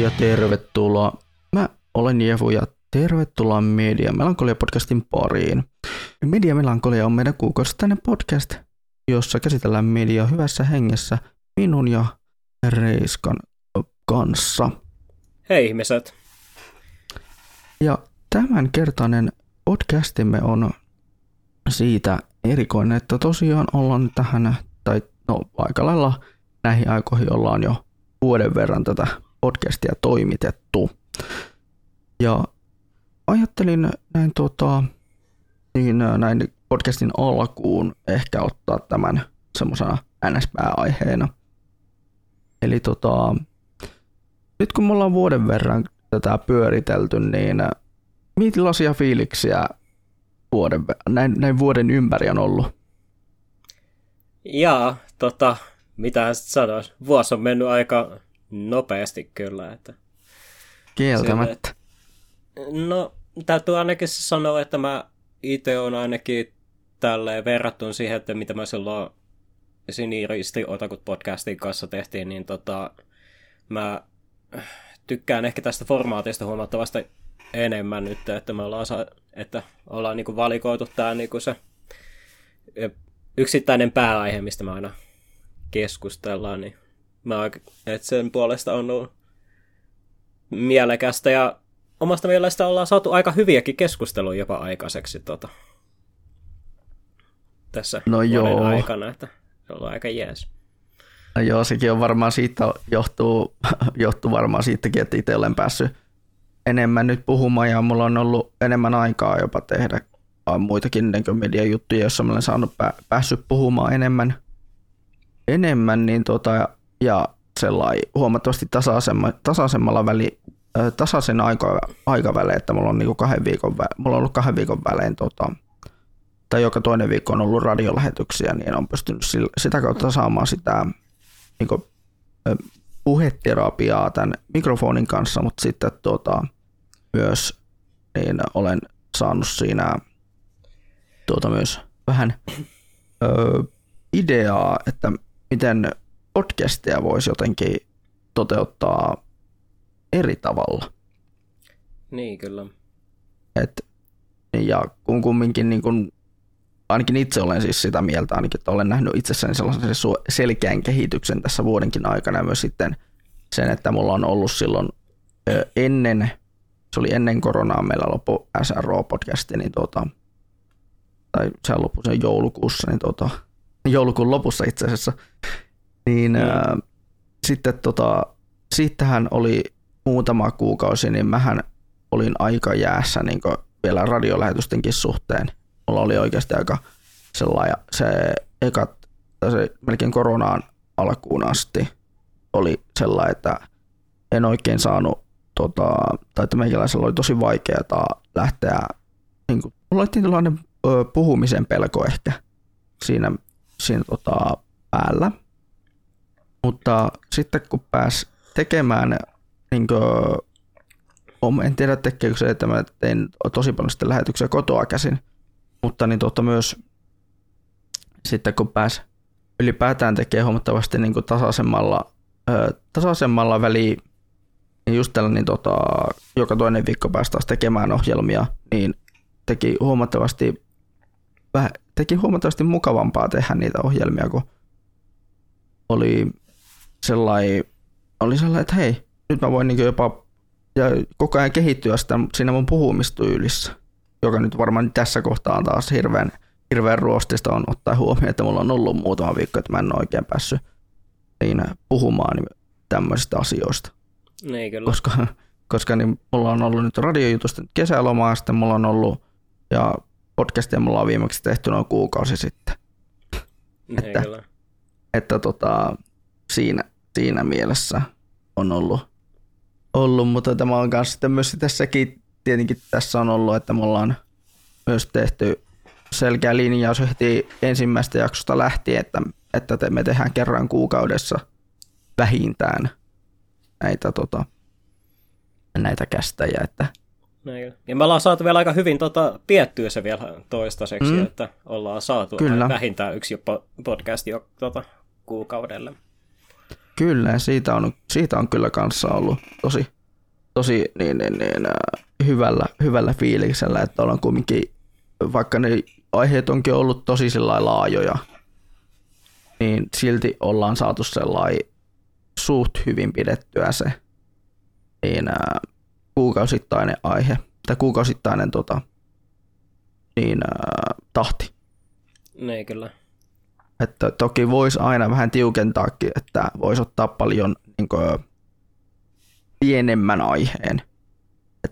ja tervetuloa. Mä olen Jefu ja tervetuloa Media Melankolia-podcastin pariin. Media Melankolia on meidän kuukausittainen podcast, jossa käsitellään mediaa hyvässä hengessä minun ja Reiskan kanssa. Hei ihmiset! Ja tämänkertainen podcastimme on siitä erikoinen, että tosiaan ollaan tähän, tai no aika lailla näihin aikoihin ollaan jo vuoden verran tätä podcastia toimitettu. Ja ajattelin näin, näin podcastin alkuun ehkä ottaa tämän semmosena NS-pääaiheena. Eli nyt kun me ollaan vuoden verran tätä pyöritelty, niin millaisia fiiliksiä näin vuoden ympäri on ollut? Jaa, mitähän sanois? Vuosi on mennyt aika nopeasti kyllä. Että kieltämättä. No, täytyy ainakin sanoa, että mä itse olen ainakin tälleen verrattuna siihen, että mitä mä silloin Siniristi Otaku podcastin kanssa tehtiin, niin mä tykkään ehkä tästä formaatista huomattavasti enemmän nyt, että me ollaan, ollaan niinku valikoitu tää niinku se yksittäinen pääaihe, mistä me aina keskustellaan, niin sen puolesta on ollut mielekästä ja omasta mielestä ollaan saatu aika hyviäkin keskusteluja jopa aikaiseksi tässä vuoden aikana, että se on ollut aika jees. No joo, sekin on varmaan siitä johtuu varmaan siitäkin, että itse olen päässyt enemmän nyt puhumaan ja mulla on ollut enemmän aikaa jopa tehdä muitakin mediajuttuja, joissa mä olen päässyt puhumaan enemmän niin ja sellainen huomattavasti tasaisen aikavälein, että mulla on niinku mulla on ollut 2 viikon välein tai joka toinen viikko on ollut radiolähetyksiä, niin on pystynyt sitä kautta saamaan sitä niinku puheterapiaa tämän mikrofonin kanssa, mutta sitten myös niin olen saanut siinä myös vähän ideaa, että miten podcastia voisi jotenkin toteuttaa eri tavalla. Niin, kyllä. Ja kun kumminkin, niin kun, ainakin itse olen siis sitä mieltä, ainakin, että olen nähnyt itsessäni sellaisen selkeän kehityksen tässä vuodenkin aikana, ja myös sitten sen, että mulla on ollut silloin ennen koronaa meillä loppu SRO-podcasti, niin tai sehän loppui sen joulukuussa, niin joulukuun lopussa itse asiassa, niin sitten siitähän oli muutama kuukausi, niin mähän olin aika jäässä niin vielä radiolähetystenkin suhteen. Mulla oli oikeasti aika sellainen, se melkein koronaan alkuun asti oli sellainen, että en oikein saanut, tai että meikäläisellä oli tosi vaikeaa lähteä, niin kuin, mulla oli tällainen puhumisen pelko ehkä siinä päällä, mutta sitten kun pääsi tekemään, niin kuin, en tiedä tekeekö se, että mä tein tosi paljon sitten lähetyksiä kotoa käsin, mutta niin myös sitten kun pääsi ylipäätään tekemään huomattavasti niin kuin tasaisemmalla väliin, niin just tällä niin joka toinen viikko pääsi taas tekemään ohjelmia, niin teki huomattavasti mukavampaa tehdä niitä ohjelmia, kun oli sellainen, että hei, nyt mä voin niin jopa ja koko ajan kehittyä siinä mun puhumistyylissä, joka nyt varmaan tässä kohtaa on taas hirveän ruostista on ottaa huomioon, että mulla on ollut muutama viikko, että mä en ole oikein päässyt puhumaan tämmöisistä asioista. Ei, kyllä. Koska niin mulla on ollut nyt radiojutusta kesälomaa, sitten mulla on ollut ja podcastia mulla on viimeksi tehty noin kuukausi sitten. Ei, että siinä mielessä on ollut, mutta tämä on myös sitten tässäkin tietenkin tässä on ollut, että me ollaan myös tehty selkeä linjaus heti ensimmäistä jaksosta lähtien, että me tehdään kerran kuukaudessa vähintään näitä näitä kästäjä, että näin. Ja me ollaan saatu vielä aika hyvin piettyä se vielä toistaiseksi, että ollaan saatu vähintään yksi podcast kuukaudelle. Kyllä, ja siitä on kyllä kanssa ollut tosi hyvällä fiiliksellä, että ollaan kumminkin, vaikka ne aiheet onkin ollut tosi sellainen laajoja, niin silti ollaan saatu sellainen suht hyvin pidettyä se niin, kuukausittainen aihe tai kuukausittainen tahti. Ei kyllä. Että toki voisi aina vähän tiukentaakin, että voisi ottaa paljon niin kuin pienemmän aiheen.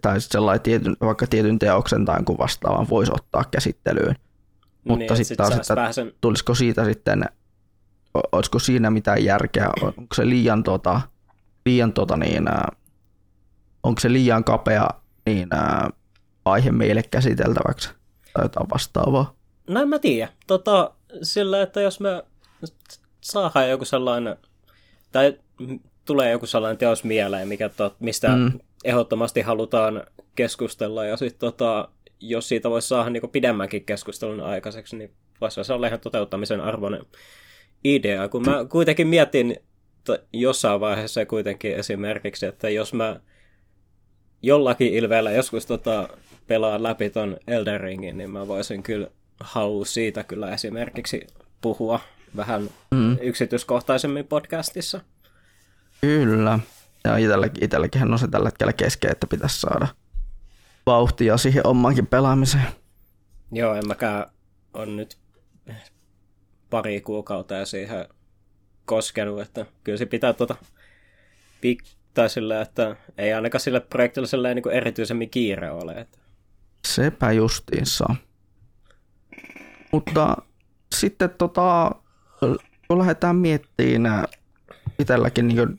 Tai sellainen tietyn teoksen tai kuin vastaavan voisi ottaa käsittelyyn. Mutta niin, sitten taas, että tulisiko siitä sitten, olisiko siinä mitään järkeä, onko se liian kapea aihe meille käsiteltäväksi tai jotain vastaavaa? No en mä tiedä. Sillä, että jos me saadaan joku sellainen, tai tulee joku sellainen teos mieleen, mistä ehdottomasti halutaan keskustella, ja sitten jos siitä voisi saada niin pidemmänkin keskustelun aikaiseksi, niin voisi olla ihan toteuttamisen arvoinen idea. Kun mä kuitenkin mietin jossain vaiheessa kuitenkin esimerkiksi, että jos mä jollakin ilveellä joskus pelaan läpi ton Elden Ringin, niin mä voisin kyllä haluu siitä kyllä esimerkiksi puhua vähän yksityiskohtaisemmin podcastissa. Kyllä. Ja itselläkin on se tällä hetkellä kesken, että pitäisi saada vauhtia siihen omaankin pelaamiseen. Joo, en mäkään on nyt pari kuukautta ja siihen koskenut, että kyllä se pitää pitää sillä, että ei ainakaan sillä projektilla sellainen niin erityisemmin kiire ole. Että. Sepä justiinsa. Mutta sitten kun lähdetään miettimään itselläkin, niin kuin,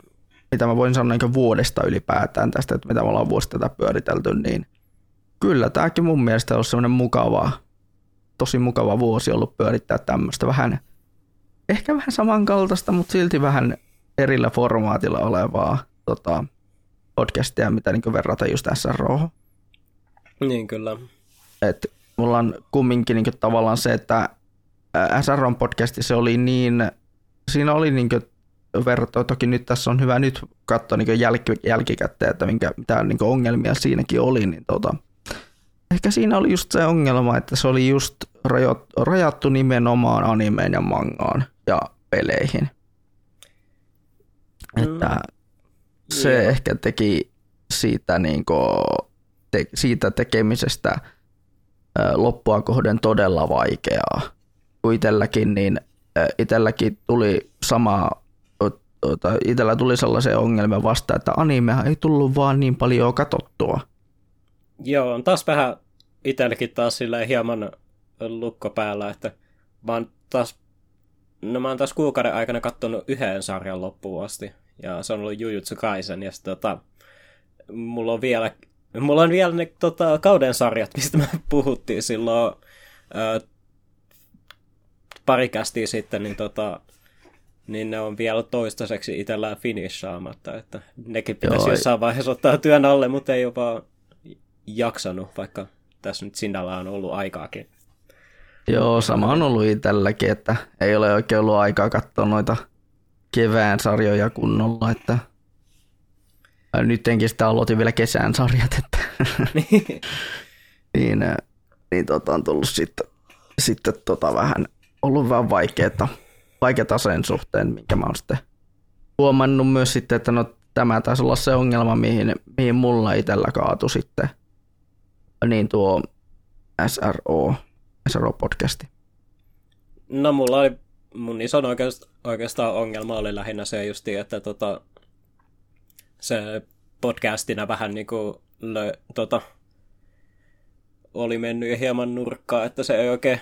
mitä mä voin sanoa niin vuodesta ylipäätään tästä, että mitä me ollaan vuosi tätä pyöritelty, niin kyllä tämäkin mun mielestä on ollut semmoinen tosi mukava vuosi ollut pyörittää tämmöistä vähän, ehkä vähän samankaltaista, mutta silti vähän erillä formaatilla olevaa podcastia, mitä niin verrata just SRO. Niin kyllä. Että mulla on kumminkin niin tavallaan se, että SR:n podcastissa oli niin, siinä oli niin vertoa, toki nyt tässä on hyvä nyt katsoa niin jälkikäteen, että mitä niin ongelmia siinäkin oli, niin ehkä siinä oli just se ongelma, että se oli just rajattu nimenomaan animeen ja mangaan ja peleihin. Että se ehkä teki siitä, niin siitä tekemisestä loppua kohden todella vaikeaa. Itselläkin tuli sama, itsellä tuli sellaisen ongelman vasta, että animea ei tullut vaan niin paljon katsottua. Joo, on taas vähän itselläkin taas silleen hieman lukko päällä, että mä oon taas kuukauden aikana katsonut yhden sarjan loppuun asti, ja se on ollut Jujutsu Kaisen, ja sitten mulla on vielä ne kauden sarjat, mistä me puhuttiin silloin pari kästiä sitten, niin ne on vielä toistaiseksi itsellään finishaamatta, että nekin pitäisi jossain vaiheessa ottaa työn alle, mutta ei jopa jaksanut, vaikka tässä nyt sinällä on ollut aikaakin. Joo, sama on ollut itselläkin, että ei ole oikein ollut aikaa katsoa noita kevään sarjoja kunnolla, että nyttenkin sitä aloitin vielä kesän sarjat, että on tullut sitten ollut vähän vaikeata sen suhteen, minkä mä oon sitten huomannut myös sitten, että tämä taisi olla se ongelma, mihin mulla itsellä kaatui sitten, niin tuo SRO-podcasti. No mulla oli, mun ison oikeastaan ongelma oli lähinnä se justi, että se podcastina vähän niin kuin oli mennyt hieman nurkkaa, että se ei oikein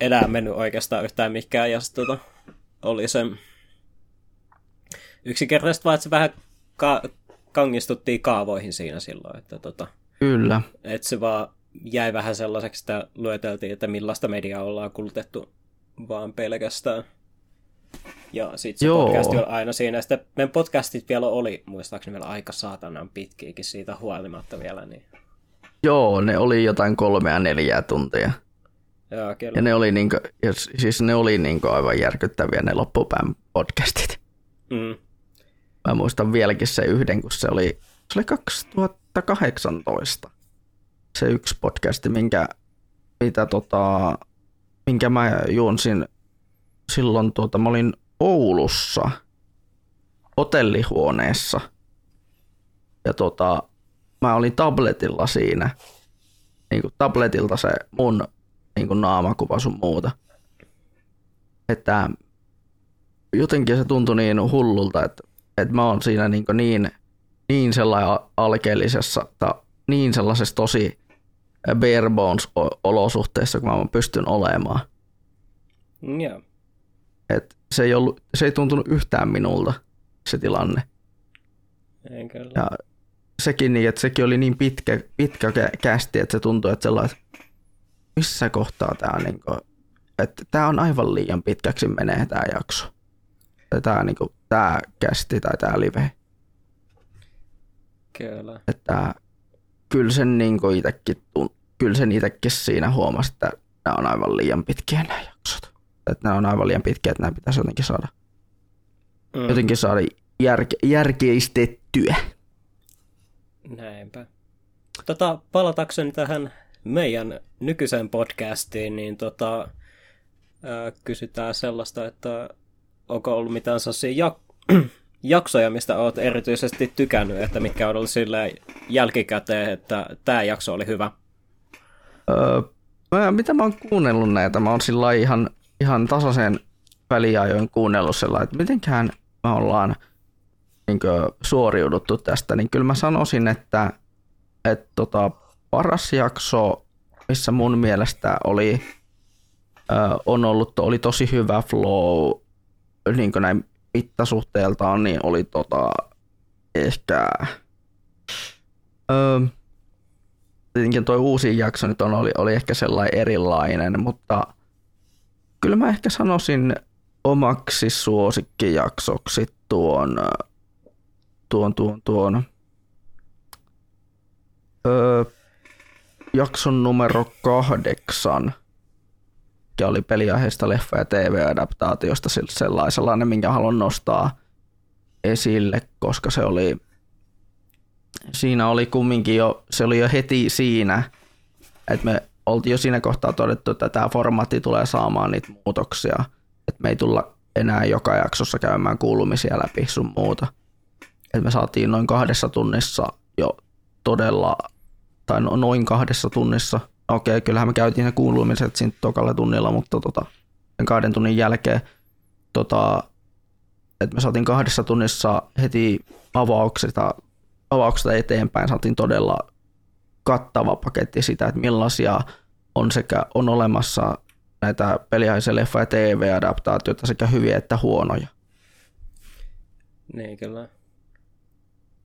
enää mennyt oikeastaan yhtään mikään, ja sitten oli se yksinkertaisesti vaan, että se vähän kangistuttiin kaavoihin siinä silloin, että Kyllä. Että se vaan jäi vähän sellaiseksi, että lueteltiin, että millaista mediaa ollaan kulutettu vaan pelkästään. Ja sitten se podcast oli aina siinä. Ja sitten meidän podcastit vielä oli, muistaakseni vielä aika saatanan pitkiäkin siitä huolimatta vielä. Niin. Joo, ne oli jotain 3-4 tuntia. Joo, kyllä. Ja ne oli, ne oli aivan järkyttäviä ne loppupään podcastit. Mm. Mä muistan vieläkin se yhden, kun se oli 2018. Se yksi podcasti, minkä mä juonsin silloin, mä olin Oulussa hotellihuoneessa ja mä olin tabletilla siinä, niinku tabletilta se mun niinku naamakuva sun muuta, että jotenkin se tuntui niin hullulta, että mä oon siinä niinku niin sellainen alkeellisessa tai niin sellaisessa tosi bare bones olosuhteessa, kun mä pystyn olemaan. Yeah. Et se ei tuntunut yhtään minulta se tilanne. Ja sekin oli niin pitkä kästi, että se tuntui, että sellainen, missä kohtaa tämä niinku, että tämä on aivan liian pitkäksi menee tämä jakso. Tämä niinku, tää kästi tai tämä live. Kyllä. Että kyllä sen niinku itsekin siinä huomasi, että nämä on aivan liian pitkiä nämä jaksot. Että nämä on aivan liian pitkiä, että nämä pitäisi jotenkin saada, järkeistettyä. Näinpä. Palatakseni tähän meidän nykyiseen podcastiin, niin kysytään sellaista, että onko ollut mitään sellaisia jaksoja, mistä olet erityisesti tykännyt, että mitkä on ollut silleen jälkikäteen, että tämä jakso oli hyvä? Mitä mä oon kuunnellut näitä? Mä oon sillä ihan tasaisen väliajoin kuunnellut sellainen, että mitenkään me ollaan niin suoriuduttu tästä, niin kyllä mä sanoisin, että paras jakso, missä mun mielestä oli tosi hyvä flow, niin kuin näin mittasuhteeltaan, niin oli ehkä tietenkin toi uusi jakso nyt oli ehkä sellainen erilainen, mutta kyllä mä ehkä sanoisin omaksi suosikkijaksoksi tuon jakson numero 8, joka oli peliaiheesta leffa- ja TV-adaptaatiosta sellainen, minkä haluan nostaa esille, koska se oli jo heti siinä, että me oltiin jo siinä kohtaa todettu, että tämä formaatti tulee saamaan niitä muutoksia, että me ei tulla enää joka jaksossa käymään kuulumisia läpi sun muuta. Et me saatiin noin 2 tunnissa jo noin 2 tunnissa. Okei, kyllähän me käytiin ne kuulumiset siinä tokalla tunnilla, mutta 2 tunnin jälkeen, että me saatiin 2 tunnissa heti avauksesta eteenpäin, saatiin todella kattava paketti sitä, että millaisia on olemassa näitä peliaiheisia leffa- ja TV-adaptaatioita, sekä hyviä että huonoja. Niin, kyllä.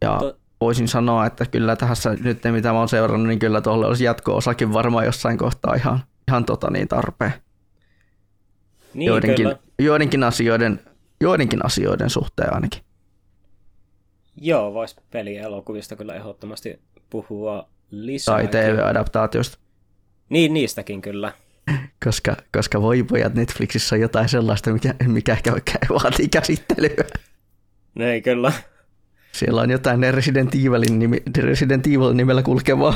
Ja voisin sanoa, että kyllä tässä nyt mitä mä oon seurannut, niin kyllä tuolle olisi jatko-osakin varmaan jossain kohtaa ihan tarpeen. Niin, joidenkin asioiden suhteen ainakin. Joo, vois pelielokuvista kyllä ehdottomasti puhua lisää. Tai TV-adaptaatiosta. Niin, niistäkin kyllä. Koska voi pojat, Netflixissä on jotain sellaista, mikä ehkä vaatii käsittelyä. Ei kyllä. Siellä on jotain Resident Evil nimellä kulkevaa.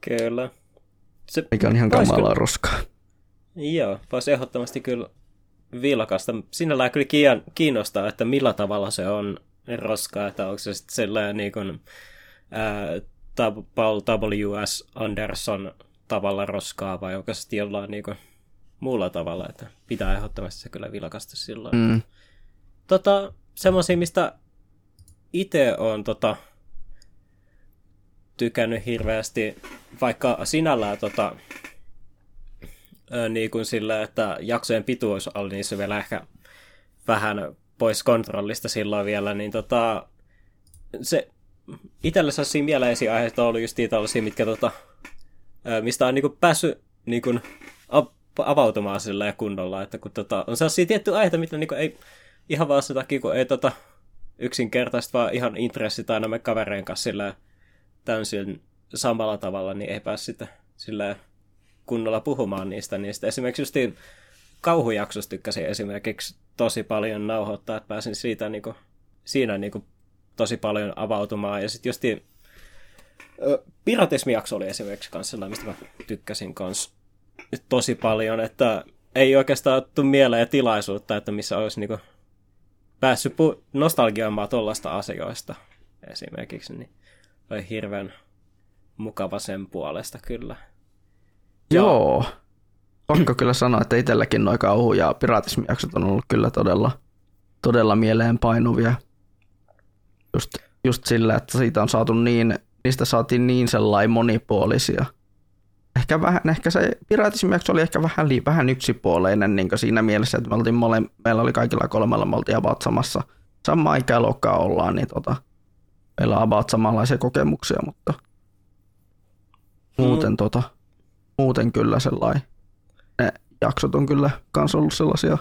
Kyllä. Se mikä on ihan kamalaa roskaa. Joo, voisi ehdottomasti kyllä vilkaista. Sinällään kyllä kiinnostaa, että millä tavalla se on roskaa, että onko se sitten sellainen niin kuin Paul W.S. Anderson tavalla roskaa vai onko se jollain niin kuin muulla tavalla, että pitää ehdottomasti se kyllä vilkaista silloin. Mm. Semmoisia, mistä itse olen tykännyt hirveästi, vaikka sinällään niin kuin sillä, että jaksojen pituus oli niissä vielä ehkä vähän pois kontrollista silloin vielä, niin se itselle sellaisia mieleisiä aiheita on ollut just tällaisia, mitkä mistä on niin kuin päässyt niin kuin avautumaan sillä ja kunnolla, että kun on sellaisia tiettyjä aiheita, mitä niin kuin ei ihan vaan sen takia, kun ei yksinkertaisesti vaan ihan intressit aina me kavereen kanssa sillä täysin samalla tavalla, niin ei pääse sitä sillä kunnolla puhumaan niistä. Niistä. Esimerkiksi justiin kauhujaksosta tykkäsin esimerkiksi tosi paljon nauhoittaa, että pääsin siitä niin kuin siinä on niin kuin tosi paljon avautumaa. Ja sitten just piratismijakso oli esimerkiksi kanssa sellainen, mistä mä tykkäsin kanssa tosi paljon, että ei oikeastaan ottu mieleen tilaisuutta, että missä olisi niin kuin päässyt nostalgioimaan tuollaista asioista esimerkiksi, niin oli hirveän mukava sen puolesta kyllä. Joo. Pakko kyllä sanoa, että itselläkin nuo kauhu- ja piratismijaksot on ollut kyllä todella mieleenpainuvia. Just sillä, että siitä on saatu niistä saatiin sellainen monipuolisia. Ehkä se piratismijakso oli ehkä vähän yksipuoleinen niin siinä mielessä, että meillä oli kaikilla kolmella, me oltiin about samassa. Samaa ikäluokkaa ollaan, niin meillä on about samanlaisia kokemuksia, mutta muuten kyllä sellainen. Ne jaksot on kyllä kans ollut sellaisia,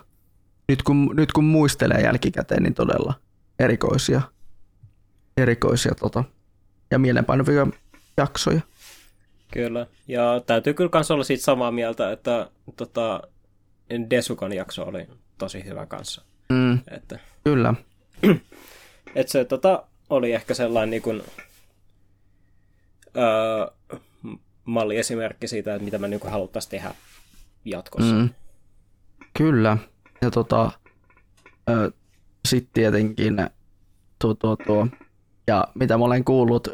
nyt kun muistelee jälkikäteen, niin todella erikoisia ja mielenpainuvia jaksoja. Kyllä, ja täytyy kyllä kans olla siitä samaa mieltä, että Desukon jakso oli tosi hyvä kanssa. Mm, että, kyllä. Että se oli ehkä sellainen niin kuin, malli esimerkki siitä, että mitä me niin kuin haluttaisiin tehdä jatkossa. Mm, kyllä. Ja sitten tietenkin ja mitä mä olen kuullut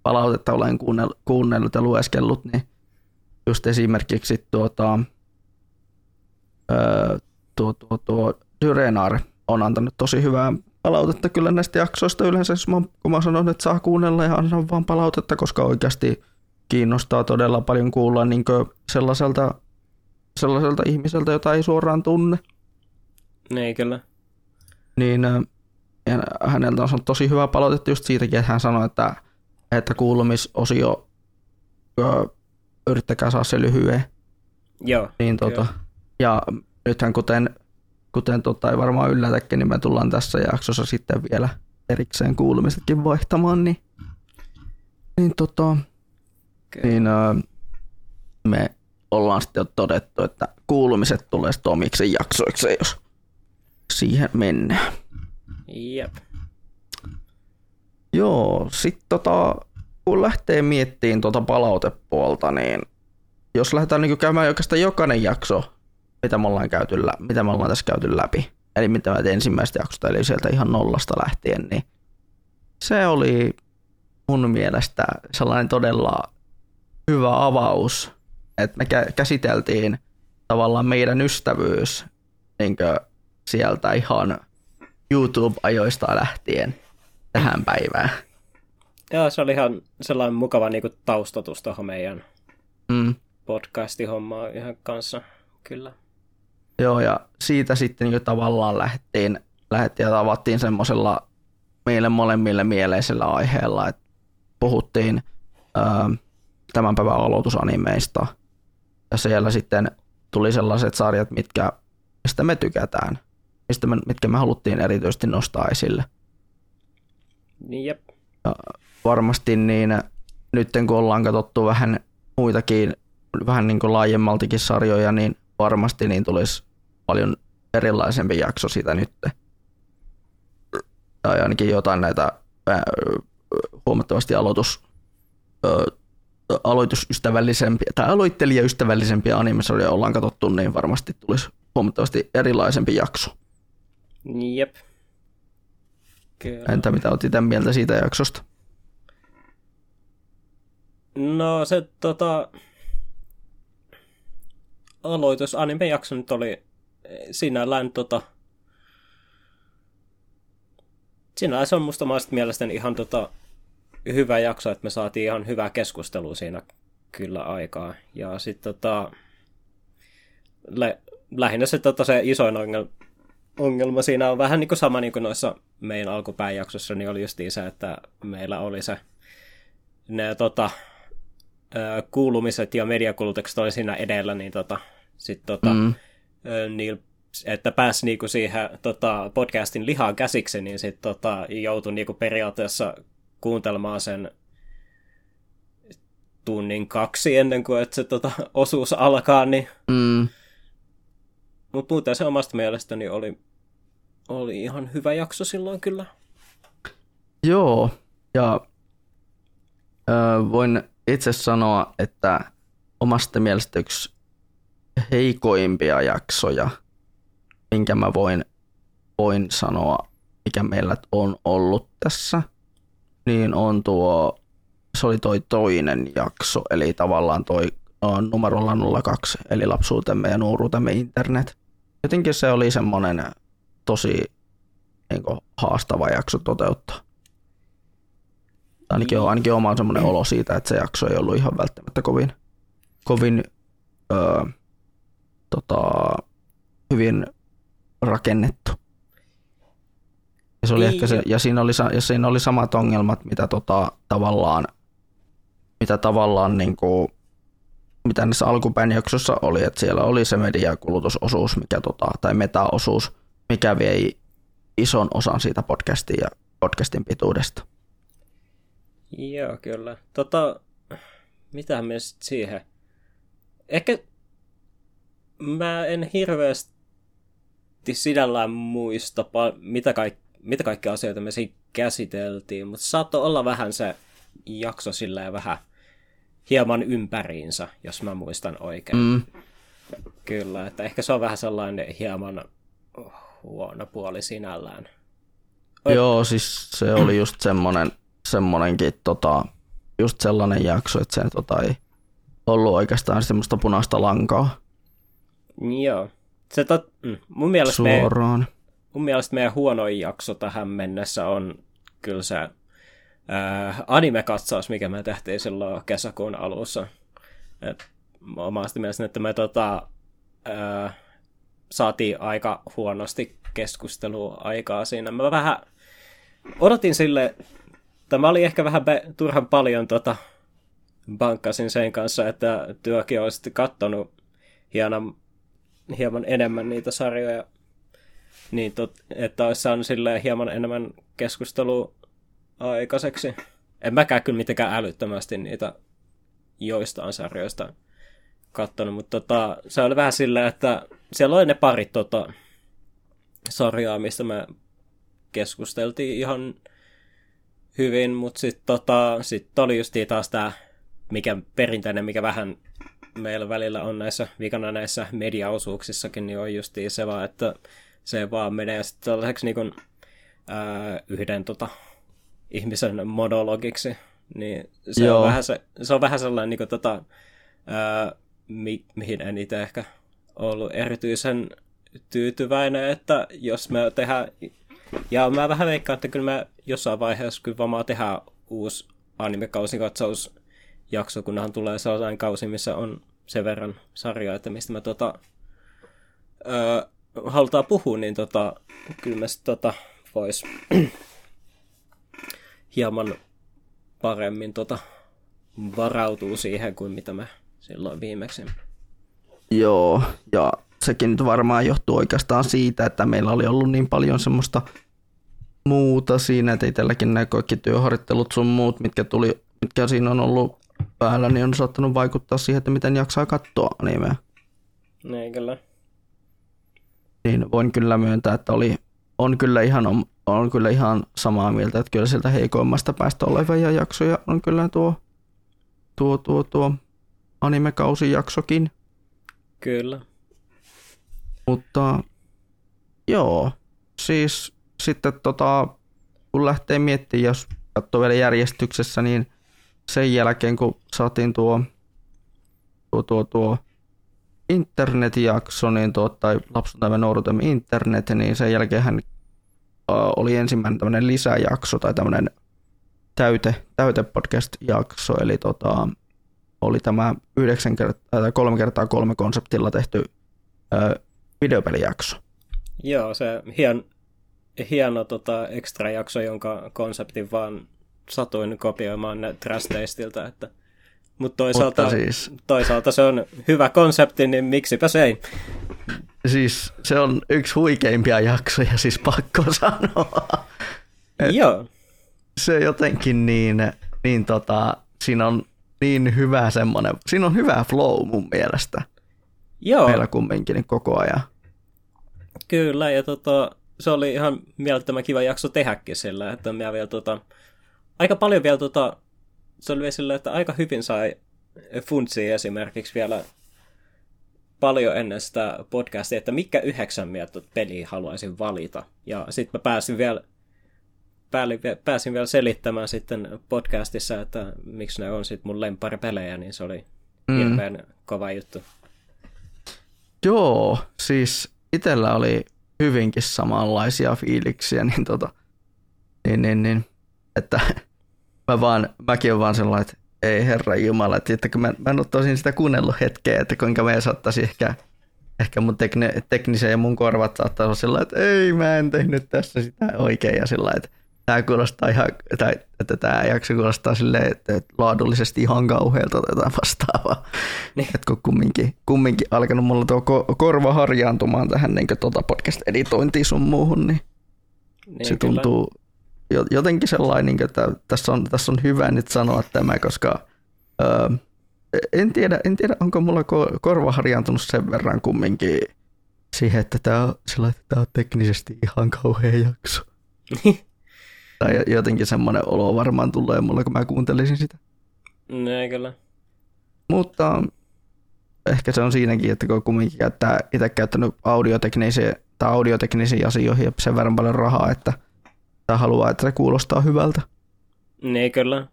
palautetta olen kuunnellut ja lueskellut, niin just esimerkiksi Dyrenar on antanut tosi hyvää palautetta kyllä näistä jaksoista yleensä, kun mä sanon, että saa kuunnella ja annan vaan palautetta, koska oikeasti kiinnostaa todella paljon kuulla niin sellaiselta ihmiseltä, jota ei suoraan tunne. Niin, kyllä. Niin, ja häneltä on tosi hyvä palautetta just siitäkin, että hän sanoi, että kuulumisosio yrittäkää saa se lyhyen. Joo. Niin, joo. Ja nythän kuten ei varmaan yllätäkin, niin me tullaan tässä jaksossa sitten vielä erikseen kuulumisetkin vaihtamaan, okay. Niin me ollaan sitten jo todettu, että kuulumiset tulee sitten omiksi jaksoiksi, jos siihen mennään. Jep. Joo, sitten kun lähtee miettimään palautepuolta, niin jos lähdetään niin käymään oikeastaan jokainen jakso, mitä me ollaan tässä käyty läpi, eli mitä mä tein ensimmäistä jaksosta, eli sieltä ihan nollasta lähtien, niin se oli mun mielestä sellainen todella hyvä avaus, että me käsiteltiin tavallaan meidän ystävyys niin sieltä ihan YouTube-ajoista lähtien tähän päivään. Joo, se oli ihan sellainen mukava niin kuin taustatus tuohon meidän podcasti-hommaan ihan kanssa, kyllä. Joo, ja siitä sitten niin tavallaan lähdettiin ja tavattiin semmoisella meille molemmille mieleisellä aiheella, että puhuttiin tämän päivän aloitusanimeista. Ja siellä sitten tuli sellaiset sarjat, mistä me tykätään, mitkä me haluttiin erityisesti nostaa esille. Jep. Ja varmasti niin nyt kun ollaan katsottu vähän muitakin, vähän niin kuin laajemmaltikin sarjoja, niin varmasti niin tulisi paljon erilaisempi jakso siitä nyt. Tai ainakin jotain näitä huomattavasti aloitusystävällisempiä tai aloittelijaystävällisempiä animesarjoja ollaan katsottu, niin varmasti tulisi huomattavasti erilaisempi jakso. Jep. Kyllä. Entä mitä olet itse mieltä siitä jaksosta? No se aloitusanimejakso nyt oli sinällään sinällään se on musta mielestäni ihan hyvä jakso, että me saatiin ihan hyvää keskustelua siinä kyllä aikaa. Ja sitten lähinnä se isoin ongelma siinä on vähän niin kuin sama niin kuin noissa meidän alkupääjaksossa, niin oli justiin se, että meillä oli ne kuulumiset ja mediakulutukset oli siinä edellä, niin sitten niin, että pääsi niinku siihen podcastin lihaan käsiksi, niin sitten joutui niinku periaatteessa kuuntelemaan sen tunnin 2 ennen kuin että se osuus alkaa, niin. Mutta muuten se omasta mielestäni oli oli ihan hyvä jakso silloin kyllä. Joo, ja voin itse sanoa, että omasta mielestä yksi heikoimpia jaksoja, minkä mä voin sanoa, mikä meillä on ollut tässä, niin on se oli toi toinen jakso, eli tavallaan toi numerolla 02, eli lapsuutemme ja nuoruutemme internet. Jotenkin se oli semmoinen tosi haastava jakso toteuttaa. Ainakin oma on semmoinen olo siitä, että se jakso ei ollut ihan välttämättä kovin hyvin rakennettu. Ja se oli ehkä se, ja siinä oli samat ongelmat, mitä näissä alkupäin jaksossa oli, että siellä oli se mediakulutusosuus, tai metaosuus, mikä vei ison osan siitä podcastin ja podcastin pituudesta. Joo, kyllä. Mitähän me sitten siihen? Ehkä mä en hirveästi sinällään muista, mitä kaikkia asioita me siinä käsiteltiin, mutta saattoi olla vähän se jakso silleen vähän hieman ympäriinsä, jos mä muistan oikein. Mm. Kyllä, että ehkä se on vähän sellainen hieman huono puoli sinällään. Joo, siis se oli just semmonenkin just sellainen jakso, että se ei ollut oikeastaan semmoista punaista lankaa. Joo. Se mun mielestä meidän huonoin jakso tähän mennessä on kyllä se anime-katsaus, mikä me tehtiin silloin kesäkuun alussa. Omasta mielestäni, että me saatiin aika huonosti keskustelua aikaa siinä. Mä vähän odotin sille, että mä olin ehkä vähän turhan paljon bankkasin sen kanssa, että työkin olisi katsonut hieman enemmän niitä sarjoja, niin että olisi saanut silleen hieman enemmän keskustelua aikaiseksi. En mäkään kyllä mitenkään älyttömästi niitä joistain sarjoista katsonut, mutta se oli vähän silleen, että siellä oli ne pari sarjaa, mistä me keskusteltiin ihan hyvin, mutta sitten sit oli justiin taas tämä perinteinen, mikä vähän meillä välillä on näissä vikana näissä mediaosuuksissakin, niin on justiin se vaan, että se vaan menee sitten tällaiseksi niin kuin, yhden ihmisen monologiksi. Niin se on vähän sellainen, niin kuin, mihin en itse ehkä ollut erityisen tyytyväinen, että jos me tehdään, ja mä vähän veikkaan, että kyllä mä jossain vaiheessa kyllä vaan tehdään uusi anime-kausikatsaus jakso, kunhan tulee sellainen kausi, missä on sen verran sarjaa, että mistä mä halutaan puhua, niin kyllä mä sit vois hieman paremmin varautuu siihen kuin mitä mä silloin viimeksi. Joo, ja sekin nyt varmaan johtuu oikeastaan siitä, että meillä oli ollut niin paljon semmoista muuta siinä, että itselläkin nämä kaikki työharjoittelut sun muut, mitkä siinä on ollut päällä, niin on saattanut vaikuttaa siihen, että miten jaksaa katsoa animea. Niin kyllä. Niin voin kyllä myöntää, että on kyllä ihan samaa mieltä, että kyllä sieltä heikoimmasta päästä olevia jaksoja on kyllä tuo anime-kausijaksokin. Kyllä. Mutta joo, siis sitten kun lähtee miettimään, jos katsoo vielä järjestyksessä, niin sen jälkeen, kun saatiin tuo internetjakso, niin tai lapsuutemme nuoruutemme internet, niin sen jälkeen hän oli ensimmäinen tämmöinen lisäjakso tai tämmöinen täytepodcast-jakso, eli oli tämä 3x3 konseptilla tehty videopelijakso. Joo, se hieno ekstra jakso, jonka konseptin vaan satuin kopioimaan Trastestiltä, että mutta toisaalta se on hyvä konsepti, niin miksipä se ei. Siis se on yksi huikeimpia jaksoja, siis pakko sanoa. Joo. Se jotenkin niin siinä on niin hyvä semmoinen, siinä on hyvä flow mun mielestä. Joo. Meillä kumminkin koko ajan. Kyllä, ja se oli ihan mielettömän kiva jakso tehdäkin sillä, että minä vielä aika paljon vielä se oli vielä sillä, että aika hyvin sai funtsia esimerkiksi vielä paljon ennen sitä podcastia, että mitkä 9 mieltä peliä haluaisin valita. Ja sitten mä pääsin vielä selittämään sitten podcastissa, että miksi ne on sitten mun lempparipelejä, niin se oli hirveän kova juttu. Joo, siis itsellä oli hyvinkin samanlaisia fiiliksiä, niin, että mäkin olen vaan sellainen, että ei herra jumala, että kun mä en ole tosin sitä kuunnellut hetkeä, että kuinka me saattaisi ehkä mun teknisen ja mun korvat saattaa olla sellainen, että ei mä en tehnyt tässä sitä oikein ja sellainen, että tämä kuulostaa ihan, tai että tämä jakso kuulostaa silleen, että laadullisesti ihan kauhealta tai jotain vastaavaa. Niin. Että kun kumminkin alkanut mulla tuo korva harjaantumaan tähän niin podcast-editointiin sun muuhun, niin se kyllä tuntuu jotenkin sellainen, että tässä on hyvä nyt sanoa tämä, koska en tiedä onko mulla korva harjaantunut sen verran kumminkin siihen, että tämä on teknisesti ihan kauhea jakso. Tai jotenkin semmoinen olo varmaan tulee mulle, kun mä kuuntelisin sitä. Ei kyllä. Mutta ehkä se on siinäkin, että kun kumminkin itse käyttänyt audioteknisiin asioihin ja sen verran paljon rahaa, että haluaa, että se kuulostaa hyvältä. Ei kyllä.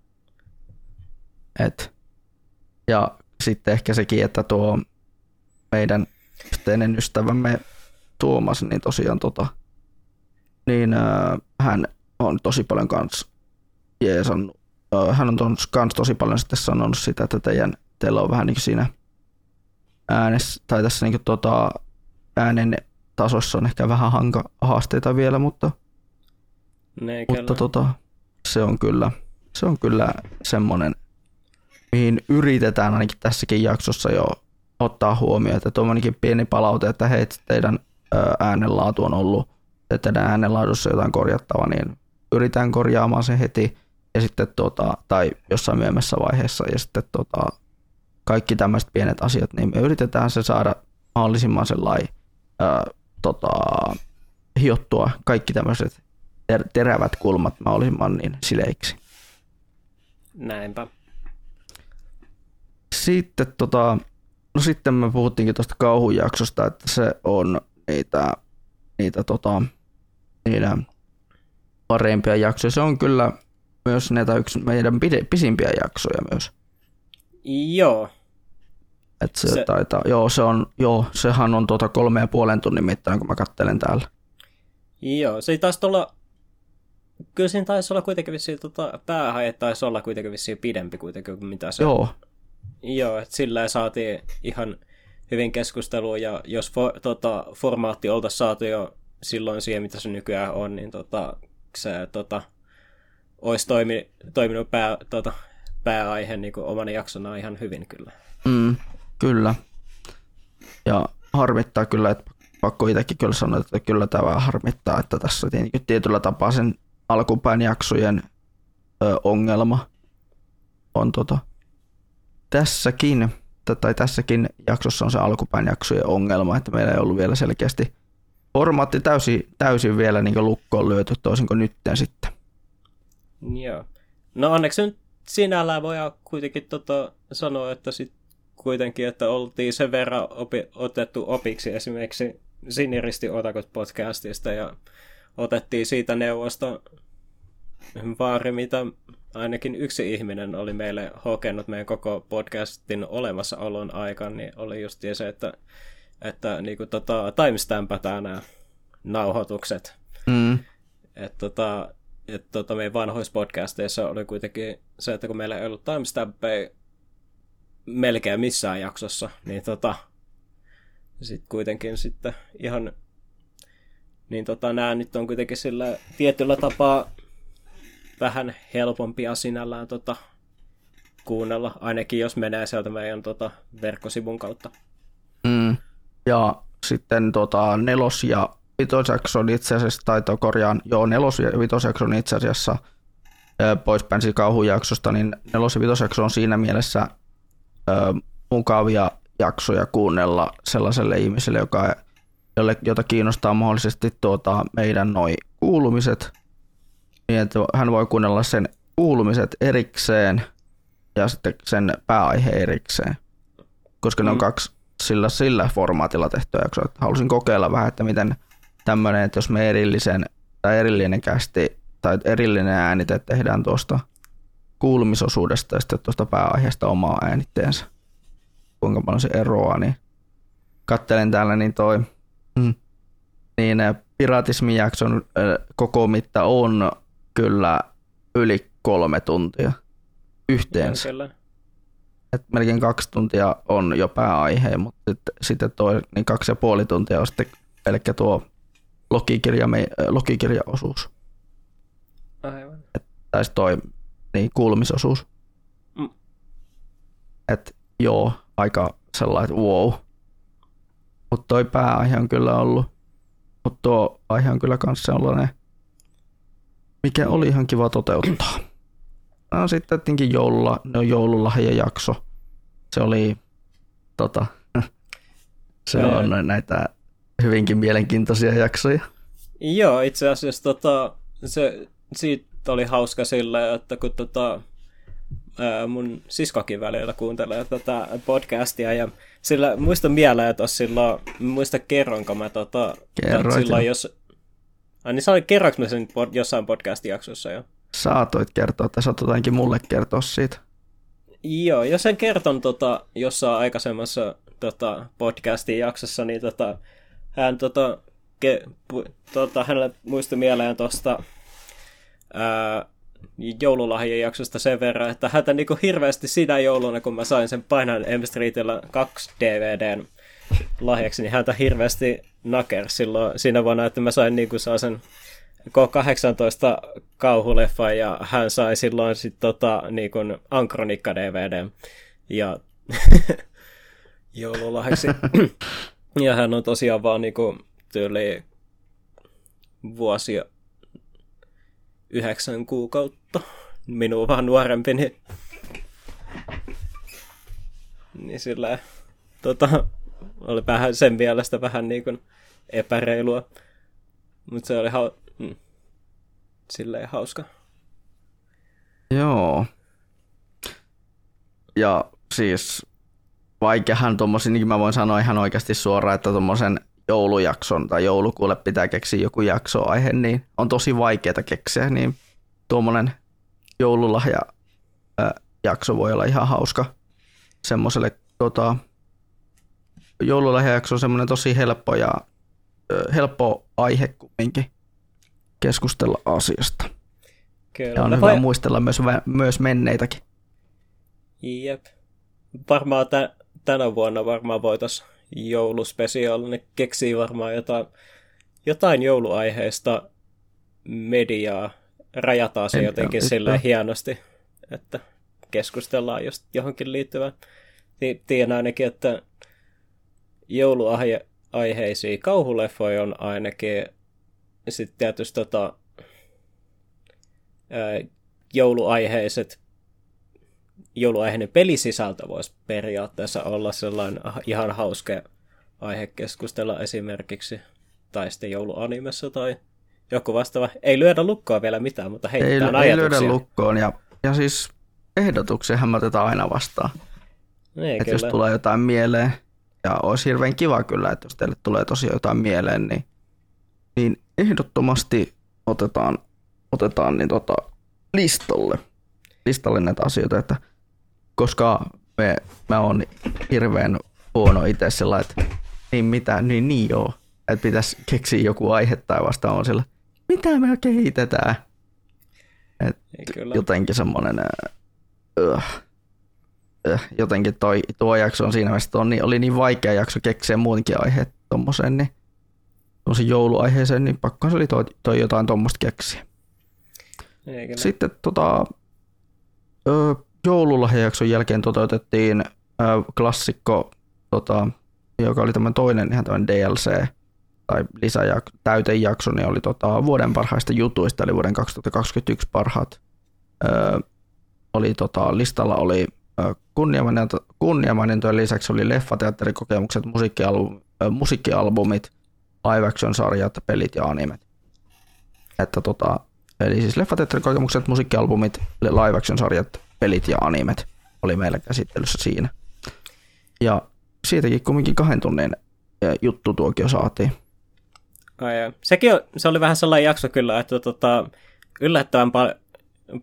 Ja sitten ehkä sekin, että tuo meidän yhteinen ystävämme Tuomas, niin tosiaan hän on tosi paljon kans jeesannut. Hän on kans tosi paljon sitten sanonut sitä, että teillä on vähän niin siinä äänessä, tai tässä niin äänen tasossa on ehkä vähän haasteita vielä, mutta se on kyllä semmoinen, mihin yritetään ainakin tässäkin jaksossa jo ottaa huomioon, että tuommoinenkin pieni palaute, että hei, teidän äänenlaatu on ollut, että teidän äänenlaadussa jotain korjattavaa, niin yritetään korjaamaan se heti ja sitten tai jossain myöhemmässä vaiheessa ja sitten kaikki tämmöiset pienet asiat, niin me yritetään se saada mahdollisimman sellainen hiottua kaikki tämmöiset terävät kulmat mahdollisimman niin sileiksi. Näinpä. Sitten sitten me puhuttiinkin tuosta kauhujaksosta, että se on niitä parempia jaksoja. Se on kyllä myös näitä yksi meidän pisimpiä jaksoja myös. Joo. Että se taitaa, joo, se on, joo, sehän on 3,5 tunnin mittaan, kun mä katselen täällä. Joo, se ei taas tuolla. Kyllä siinä taisi olla kuitenkin vissiin, päähaje taisi olla kuitenkin vissiin pidempi kuitenkin kuin mitä se. Joo. Joo, että sillä saatiin ihan hyvin keskustelua, ja jos formaatti oltaisiin saatu jo silloin siihen, mitä se nykyään on, niin se olisi toiminut pääaihe niin omana jaksona ihan hyvin kyllä. Kyllä. Ja harmittaa kyllä, että pakko itsekin kyllä sanoa, että kyllä tämä harmittaa, että tässä on tietyllä tapaa sen alkupään jaksojen ongelma on tässäkin jaksossa on se alkupään jaksojen ongelma, että meillä ei ollut vielä selkeästi formaatti täysin vielä niin kuin lukkoon lyöty, toisin kuin nytten sitten. Joo. No onneksi nyt sinällään voidaan kuitenkin sanoa, että sitten kuitenkin, että oltiin sen verran otettu opiksi esimerkiksi Siniristi Otakut podcastista ja otettiin siitä neuvosta vaari, mitä ainakin yksi ihminen oli meille hokenut meidän koko podcastin olemassaolon aikaan, niin oli just se, että niinku timestampataan nämä nauhoitukset. Että meidän vanhoissa podcasteissa oli kuitenkin se, että kun meillä ei ollut timestampeja melkein missään jaksossa, niin sitten kuitenkin sitten ihan niin nämä nyt on kuitenkin sillä tietyllä tapaa vähän helpompia sinällään kuunnella, ainakin jos menee sieltä meidän verkkosivun kautta. Ja sitten 4. ja 5. jakso on itse asiassa, joo, 4. ja 5. jakso on itse asiassa poispäin kauhujaksosta, niin 4. ja 5. jakso on siinä mielessä mukavia jaksoja kuunnella sellaiselle ihmiselle, joka jota kiinnostaa mahdollisesti meidän noi kuulumiset, niin hän voi kuunnella sen kuulumiset erikseen ja sitten sen pääaihe erikseen, koska ne on kaksi sillä formaatilla tehtyä jaksoa. Halusin kokeilla vähän, että miten tämmöinen, että jos me erillinen kästi tai erillinen äänite tehdään tuosta kuulumisosuudesta ja sitten tuosta pääaiheesta omaa äänitteensä, kuinka paljon se eroaa, niin katselen täällä niin toi niin piraatismijakson koko mitta on kyllä yli 3 tuntia yhteensä. Et melkein 2 tuntia on jo pääaihe, mutta sitten toi niin 2,5 tuntia on sitten pelkkä tuo logikirjaosuus. Aivan. Tai toi niin kuulumisosuus. Mm. Et joo, aika sellainen wow. Mutta toi pääaihe on kyllä ollut. Mutta tuo aihe on kyllä kans sellainen, mikä oli ihan kiva toteuttaa. No sitten tietenkin joululahjajakso. Se oli se on näitä hyvinkin mielenkiintoisia jaksoja. Joo, itse asiassa se siitä oli hauska sillä, että kun mun siskokin välillä kuuntelee tätä podcastia ja sillä muista mieleen, että silloin muista kerronko mä silloin jos niin sanoin, kerroinko mä sen jossain podcast-jaksossa jo? Saatoit kertoa, tai saat jotainkin mulle kertoa siitä. Joo, jos en kerton jossain aikaisemmassa podcastin jaksossa, niin hän hänelle muistui mieleen tuosta joululahjan jaksosta sen verran, että häntä niinku hirveästi sinä jouluna, kun mä sain sen painan M Streetillä 2 DVD:n lahjaksi, niin häntä hirveästi naker silloin siinä vuonna, että mä sain niinku saa sen K-18 kauhuleffa ja hän sai silloin sitten niinku Ankronikka DVD:n ja joululahjaksi. Ja hän on tosiaan vaan niinku tyyli vuosia 9 kuukautta. Minua vähän nuorempi, niin sillä oli vähän sen mielestä vähän niin kuin epäreilua. Mutta se oli silleen hauska. Joo. Ja siis vaikeahan tommosin, niin mä voin sanoa ihan oikeasti suoraan, että tommosen joulujakson tai joulukuulle pitää keksiä joku jaksoaihe, niin on tosi vaikeaa keksiä, niin tuommoinen joululahja jakso voi olla ihan hauska. Semmoiselle joululahjajakso on semmoinen tosi helppo aihe kumminkin keskustella asiasta. Kyllä. Ja on hyvä muistella myös menneitäkin. Jep. Varmaan tänä vuonna voitaisiin jouluspesiaali, ne keksii varmaan jotain jouluaiheista mediaa, rajataan se jotenkin silleen hienosti, että keskustellaan just johonkin liittyvään. Tiedän ainakin, että jouluaiheisiä kauhuleffoja on ainakin, sitten tietysti jouluaiheinen pelisisältö voisi periaatteessa olla sellainen ihan hauska aihe keskustella esimerkiksi, tai sitten jouluanimessa tai joku vastaava. Ei lyödä lukkoa vielä mitään, mutta heitetään ajatuksia. Ei lyödä lukkoon ja siis ehdotuksiahan me otetaan aina vastaan. Että jos tulee jotain mieleen, ja olisi hirveän kiva kyllä, että jos teille tulee tosiaan jotain mieleen, niin ehdottomasti otetaan niin listalle näitä asioita, että koska mä oon hirveän huono itse sillä, että niin joo, että pitäisi keksiä joku aihe tai vasta on sillä, mitä me kehitetään. Jotenkin semmoinen, jotenkin tuo jakso on siinä mielessä, että oli niin vaikea jakso keksiä muutenkin aiheet tommoseen, niin tuollaisen jouluaiheeseen, niin pakkohan se oli toi jotain tommoista keksiä. Sitten joululahjajakson jälkeen toteutettiin klassikko, joka oli tämän toinen ihan tämän DLC tai täytejakso, niin oli vuoden parhaista jutuista, eli vuoden 2021 parhaat. Oli listalla oli kunniamainintojen lisäksi oli leffateatterikokemukset, musiikkialbumit, live action -sarjat, pelit ja animet. Että eli siis leffat, teatterikokemukset, musiikkialbumit, live action -sarjat, pelit ja animet oli meillä käsittelyssä siinä. Ja siitäkin kumminkin 2 tunnin juttutuokio saatiin. Ai, sekin se oli vähän sellainen jakso kyllä, että yllättävän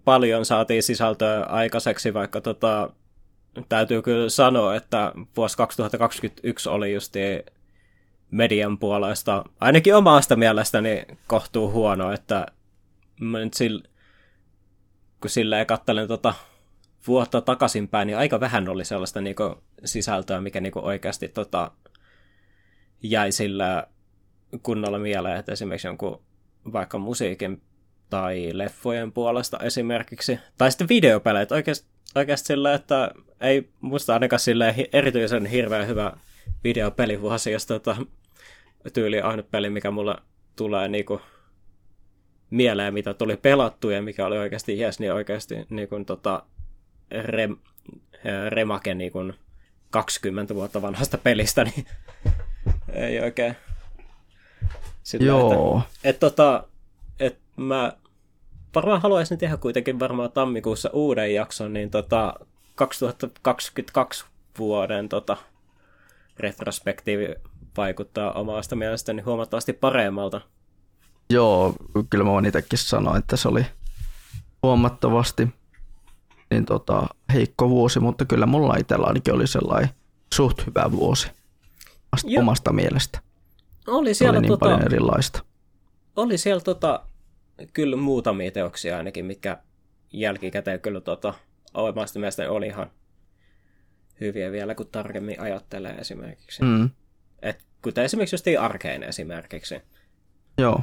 paljon saatiin sisältöä aikaiseksi, vaikka täytyy kyllä sanoa, että vuosi 2021 oli just median puolesta, ainakin omasta mielestäni kohtuu huono, että nyt kun silleen katselen vuotta takaisinpäin, niin aika vähän oli sellaista niinku sisältöä, mikä niinku oikeasti jäi sillä kunnolla mieleen, että esimerkiksi jonkun vaikka musiikin tai leffojen puolesta esimerkiksi, tai sitten videopeleet oikeasti sillä, että ei musta ainakaan silleen erityisen hirveän hyvä videopelivuosi, jos tyyli on ainut peli, mikä mulla tulee niinku mieleen, mitä tuli pelattu ja mikä oli oikeasti jees, niin oikeasti niinku remake niin kuin 20 vuotta vanhasta pelistä, niin ei oikein. Sitä, joo. Että mä varmaan haluaisin tehdä kuitenkin varmaan tammikuussa uuden jakson, niin 2022 vuoden retrospektiivi vaikuttaa omasta mielestäni huomattavasti paremmalta. Joo, kyllä mä voin itsekin sanoa, että se oli huomattavasti niin heikko vuosi, mutta kyllä mulla itsellä ainakin oli sellainen suht hyvä vuosi omasta mielestä. Oli siellä niin paljon erilaista. Oli siellä kyllä muutamia teoksia ainakin, mitkä jälkikäteen kyllä omasta mielestäni oli ihan hyviä vielä, kun tarkemmin ajattelee esimerkiksi. Mm. Et, kuten esimerkiksi just Arcane esimerkiksi. Joo.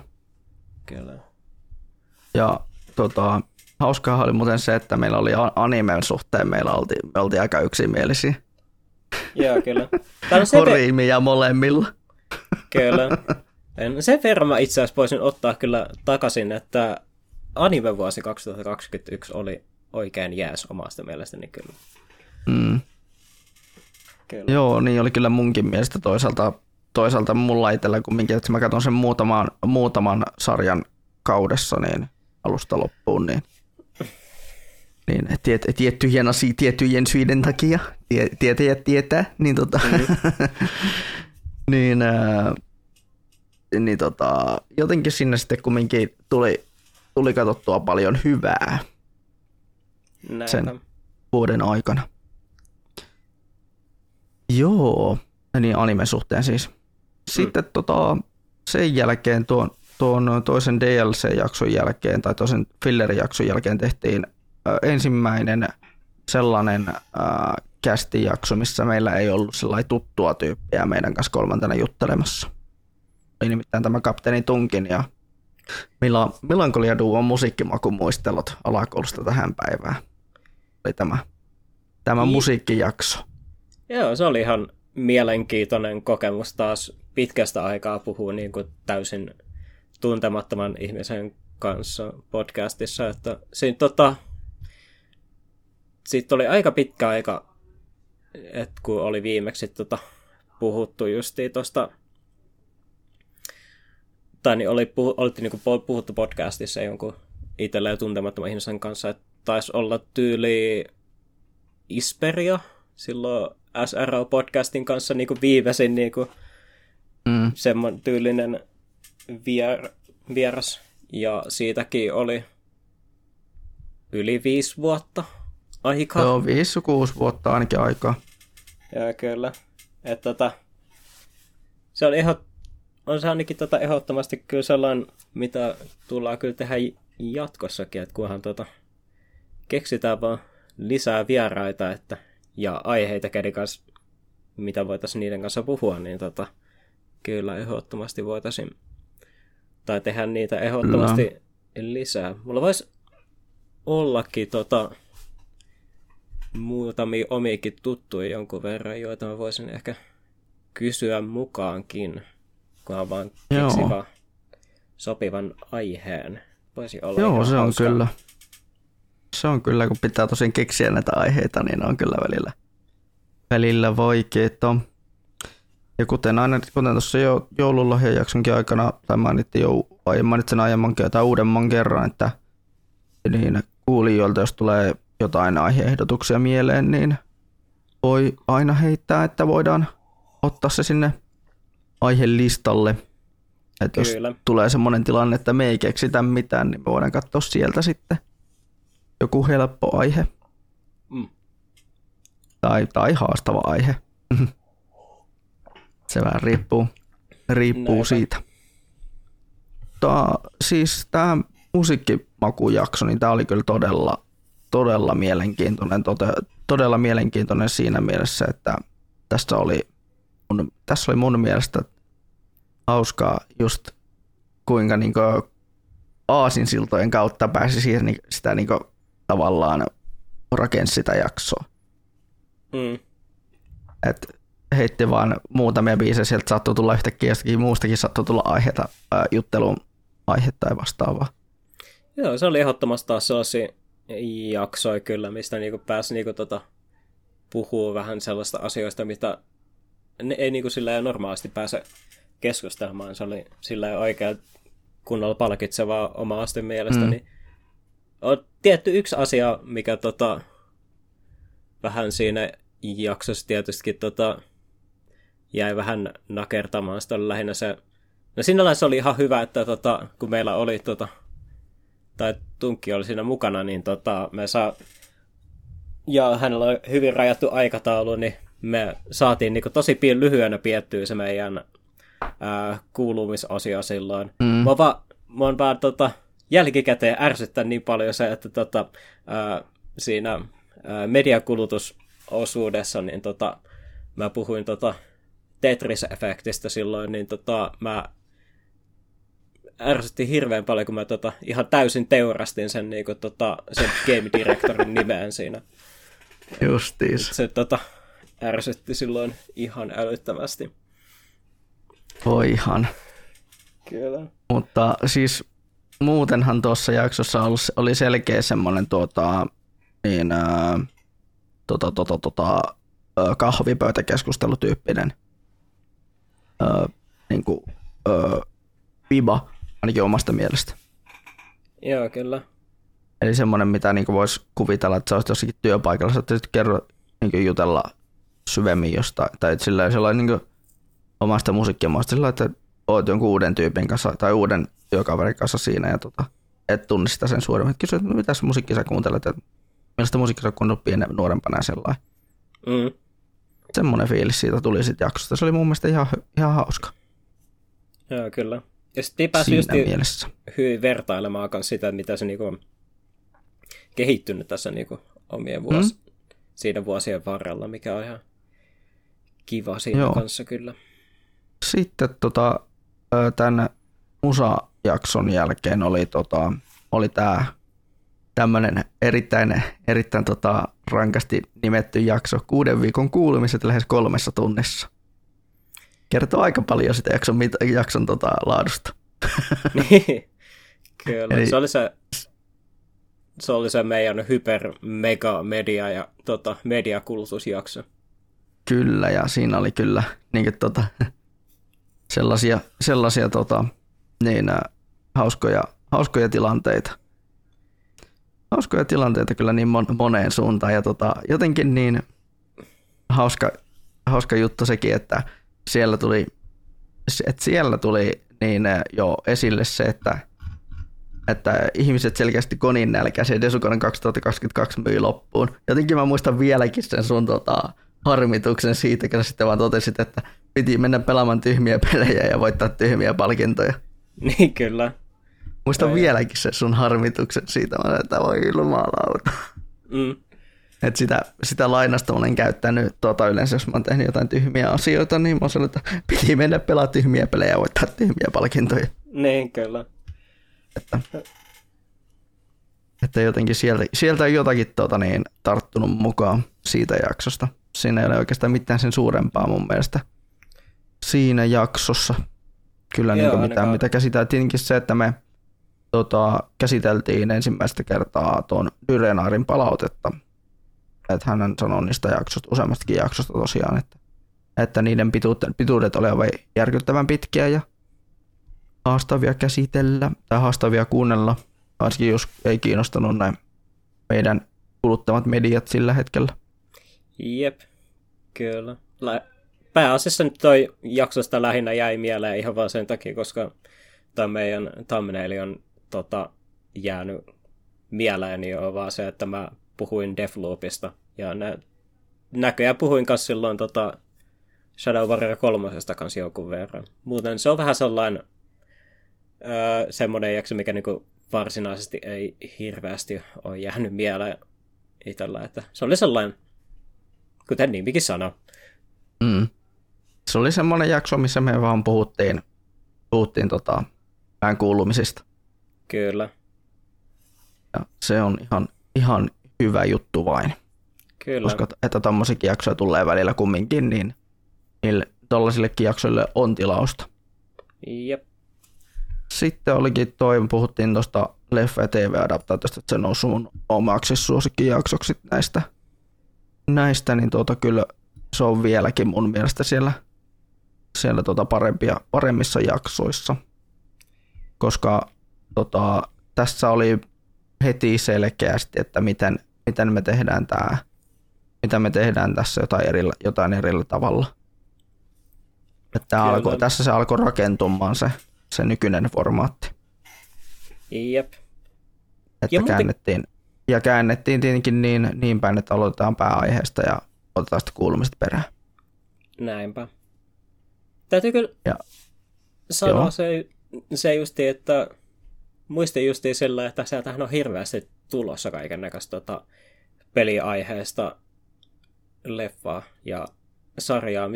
Kyllä. Ja hauskaa oli muuten se, että meillä oli animen suhteen, me oltiin aika yksimielisiä. Joo, kyllä. Horiimia molemmilla. Kyllä. Sen verran mä itse asiassa voisin ottaa kyllä takaisin, että animevuosi 2021 oli oikein jääs omasta mielestäni kyllä. Mm. Kyllä. Joo, niin oli kyllä munkin mielestä toisaalta mulla itsellä kumminkin, että mä katson sen muutaman sarjan kaudessa niin alusta loppuun, niin tiettyjen asioiden tiettyjen syiden takia tietää, niin niin jotenkin sinne sitten kumminkin tuli katsottua paljon hyvää sen vuoden aikana. Joo, niin animen suhteen siis. Sitten sen jälkeen tuon toisen DLC-jakson jälkeen tai toisen filler-jakson jälkeen tehtiin ensimmäinen sellainen kästijakso, missä meillä ei ollut sellainen tuttua tyyppiä meidän kanssa kolmantena juttelemassa. Ei nimittäin tämä Kapteeni Tunkin ja Melankolia Duon musiikkimakumuistelut alakoulusta tähän päivään. Oli tämä musiikkijakso. Joo, se oli ihan mielenkiintoinen kokemus taas pitkästä aikaa puhua niin kuin täysin tuntemattoman ihmisen kanssa podcastissa, että siinä siitä oli aika pitkä aika, että kun oli viimeksi puhuttu justiin tuosta, tai niin oltiin niinku puhuttu podcastissa jonkun itselleen tuntemattoman ihmisen kanssa, että taisi olla tyyli Isperia silloin SRO-podcastin kanssa niinku viimesin niinku semmoinen tyylinen vieras, ja siitäkin oli yli 5 vuotta aikaa. Joo, 5-6 vuotta ainakin aikaa. Joo, kyllä. Että se on on se ainakin ehdottomasti kyllä sellainen, mitä tullaan kyllä tehdä jatkossakin, että kunhan keksitään vaan lisää vieraita ja aiheita, mitä voitaisiin niiden kanssa puhua, niin kyllä ehdottomasti voitaisiin tai tehdä niitä ehdottomasti lisää. Mulla voisi ollakin muutamia omiikin tuttuja jonkun verran, joita mä voisin ehkä kysyä mukaankin, kunhan vaan keksivän sopivan aiheen. Voisi olla. Joo, se on hauskaa. Kyllä. Se on kyllä, kun pitää tosin keksiä näitä aiheita, niin on kyllä välillä vaikeita. Ja kuten tuossa joululahjajaksonkin aikana, tai mainittiin jo aiemmankin tai uudemman kerran, että niin kuulijoilta, jos tulee jotain aiheehdotuksia mieleen, niin voi aina heittää, että voidaan ottaa se sinne aihelistalle. Että jos tulee semmoinen tilanne, että me ei keksitä mitään, niin me voidaan katsoa sieltä sitten joku helppo aihe. Mm. Tai haastava aihe. Se vähän riippuu siitä. Siis tämä musiikkimakujakso, niin tämä oli kyllä todella mielenkiintoinen. Todella mielenkiintoinen siinä mielessä, että tässä oli mun mielestä hauskaa just kuinka niin kuin aasinsiltojen kautta pääsi siihen sitä niin kuin tavallaan rakensi sitä jaksoa. Mm. Et heitti vaan muutamia biisejä, sieltä saattoi tulla yhtäkkiä jostakin muustakin saattoi tulla aiheita, juttelun aihetta tai vastaavaa. Joo, se oli ehdottomasti taas sellaisia jaksoja kyllä, mistä niinku pääsi niinku puhua vähän sellaista asioista, mitä ne ei niinku sillä normaalisti pääse keskustelemaan. Se oli sillä oikein kunnolla palkitsevaa oma aste mielestäni. Mm. On tietty yksi asia, mikä vähän siinä jaksossa tietysti jäi vähän nakertamaan. Sitä oli lähinnä se, no sinällään se oli ihan hyvä, että kun meillä oli tai Tunkki oli siinä mukana, niin me ja hänellä oli hyvin rajattu aikataulu, niin me saatiin niin tosi lyhyenä piettyä se meidän kuulumisosia silloin. Mm. Mä oon vaan jälkikäteen ärsyttänyt niin paljon se, että siinä mediakulutusosuudessa niin mä puhuin Tetris-efektistä silloin, niin mä ärsytti hirveän paljon, kun mä ihan täysin teurastin sen, niin kuin, sen game directorin nimeen siinä. Justiis. Se ärsytti silloin ihan älyttömästi. Voi ihan. Kyllä. Mutta siis muutenhan tuossa jaksossa oli selkeä semmoinen kahvipöytäkeskustelutyyppinen niinku viba ainakin omasta mielestä. Joo, kyllä. Eli semmoinen, mitä niinku voisi kuvitella, että sä olisit jossakin työpaikalla, sä oot niinku jutella syvemmin jostain, tai sellainen niinku omasta musiikkimaasta, sillä että oot jonkun uuden tyypin kanssa tai uuden työkaverin kanssa siinä ja et tunne sitä sen suoremmin. Kysy, että mitäs musiikkia sä kuuntelet, että millaista musiikkia sä oot kuunnellut nuorempana ja sellainen. Mm. Semmoinen fiilis siitä tuli sitten jaksosta. Se oli mun mielestä ihan hauska. Joo, kyllä. Ja sitten ei päässyt just hyvin vertailemaan sitä, mitä se niinku on kehittynyt tässä niinku omien siinä vuosien varrella, mikä on ihan kiva siinä kanssa kyllä. Sitten tämän musajakson jälkeen oli tämä tämmöinen erittäin rankasti nimetty jakso 6 viikon kuulumiset lähes 3 tunnissa. Kertoo aika paljon sitä jakson laadusta. Niin, kyllä. Eli se oli se meidän hyper-mega-media ja mediakulutusjakso. Kyllä, ja siinä oli kyllä niin, sellaisia hauskoja tilanteita. Hauskoja tilanteita kyllä niin moneen suuntaan, ja jotenkin niin hauska juttu sekin, että siellä tuli niin jo esille se, että ihmiset selkeästi konin nälkäisiä Desukon 2022 myi loppuun. Jotenkin mä muistan vieläkin sen sun harmituksen siitä, kun sä sitten vaan totesit, että piti mennä pelaamaan tyhmiä pelejä ja voittaa tyhmiä palkintoja. Niin kyllä. Muistan vieläkin sen sun harmituksen siitä, että voi jumalauta. Mm. Että sitä lainasta olen käyttänyt yleensä, jos mä oon tehnyt jotain tyhmiä asioita, niin mä oon sanonut, että piti mennä pelaa tyhmiä pelejä ja voittaa tyhmiä palkintoja. Niin, kyllä. Että jotenkin sieltä on jotakin tarttunut mukaan siitä jaksosta. Siinä ei ole oikeastaan mitään sen suurempaa mun mielestä siinä jaksossa. Kyllä niin kuin mitään, mitä käsitellään. Tietenkin se, että me käsiteltiin ensimmäistä kertaa tuon Dyrenaarin palautetta. Että hän on sanonut niistä jaksosta, useammastakin jaksosta tosiaan, että että niiden pituudet olivat järkyttävän pitkiä ja haastavia käsitellä tai haastavia kuunnella, varsinkin jos ei kiinnostanut näin meidän kuluttamat mediat sillä hetkellä. Jep, kyllä. Pääasiassa nyt toi jaksosta lähinnä jäi mieleen ihan vaan sen takia, koska tämä meidän thumbnaili on jäänyt mieleeni jo vaan se, että mä puhuin Deathloopista ja näköjään puhuin kanssa silloin Shadow Warrior 3:sta kanssa jonkun verran. Muuten se on vähän sellainen semmoinen jakso, mikä niinku varsinaisesti ei hirveästi ole jäänyt mieleen itsellä, että se oli sellainen, kuten nimikin sanoi. Mm. Se oli semmoinen jakso, missä me vaan puhuttiin vähän kuulumisista. Kyllä. Ja se on ihan hyvä juttu vain. Kyllä. Koska että tommosikin jaksoja tulee välillä kumminkin, niin niille tollasillekin jaksoille on tilausta. Jep. Sitten olikin puhuttiin tuosta leffa- ja TV-adaptaatiosta, että se nousi mun omaksi suosikkijaksoksi näistä, niin kyllä se on vieläkin mun mielestä siellä paremmissa jaksoissa, koska tässä oli heti selkeästi, että miten me tehdään tässä jotain erillä tavalla. Että tässä se alkoi rakentumaan se nykyinen formaatti. Jep. Että käännettiin tietenkin niin päin, että aloitetaan pääaiheesta ja otetaan sitten kuulumiset perään. Näinpä. Täytyy kyllä sanoa se justi, että muistin justi sillä, että sieltähän on hirveästi tulossa kaikennäköistä peliaiheesta leffaa ja sarjaa,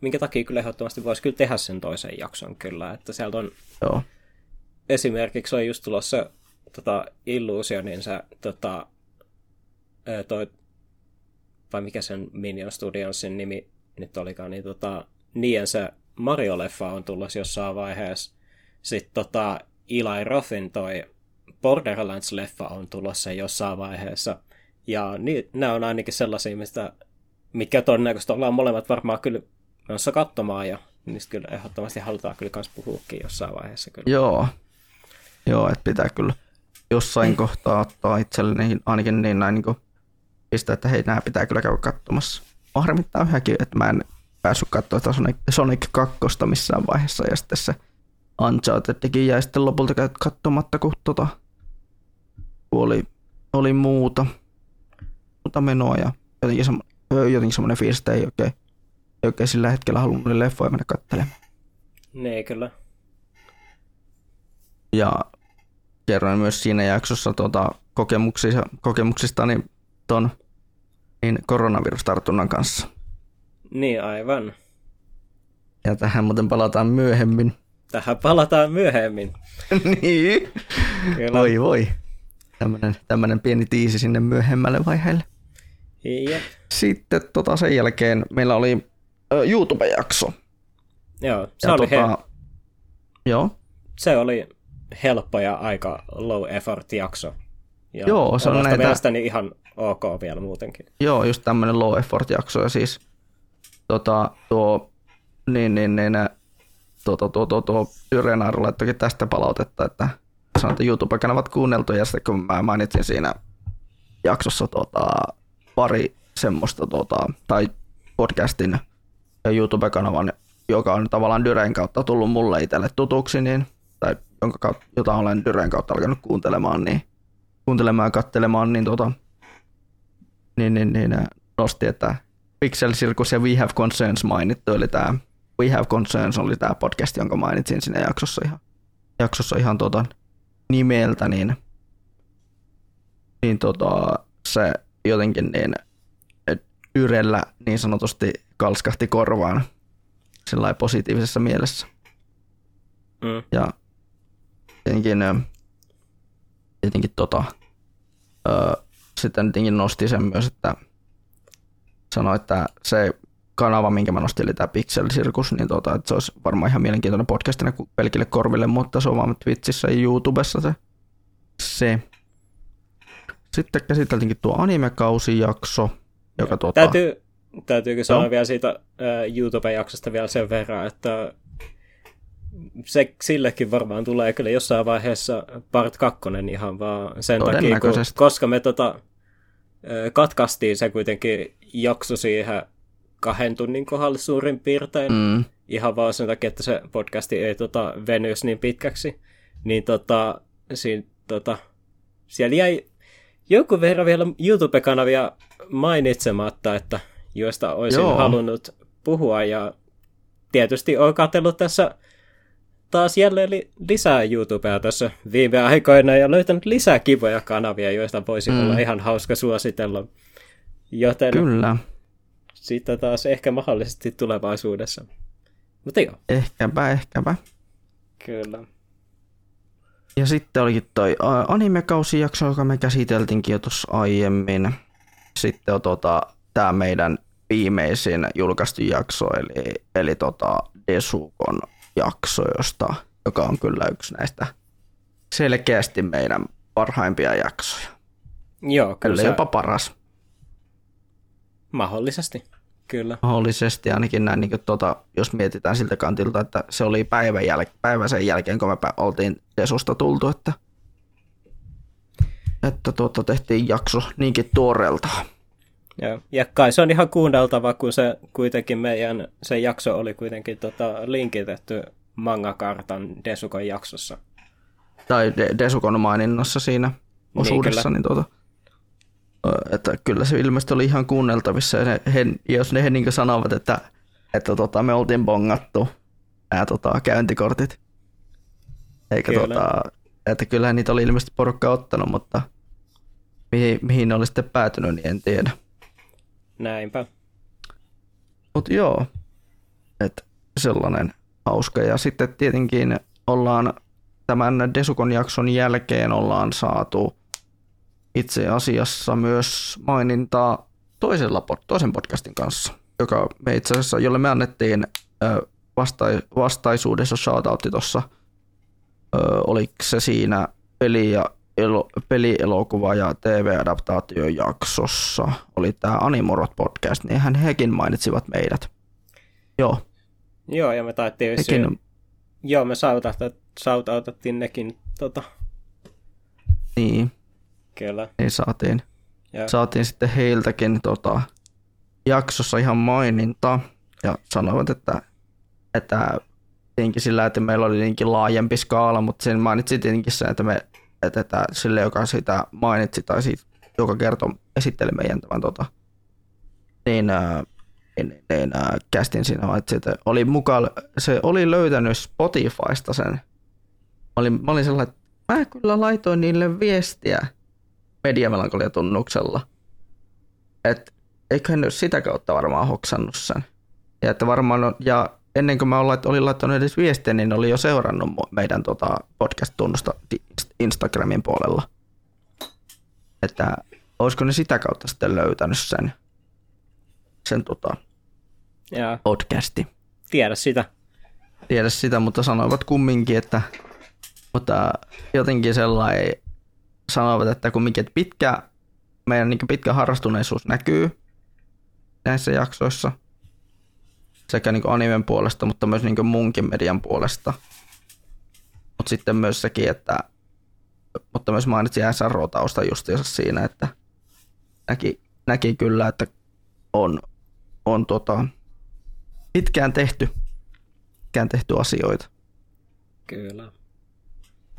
minkä takia kyllä ehdottomasti voisi kyllä tehdä sen toisen jakson kyllä, että sieltä on esimerkiksi on just tulossa Illusionin se toi, vai mikä sen Minion Studionsin nimi nyt olikaan, niin se Mario-leffa on tullut jossain vaiheessa. Sitten Eli Rothin toi Borderlands-leffa on tulossa jossain vaiheessa. Ja nämä on ainakin sellaisia, mitkä todennäköisesti ollaan molemmat varmaan kyllä menossa katsomaan, ja niistä kyllä ehdottomasti halutaan kyllä myös puhuukin jossain vaiheessa. Kyllä. Joo, että pitää kyllä jossain kohtaa ottaa itselleni ainakin niin näin, niin pistää, että hei, nämä pitää kyllä käydä katsomassa. Mä harmittaa yhäkin, että mä en päässyt katsoa Sonic 2 missään vaiheessa, ja sitten se Unchartedkin jäi sitten lopulta katsomatta, kun oli muuta menoa, ja jotenkin semmoinen fiilis, että ei oikein sillä hetkellä halunnut leffoja mennä katselemaan. Niin, kyllä. Ja kerroin myös siinä jaksossa kokemuksistani ton koronavirustartunnan kanssa. Niin, aivan. Ja tähän muuten palataan myöhemmin. Niin. Kyllä. Voi. Tämmönen pieni tiisi sinne myöhemmälle vaiheelle. Jep. Sitten sen jälkeen meillä oli YouTube-jakso. Joo, se ja oli Joo. Se oli helppo ja aika low effort jakso. Ja joo, se on näitä. Mielestäni ihan ok vielä muutenkin. Joo, just tämmöinen low effort jakso ja siis Yrenaaru laittoikin tästä palautetta, että sanoin, että YouTube-kanavat kuunneltu, ja sitten kun mä mainitsin siinä jaksossa pari semmoista tai podcastin ja YouTube-kanavan, joka on tavallaan Dyren kautta tullut mulle itselle tutuksi, niin, tai jota olen Dyren kautta alkanut kuuntelemaan ja katselemaan, niin, nosti, että Pixel Circus ja We Have Concerns mainittu, eli tämä We Have Concerns oli tämä podcast, jonka mainitsin siinä jaksossa ihan nimeltä, niin se jotenkin Yrellä niin sanotusti kalskahti korvaan sellainen positiivisessa mielessä. Mm. Ja jotenkin sitten jotenkin nosti sen myös, että sanoi, että se kanava, minkä mä nostin, eli tämä Pixel Circus, niin että se olisi varmaan ihan mielenkiintoinen podcastina pelkille korville, mutta se on vaan Twitchissä ja YouTubessa se. Sitten käsiteltiinkin tuo anime-kausijakso, joka Täytyykö sanoa vielä siitä YouTube-jaksosta vielä sen verran, että se sillekin varmaan tulee kyllä jossain vaiheessa part 2 ihan vaan sen takia, koska me katkaistiin se kuitenkin jakso siihen 2 tunnin kohdalle suurin piirtein, ihan vaan sen takia, että se podcasti ei venyisi niin pitkäksi, niin siellä jäi jonkun verran vielä YouTube-kanavia mainitsematta, että joista olisin halunnut puhua, ja tietysti olen katsellut tässä taas jälleen lisää YouTubea tässä viime aikoina ja löytänyt lisää kivoja kanavia, joista voisi olla ihan hauska suositella. Joten kyllä. Siitä taas ehkä mahdollisesti tulevaisuudessa. Mutta joo. Ehkäpä. Kyllä. Ja sitten olikin toi anime-kausijakso, joka me käsiteltiinkin jo tuossa aiemmin. Sitten on tämä meidän viimeisin julkaistu jakso, eli Desukon jakso, joka on kyllä yksi näistä selkeästi meidän parhaimpia jaksoja. Joo, kyllä. Eli jopa paras. Mahdollisesti, kyllä. Mahdollisesti, ainakin näin, niin kuin jos mietitään siltä kantilta, että se oli päivän sen jälkeen, kun me oltiin Desusta tultu, että tehtiin jakso niinkin tuoreelta. Ja kai se on ihan kuunneltava, kun se kuitenkin se jakso oli kuitenkin linkitetty mangakartan Desukon jaksossa. Tai Desukon maininnassa siinä osuudessa. Niin, että kyllä se ilmeisesti oli ihan kuunneltavissa. Ja jos ne niin sanovat, että me oltiin bongattu nämä käyntikortit. Eikä kyllä. Että kyllähän niitä oli ilmeisesti porukka ottanut, mutta mihin ne oli sitten päätynyt, niin en tiedä. Näinpä. Mut joo, että sellainen hauska. Ja sitten tietenkin ollaan tämän Desukon jakson jälkeen saatu itse asiassa myös mainintaa toisen podcastin kanssa, joka me itse asiassa, jolle me annettiin vastaisuudessa shoutoutti tuossa, oliko se siinä pelielokuva- ja TV-adaptaatiojaksossa oli tämä Animorot-podcast, niin hekin mainitsivat meidät. Joo, ja me taittiin hekin... Joo, me shoutoutettiin nekin. Niin. Kyllä. Niin saatiin. Ja. Saatiin sitten heiltäkin jaksossa ihan maininta ja sanoivat, että tietenkin sillä, että meillä oli niinkin laajempi skaala, mutta sen mainitsi tietenkin sen, että me sille, joka sitä mainitsi tai joka kertoo esitteli meidän tämän kästin siinä mainitsi, että oli mukaan, se oli löytänyt Spotifysta sen. Mä olin sellainen, että mä kyllä laitoin niille viestiä Media Melankolia -tunnuksella, että eiköhän ne sitä kautta varmaan hoksannut sen. Ja että varmaan, ja ennen kuin mä olin laittanut edes viestiä, niin oli jo seurannut meidän podcast-tunnusta Instagramin puolella. Että olisiko ne sitä kautta sitten löytänyt sen podcasti. Tiedä sitä, mutta sanoivat kumminkin, että mutta jotenkin sellainen sanoivat, että kumminkin, että meidän niin pitkä harrastuneisuus näkyy näissä jaksoissa. Sekä niin animen puolesta, mutta myös niin munkin median puolesta. Mutta sitten myös sekin, että... Mutta myös mainitsin SRO-tausta justiinsa siinä, että näki kyllä, että on pitkään tehty asioita. Kyllä.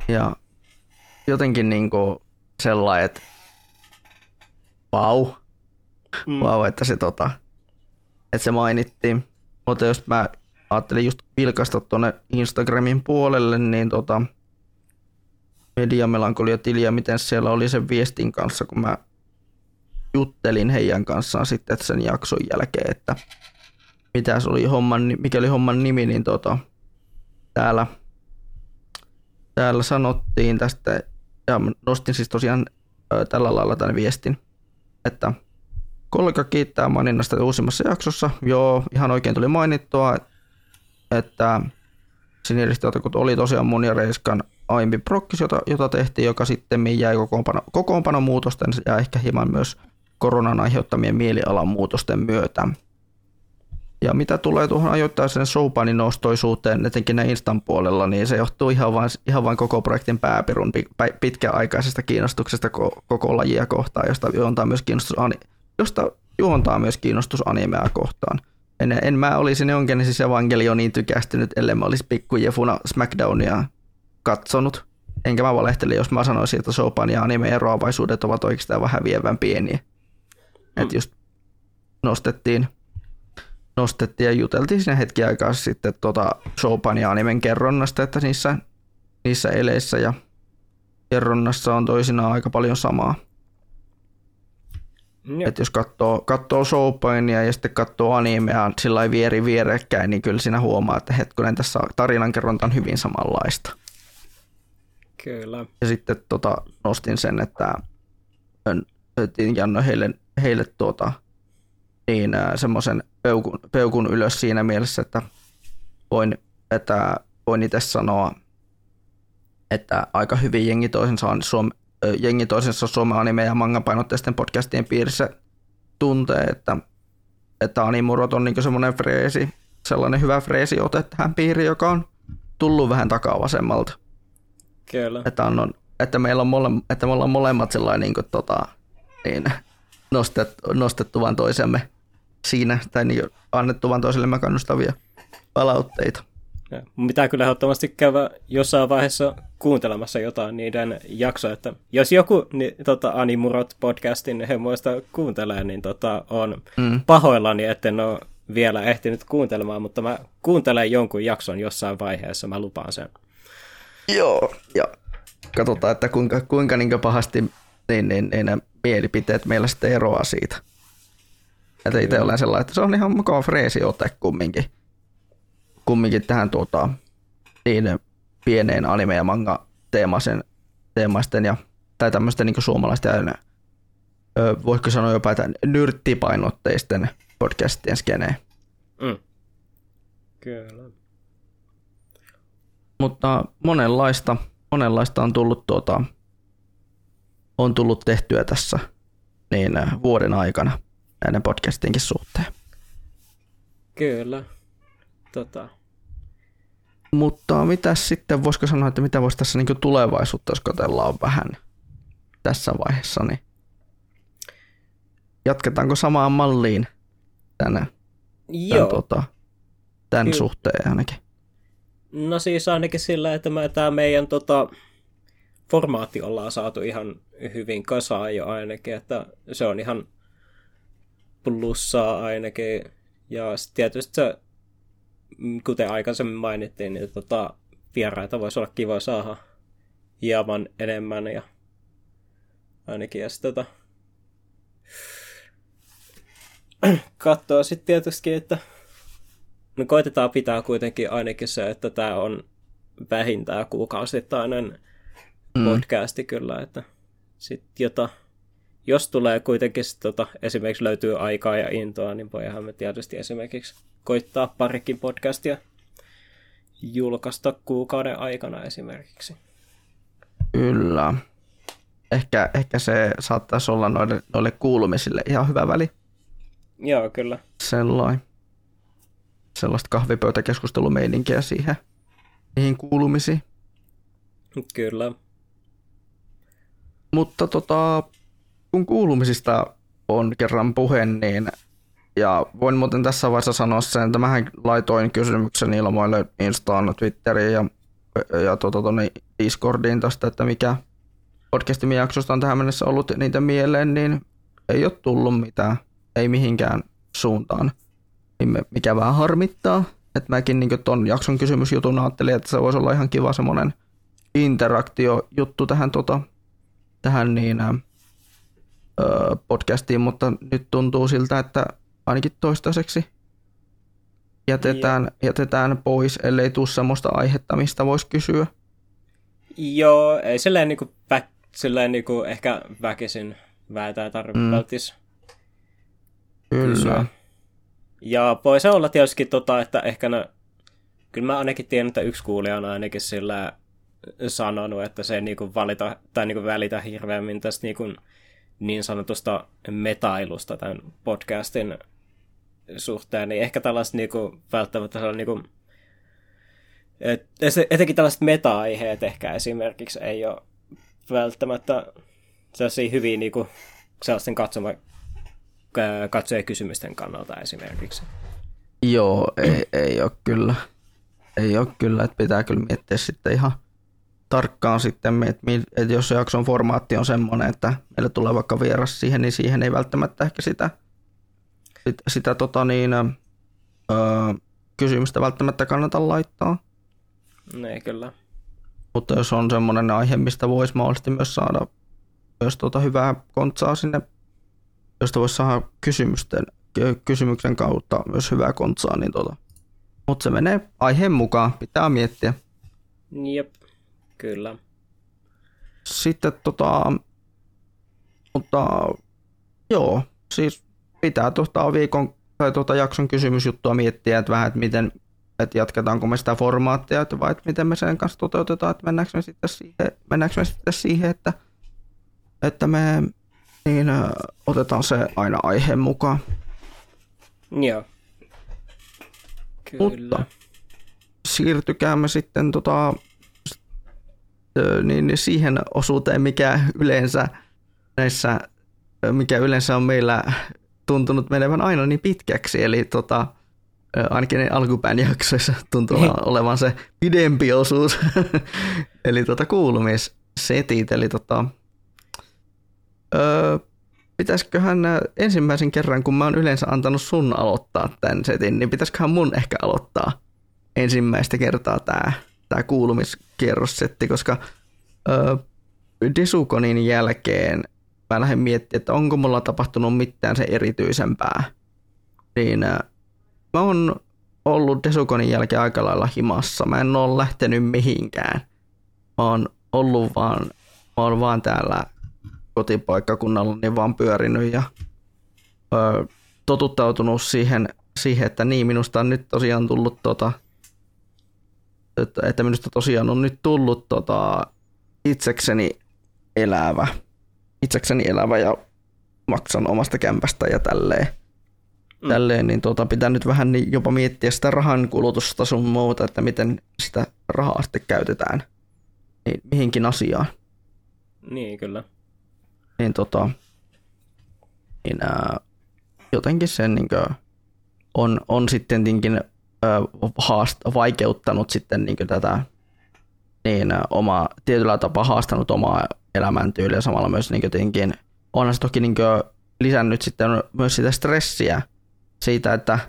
Ja jotenkin niin sellainen, että vau, että se se mainittiin. Mutta jos mä ajattelin just vilkaista tuonne Instagramin puolelle, niin Media Melankolia -tiliä, miten siellä oli sen viestin kanssa, kun mä juttelin heidän kanssaan sitten sen jakson jälkeen, että mikä oli homman nimi, niin täällä sanottiin tästä, ja nostin siis tosiaan tällä lailla tämän viestin, että kollega kiittää maininnasta uusimmassa jaksossa. Joo, ihan oikein tuli mainittua, että Siniristi Otaku oli tosiaan mun ja Reiskan aiempi prokkis, jota tehtiin, joka sitten jäi kokoonpanomuutosten ja ehkä hieman myös koronan aiheuttamien mielialan muutosten myötä Ja mitä tulee tuohon ajoittaisen showpanin nostoisuuteen, etenkin ne Instan puolella, niin se johtuu ihan vain koko projektin pääpirun pitkäaikaisesta kiinnostuksesta koko lajia kohtaan, josta juontaa myös kiinnostus animea kohtaan. En mä olisi Neongenesis Evangelioniin tykästynyt, ellei mä olisi pikkujefuna Smackdownia katsonut. Enkä mä valehtele, jos mä sanoisin, että showpan ja anime eroavaisuudet ovat oikeastaan vähän vievän pieniä. Että just nostettiin ja juteltiin siinä hetki aikaa sitten showpan ja animen kerronnasta, että niissä eleissä ja kerronnassa on toisinaan aika paljon samaa. Että jos katsoo showpainia ja sitten katsoo animea sillä vieri vierekkäin, niin kyllä siinä huomaa, että hetkonen, tässä tarinankerronta on hyvin samanlaista. Kyllä. Ja sitten nostin sen, että annoin heille semmoisen peukun ylös siinä mielessä, että voin itse sanoa, että aika hyvin jengi toisensa Suomen anime- ja mangapainotteisten podcastien piirissä tuntee, että Animorot on niin sellainen hyvä freesiote tähän piiriin, joka on tullut vähän takavasemmalta. Kyllä. Että me ollaan molemmat sellainen nostettu vaan toisemme siinä, tai niin annettu vaan toisillemme kannustavia palautteita. Ja pitää kyllä ehdottomasti käydä jossain vaiheessa kuuntelemassa jotain niiden jaksoa, että jos joku niin, Animurot-podcastin hemmoista kuuntelee, niin on pahoillani, etten ole vielä ehtinyt kuuntelemaan, mutta mä kuuntelen jonkun jakson jossain vaiheessa, mä lupaan sen. Joo, ja katsotaan, että kuinka niin pahasti niin mielipiteet meillä sitten eroaa siitä. Että itse olen sellainen, että se on ihan mukava freesiote kumminkin tähän niin pieneen anime- ja manga-teemaisten tai tämmöisten niin suomalaisten, voisiko sanoa jopa, että nyrttipainotteisten podcastien skeneen. Mm. Kyllä. Mutta monenlaista on tullut tehtyä tässä niin vuoden aikana näiden podcastinkin suhteen. Kyllä. Mutta mitä sitten, voisiko sanoa, että mitä voisi tässä niin tulevaisuutta, jos katsellaan vähän tässä vaiheessa, niin jatketaanko samaan malliin tämän suhteen ainakin? No siis ainakin sillä, että tämä meidän formaatti ollaan saatu ihan hyvin kasaan jo ainakin, että se on ihan plussaa ainakin, ja tietysti se, kuten aikaisemmin mainittiin, niin vieraita voisi olla kiva saada hieman enemmän, ja ainakin ja sitten katsoa sitten tietysti, että no koitetaan pitää kuitenkin ainakin se, että tämä on vähintään kuukausittainen podcasti kyllä, että sit jos tulee kuitenkin sit esimerkiksi löytyy aikaa ja intoa, niin voihan me tietysti esimerkiksi koittaa parikin podcastia julkaista kuukauden aikana esimerkiksi. Kyllä. Ehkä se saattaisi olla noille kuulumisille ihan hyvä väli. Joo, kyllä. Sellaista kahvipöytäkeskustelumeininkiä siihen, niihin kuulumisiin. Kyllä. Mutta kun kuulumisista on kerran puhe, niin ja voin muuten tässä vaiheessa sanoa sen, että mähän laitoin kysymyksen ilmoille Instaan, Twitteriin ja Discordiin tästä, että mikä podcastin jaksosta on tähän mennessä ollut niitä mieleen, niin ei ole tullut mitään, ei mihinkään suuntaan. Mikä vähän harmittaa, että mäkin niin ton jakson kysymysjutun ajattelin, että se voisi olla ihan kiva semmoinen interaktiojuttu tähän, tähän niin, podcastiin, mutta nyt tuntuu siltä, että ainakin toistaiseksi jätetään pois, ellei tule semmoista aihetta, mistä voisi kysyä. Joo, ei silleen, ehkä väkisin väitään tarvittis kysyä. Ja voi se olla tietysti, että ehkä kyllä mä ainakin tiedän, että yksi kuulija on ainakin sillä sanonut, että se ei välitä hirveämmin tästä niin sanotusta metailusta tämän podcastin suhteen, niin ehkä tällaiset niinku, välttämättä sellainen niinku, etenkin tällaiset meta-aiheet ehkä esimerkiksi ei ole välttämättä sellaisia hyviä niinku, sellaisten katsojakysymysten kannalta esimerkiksi. Joo, ei ole kyllä. Ei ole kyllä, että pitää kyllä miettiä sitten ihan tarkkaan sitten, että jos se jakson formaatti on semmoinen, että meillä tulee vaikka vieras siihen, niin siihen ei välttämättä ehkä sitä kysymystä välttämättä kannata laittaa. Ei kyllä. Mutta jos on semmoinen aihe, mistä voisi mahdollisesti myös saada myös hyvää kontsaa sinne, josta voisi saada kysymyksen kautta myös hyvää kontsaa, niin mutta se menee aiheen mukaan, pitää miettiä. Jep, kyllä. Sitten joo, siis pitää viikon tai jakson kysymysjuttua miettiä, että vähän, että miten, että jatketaanko me sitä formaattia, että vai että miten me sen kanssa toteutetaan, että mennäänkö me sitten siihen, että me niin, otetaan se aina aiheen mukaan. Joo. Kyllä. Mutta siirtykäämme sitten niin siihen osuuteen, mikä yleensä on meillä tuntunut menevän aina niin pitkäksi, eli ainakin alkupään jaksoissa tuntuu olevan se pidempi osuus, eli kuulumissetit, eli pitäisköhän ensimmäisen kerran, kun mä oon yleensä antanut sun aloittaa tämän setin, niin pitäisköhän mun ehkä aloittaa ensimmäistä kertaa tää kuulumiskierrossetti, koska Desukonin jälkeen mä lähdin miettimään, että onko mulla tapahtunut mitään se erityisempää. Niin mä oon ollut Desukonin jälkeen aika lailla himassa. Mä en ole lähtenyt mihinkään. Mä oon vaan täällä kotipaikkakunnalla niin vaan pyörinyt ja totuttautunut siihen, että niin minusta on nyt tosiaan tullut että minusta tosiaan on nyt tullut itsekseni elävä ja maksan omasta kämpästä ja tälleen niin pitää nyt vähän niin jopa miettiä sitä rahan kulutusta sun muuta, että miten sitä rahaa sitten käytetään niin mihinkin asiaan. Niin kyllä. Niin jotenkin sen niin on sitten tinkin vaikeuttanut sitten niin tätä niin omaa tietyllä tapaa haastanut omaa elämäntyyliä samalla myös niin tinkin onhan se toki niin lisännyt sitten myös sitä stressiä siitä, että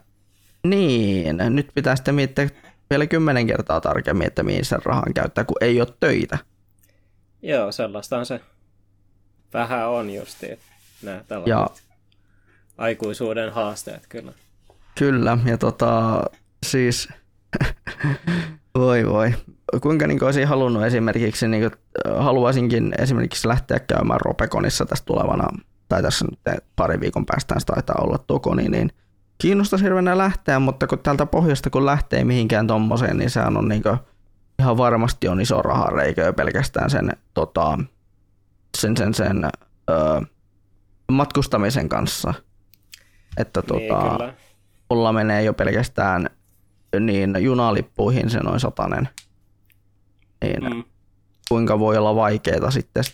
niin nyt pitää sitten miettiä vielä 10 kertaa tarkemmin, että mihin sen rahan käyttää, kun ei ole töitä. Joo, sellaista on se. Vähän on justiin nämä tällaiset aikuisuuden haasteet, kyllä. Kyllä, ja siis, voi. Kuinka olisin halunnut esimerkiksi, haluaisinkin esimerkiksi lähteä käymään Ropeconissa tästä tulevana, tai tässä nyt pari viikon päästään sitä taitaa olla Tokoni, niin kiinnostaisi hirveänä lähteä, mutta kun täältä pohjasta kun lähtee mihinkään tommoseen, niin sehän on ihan varmasti on iso rahareikö pelkästään sen matkustamisen kanssa, että mulla menee jo pelkästään niin junalippuihin se noin 100, niin kuinka voi olla vaikeeta sitten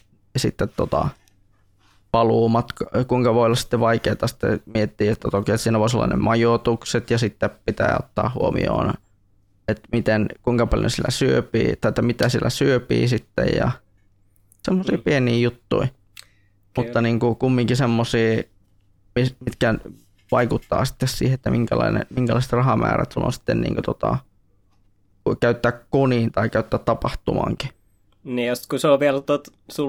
kuinka voi olla sitten vaikeeta sitten miettiä, että toki että siinä voisi olla ne majoitukset ja sitten pitää ottaa huomioon, että kuinka paljon sillä syöpii tai mitä sillä syöpii sitten ja semmoisia pieniä juttuja, mutta niin kuin kumminkin semmoisia, mitkä vaikuttaa sitten siihen, että minkälaiset rahamäärät sulla on sitten niin kuin käyttää koniin tai käyttää tapahtumaankin. Niin, ja kun sulla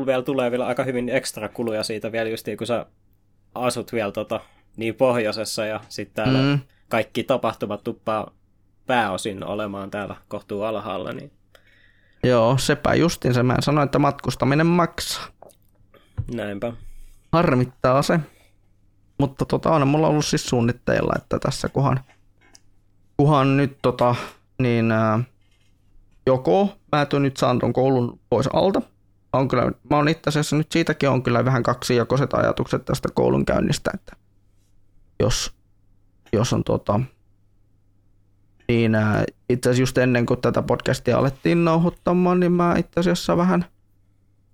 vielä tulee vielä aika hyvin ekstra kuluja siitä vielä justiin, kun sä asut vielä niin pohjoisessa ja sitten täällä kaikki tapahtumat tuppaa pääosin olemaan täällä kohtuu alhaalla, niin joo, sepä justiinsa. Mä sanoin, että matkustaminen maksaa. Näinpä. Harmittaa se. Mutta on mulla ollut siis suunnitteilla, että tässä kuhan nyt niin joko mä tuon nyt saan ton koulun pois alta. Mä oon itse asiassa nyt siitäkin on kyllä vähän kaksijakoiset ajatukset tästä koulun käynnistä, että jos on niin itse asiassa just ennen kuin tätä podcastia alettiin nauhoittamaan, niin mä itse asiassa vähän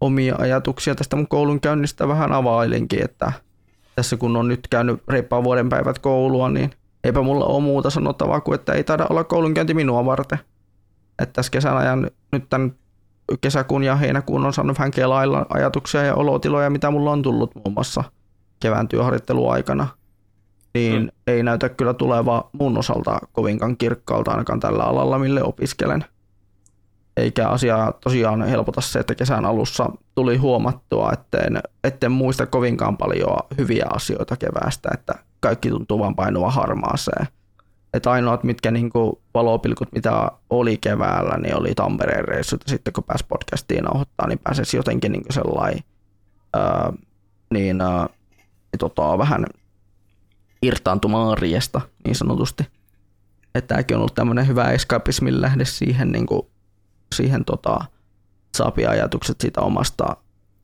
omia ajatuksia tästä mun koulunkäynnistä vähän availinkin, että tässä kun on nyt käynyt reippaan vuoden päivät koulua, niin eipä mulla ole muuta sanottavaa kuin, että ei taida olla koulunkäynti minua varten. Että tässä kesän ajan, nyt tämän kesäkuun ja heinäkuun on saanut vähän kelailla ajatuksia ja olotiloja, mitä mulla on tullut muun muassa kevään työharjoitteluaikana. Niin ei näytä kyllä tulevaa mun osalta kovinkaan kirkkaalta ainakaan tällä alalla, mille opiskelen. Eikä asiaa tosiaan helpota se, että kesän alussa tuli huomattua, etten muista kovinkaan paljon hyviä asioita keväästä, että kaikki tuntuu vaan painua harmaaseen. Että ainoat mitkä niinku valopilkut, mitä oli keväällä, niin oli Tampereen reissut, ja sitten kun pääsi podcastiin nauhoittaa, niin pääsisi jotenkin niinku sellainen vähän irtaantumaan arjesta niin sanotusti. Että tämäkin on ollut tämmöinen hyvä eskapismin lähde siihen niinku siihen saapia ajatukset siitä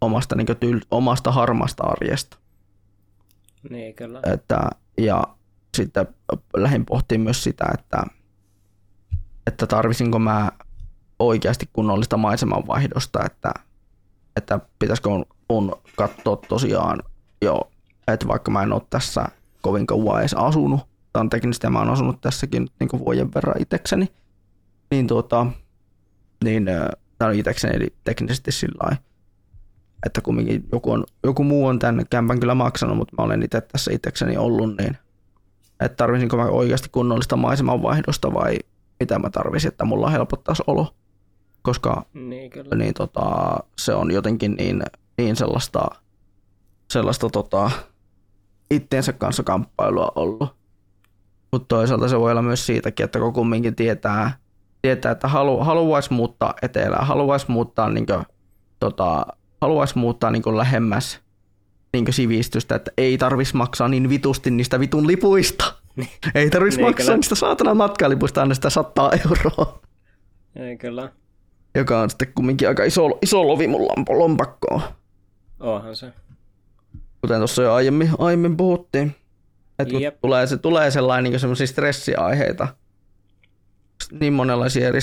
omasta, niin kuin omasta harmasta arjesta. Niin, kyllä. Että, ja sitten lähdin pohtimaan myös sitä, että tarvisinko mä oikeasti kunnollista maisemanvaihdosta, että pitäisikö mun katsoa tosiaan jo, että vaikka mä en ole tässä kovin kauan edes asunut, tai teknisesti mä oon asunut tässäkin niin kuin vuoden verran itsekseni, niin tämä on itsekseni, eli teknisesti sillä lailla, että kumminkin joku muu on tämän kämpän kyllä maksanut, mutta mä olen itse tässä itsekseni ollut, niin että tarvisinko mä oikeasti kunnollista maisemanvaihdosta vai mitä mä tarvisin, että mulla helpottaisi olo, koska niin, se on jotenkin niin sellaista itteensä kanssa kamppailua ollut. Mutta toisaalta se voi olla myös siitäkin, että kun kumminkin tietää, että haluaisi muuttaa etelään, haluaisi muuttaa niin lähemmäs niin sivistystä, että ei tarvitsisi maksaa niin vitusti niistä vitun lipuista. Ei tarvitsisi maksaa niistä saatana matkalipuista aina sitä 100 €. Ei kyllä. Joka on sitten kumminkin aika iso lovi mun lompakkoon. Onhan se. Kuten tuossa jo aiemmin puhuttiin, että tulee sellainen niin semmoisia stressiaiheita, niin monenlaisia eri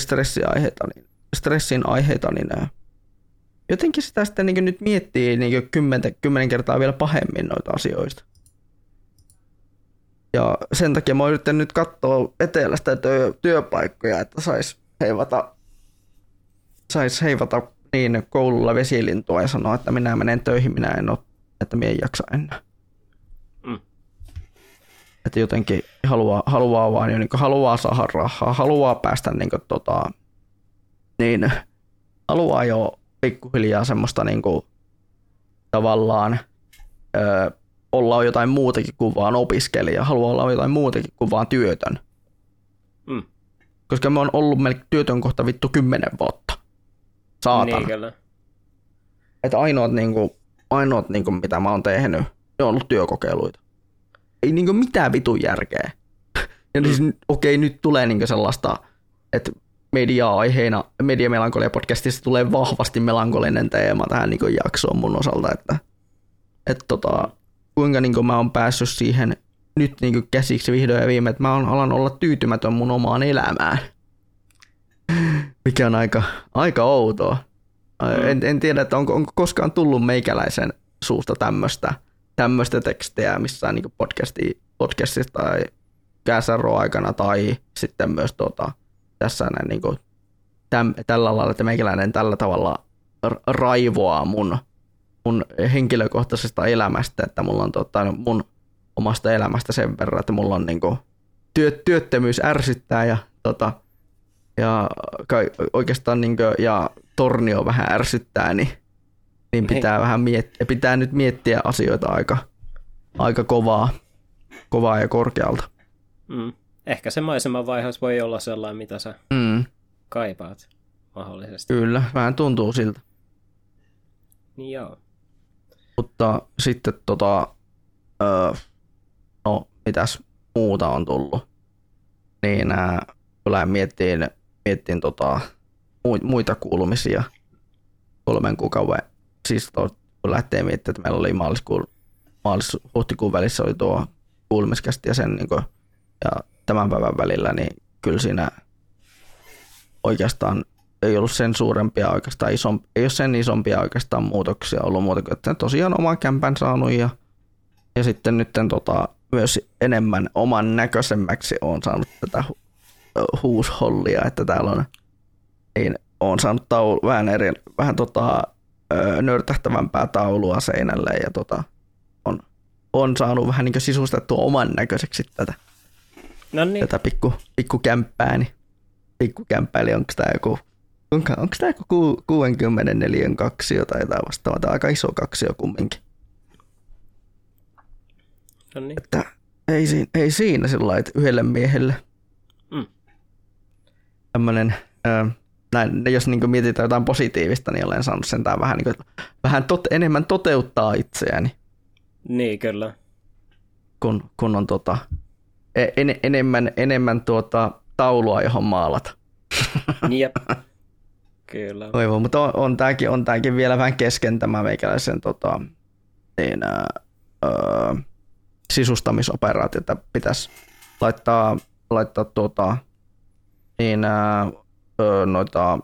stressin aiheita, niin jotenkin sitä sitten niin nyt miettii niin 10 kertaa vielä pahemmin noita asioista. Ja sen takia mä oon yrittänyt nyt katsoa etelästä työpaikkoja, että sais heivata niin koululla vesilintua ja sanoa, että minä menen töihin, minä en ole, että minä en jaksa enää. Että jotenkin haluaa vaan niin kuin haluaa saada rahaa, haluaa päästä haluaa jo pikkuhiljaa semmoista niin kuin, tavallaan olla jotain muutakin kuin vaan opiskelija, haluaa olla jotain muutakin kuin vaan työtön. Mm. Koska mä oon ollut työtön kohta vittu 10 vuotta. Saatana. Niin, että ainoat mitä mä oon tehnyt, ne on ollut työkokeiluita. Ei niinku mitään vitun järkeä. Ja siis, okei, nyt tulee niinku sellaista, että media-aiheena, Media Melankolia-podcastissa tulee vahvasti melankolinen teema tähän niinku jaksoon mun osalta, että kuinka niinku mä oon päässyt siihen nyt niinku käsiksi vihdoin ja viimein, että mä oon alan olla tyytymätön mun omaan elämään. Mikä on aika outoa. En tiedä, että onko koskaan tullut meikäläisen suusta tämmöistä tekstejä missään niin podcastissa tai KSR-aikana tai sitten myös tässä näin niin kuin, tällä lailla, että meikäläinen tällä tavalla raivoaa mun henkilökohtaisesta elämästä, että mulla on mun omasta elämästä sen verran, että mulla on niin kuin, työttömyys ärsyttää ja oikeastaan niin kuin, ja tornio vähän ärsyttää, niin pitää nyt miettiä asioita aika kovaa ja korkealta. Mm. Ehkä se maisemanvaihdos voi olla sellainen, mitä sä kaipaat mahdollisesti. Kyllä, vähän tuntuu siltä. Niin joo. Mutta sitten mitäs muuta on tullut? Niin kyllä miettiin muita kuulumisia 3 kuukauden. Siis kun lähtee miettimään, että meillä oli huhtikuun välissä oli tuo kuulumiskästi ja sen niin ja tämän päivän välillä, niin kyllä siinä oikeastaan ei ollut sen suurempia oikeastaan, ei ole sen isompia oikeastaan muutoksia ollut muuta kuin, että tosiaan oman kämpän saanut ja sitten nyt myös enemmän oman näköisemmäksi olen saanut tätä huushollia, että täällä on, niin olen saanut vähän nörtähtävämpää taulua seinälle ja on saanut vähän niin kuin sisustettua oman näköiseksi tätä pikkukämppää, eli onko tämä joku 64 kaksio tai jotain vastaavaa, tämä on aika iso kaksio kumminkin. Noniin. Että ei siinä sillä lailla, että yhdelle miehelle tämmöinen, jos niin kuin mietitään jotain positiivista, niin olen saanut sentään vähän, niin kuin, enemmän toteuttaa itseäni. Niin, kyllä. Kun on enemmän taulua, johon maalata. Jep, kyllä. Oivo, mutta on tämäkin vielä vähän kesken tämä meikäläisen sisustamisoperaatio, että pitäisi laittaa noita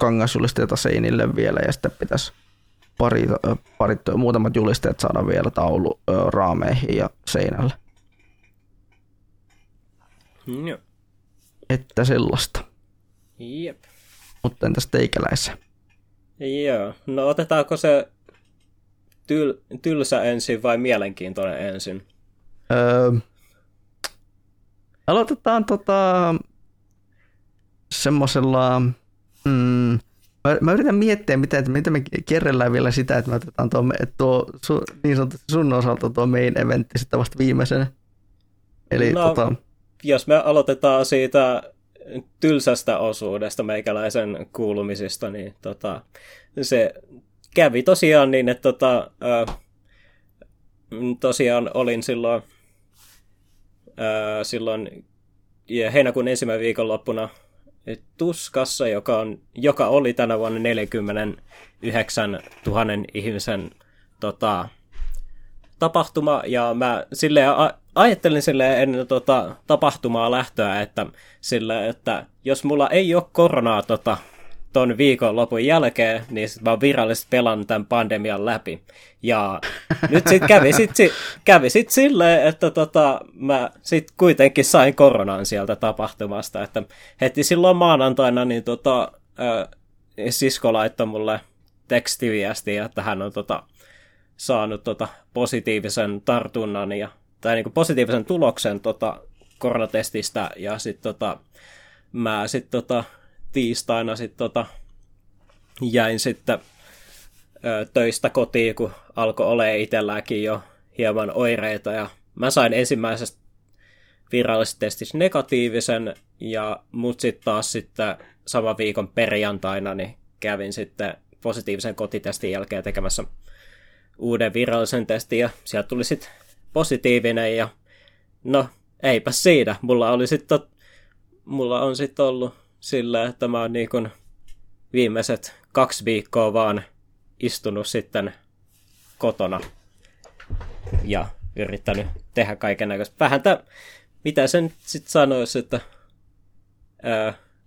kangasjulisteita seinille vielä ja sitten pitäisi muutamat julisteet saada vielä tauluraameihin ja seinälle. Joo. Että sellaista. Jep. Mutta entäs teikäläisen? Joo. No otetaanko se tylsä ensin vai mielenkiintoinen ensin? Aloitetaan semmoisella... Mä yritän miettiä, miten me kerrellään vielä sitä, että me otetaan tuo niin sanotusti sun osalta tuo main eventti sitten vasta viimeisenä. Eli jos me aloitetaan siitä tylsästä osuudesta meikäläisen kuulumisista, niin se kävi tosiaan niin, että tosiaan olin silloin heinäkuun ensimmäinen viikonloppuna Tuskassa, joka oli tänä vuonna 49 000 ihmisen tapahtuma, ja mä ajattelin silleen ennen tapahtumaa lähtöä, että jos mulla ei ole koronaa ton viikonlopun jälkeen, niin sit mä oon virallisesti pelannut tämän pandemian läpi. Ja nyt sit kävi silleen, että mä sit kuitenkin sain koronan sieltä tapahtumasta, että heti silloin maanantaina niin sisko laittoi mulle tekstiviestiä, että hän on saanut positiivisen tartunnan tai niinku positiivisen tuloksen koronatestistä, ja sit mä sit tiistaina sitten jäin sitten töistä kotiin, kun alkoi olemaan itselläänkin jo hieman oireita. Ja mä sain ensimmäisestä virallisesta testistä negatiivisen, ja mut sitten taas sitten saman viikon perjantaina niin kävin sitten positiivisen kotitestin jälkeen tekemässä uuden virallisen testin, ja sieltä tuli sitten positiivinen, ja no eipä siinä. Mulla on sitten ollut sillä, että mä oon niin kun viimeiset 2 viikkoa vaan istunut sitten kotona ja yrittänyt tehdä kaikennäköistä. Vähän mitä sen sitten sanoisi, että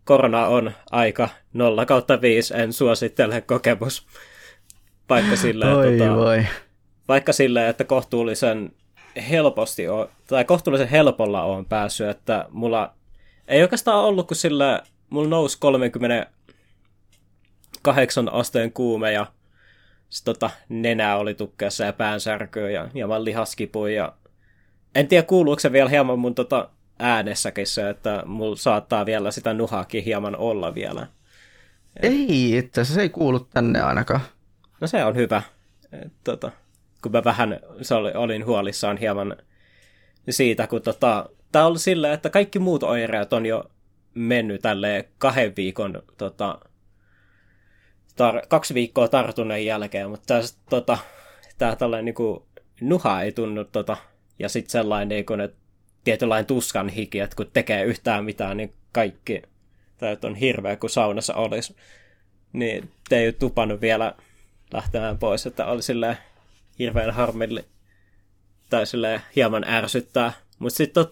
korona on aika 0/5, en suosittele kokemus. Vaikka sillä, että kohtuullisen helpolla on päässyt, että mulla ei oikeastaan ollut kuin sillä... Mulla nousi 38 asteen kuume, ja sit nenä oli tukkeessa ja päänsärkyä ja hieman lihaskipuja. Ja en tiedä, kuuluuko se vielä hieman mun äänessäkin se, että mulla saattaa vielä sitä nuhaakin hieman olla vielä. Ei, että se ei kuulu tänne ainakaan. No se on hyvä. Kun mä vähän olin huolissaan hieman siitä, kun tää oli sillä, että kaikki muut oireet on jo mennyt tälleen 2 viikon 2 viikkoa tartunnan jälkeen, mutta tää tällainen niinku nuha ei tunnu ja sitten sellainen niinku tietynlainen tuskan hiki, että kun tekee yhtään mitään, niin kaikki täyt on hirveä kuin saunassa olisi, niin te ei ole tupannut vielä lähtemään pois, että oli silleen hirveän harmilli tai silleen hieman ärsyttää, mutta sitten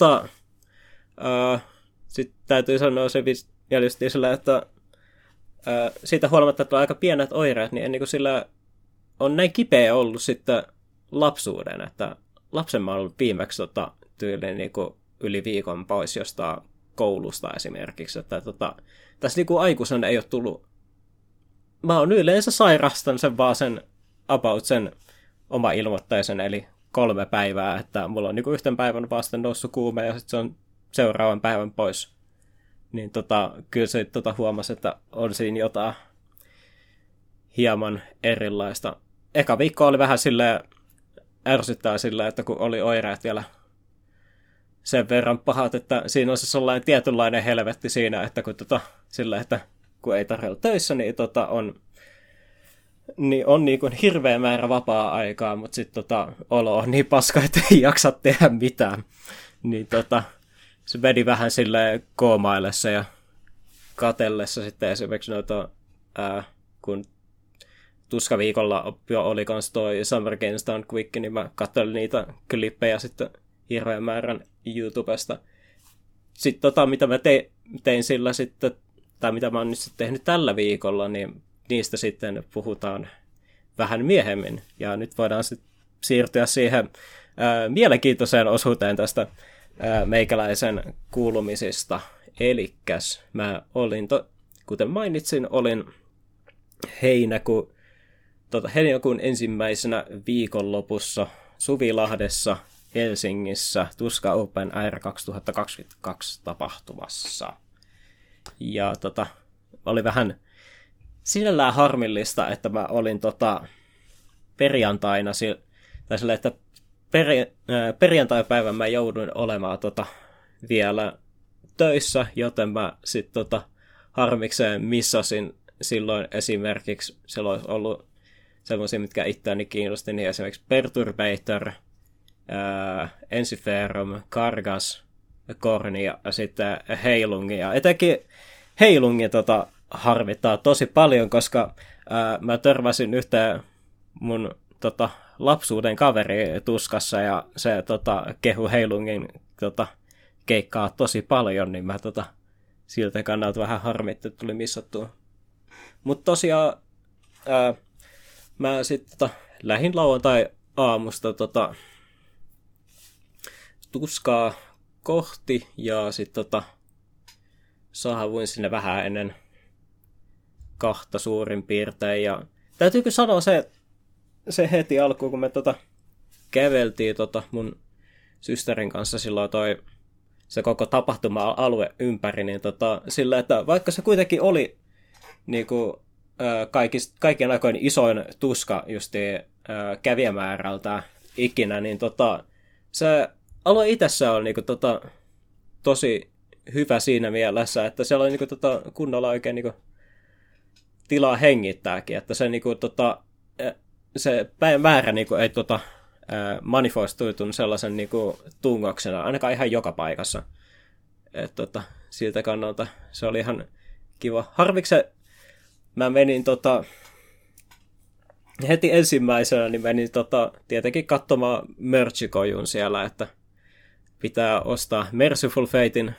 Sitten täytyy sanoa se vielä just sillä, että siitä huolimatta, että on aika pienet oireet, niin, niin sillä on näin kipeä ollut sitten lapsuuden, että lapsen mä oon ollut viimeksi tyyliin niin yli viikon pois jostain koulusta esimerkiksi, että tässä niin aikuisen ei ole tullut, mä oon yleensä sairastan sen vaan sen about sen oma ilmoittaisen, eli 3 päivää, että mulla on niin yhten päivän vasta noussut kuume ja sitten se on seuraavan päivän pois. Niin kyllä se huomasi, että on siinä jotain hieman erilaista. Eka viikko oli vähän silleen ärsyttää silleen, että kun oli oireet vielä sen verran pahat, että siinä on se sellainen tietynlainen helvetti siinä, että kun, sillä, että kun ei tarjolla töissä, niin, on niin kuin hirveä määrä vapaa-aikaa, mutta sitten olo on niin paska, että ei jaksa tehdä mitään. Niin se meni vähän silleen koomaillessa ja katellessa sitten esimerkiksi noita, kun Tuskaviikolla jo oli kans toi Summer Games Done Quick, niin mä katselin niitä klippejä sitten hirveän määrän YouTubesta. Sitten mitä mä tein sillä sitten, tai mitä mä oon nyt sitten tehnyt tällä viikolla, niin niistä sitten puhutaan vähän myöhemmin. Ja nyt voidaan sitten siirtyä siihen mielenkiintoiseen osuuteen tästä meikäläisen kuulumisista. Elikkäs mä olin, kuten mainitsin, olin heinäkuun 1. viikonlopussa Suvilahdessa Helsingissä Tuska Open Air 2022 tapahtumassa. Ja oli vähän sinällään harmillista, että mä olin perjantaina, tai silleen, että perjantaipäivän mä jouduin olemaan vielä töissä, joten mä sitten harmikseen missasin silloin esimerkiksi, siellä olisi ollut semmoisia, mitkä itseäni kiinnosti, niin esimerkiksi Perturbator, Ensiferum, Kargas, Korni ja sitten Heilungi. Ja etenkin Heilungi harmittaa tosi paljon, koska mä törmäsin yhteen mun lapsuuden kaveri Tuskassa ja se kehu Heilungin keikkaa tosi paljon, niin mä siltä kannalta vähän harmitti, tuli missattua. Mutta tosiaan mä sitten lähdin lauantai-aamusta Tuskaa kohti ja sitten saavuin sinne vähän ennen 2 suurin piirtein. Ja täytyykö sanoa se heti alkuun, kun me käveltiin mun systerin kanssa silloin se koko tapahtuma-alue ympäri, niin sillä, että vaikka se kuitenkin oli niin kuin kaikkien aikojen isoin Tuska justiin kävijämäärältä ikinä, niin se alue itsessä on niin kuin tosi hyvä siinä mielessä, että siellä on niin kuin kunnolla oikein niin kuin tilaa hengittääkin, että se, niin kuin, se määrä niin kuin, ei manifoistuitun sellaisen niin kuin, tungoksena, ainakaan ihan joka paikassa. Et, siltä kannalta se oli ihan kiva. Harviksen mä menin heti ensimmäisenä, niin menin tietenkin katsomaan merchikojun siellä, että pitää ostaa Merciful Fatein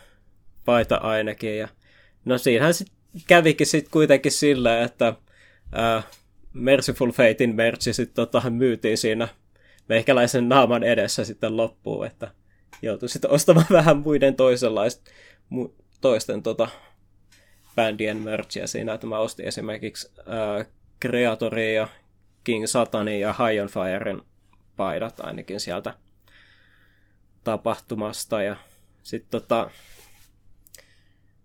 paita ainakin. Ja, no siinähän sit kävikin sit kuitenkin sillä, että Merciful Fatein merchi sit myytiin siinä meikäläisen naaman edessä sitten loppuun, että joutui sitten ostamaan vähän muiden toisten bändien merchia siinä, että mä ostin esimerkiksi Kreatorin ja King Satanin ja High on Firen paidat ainakin sieltä tapahtumasta. Ja sitten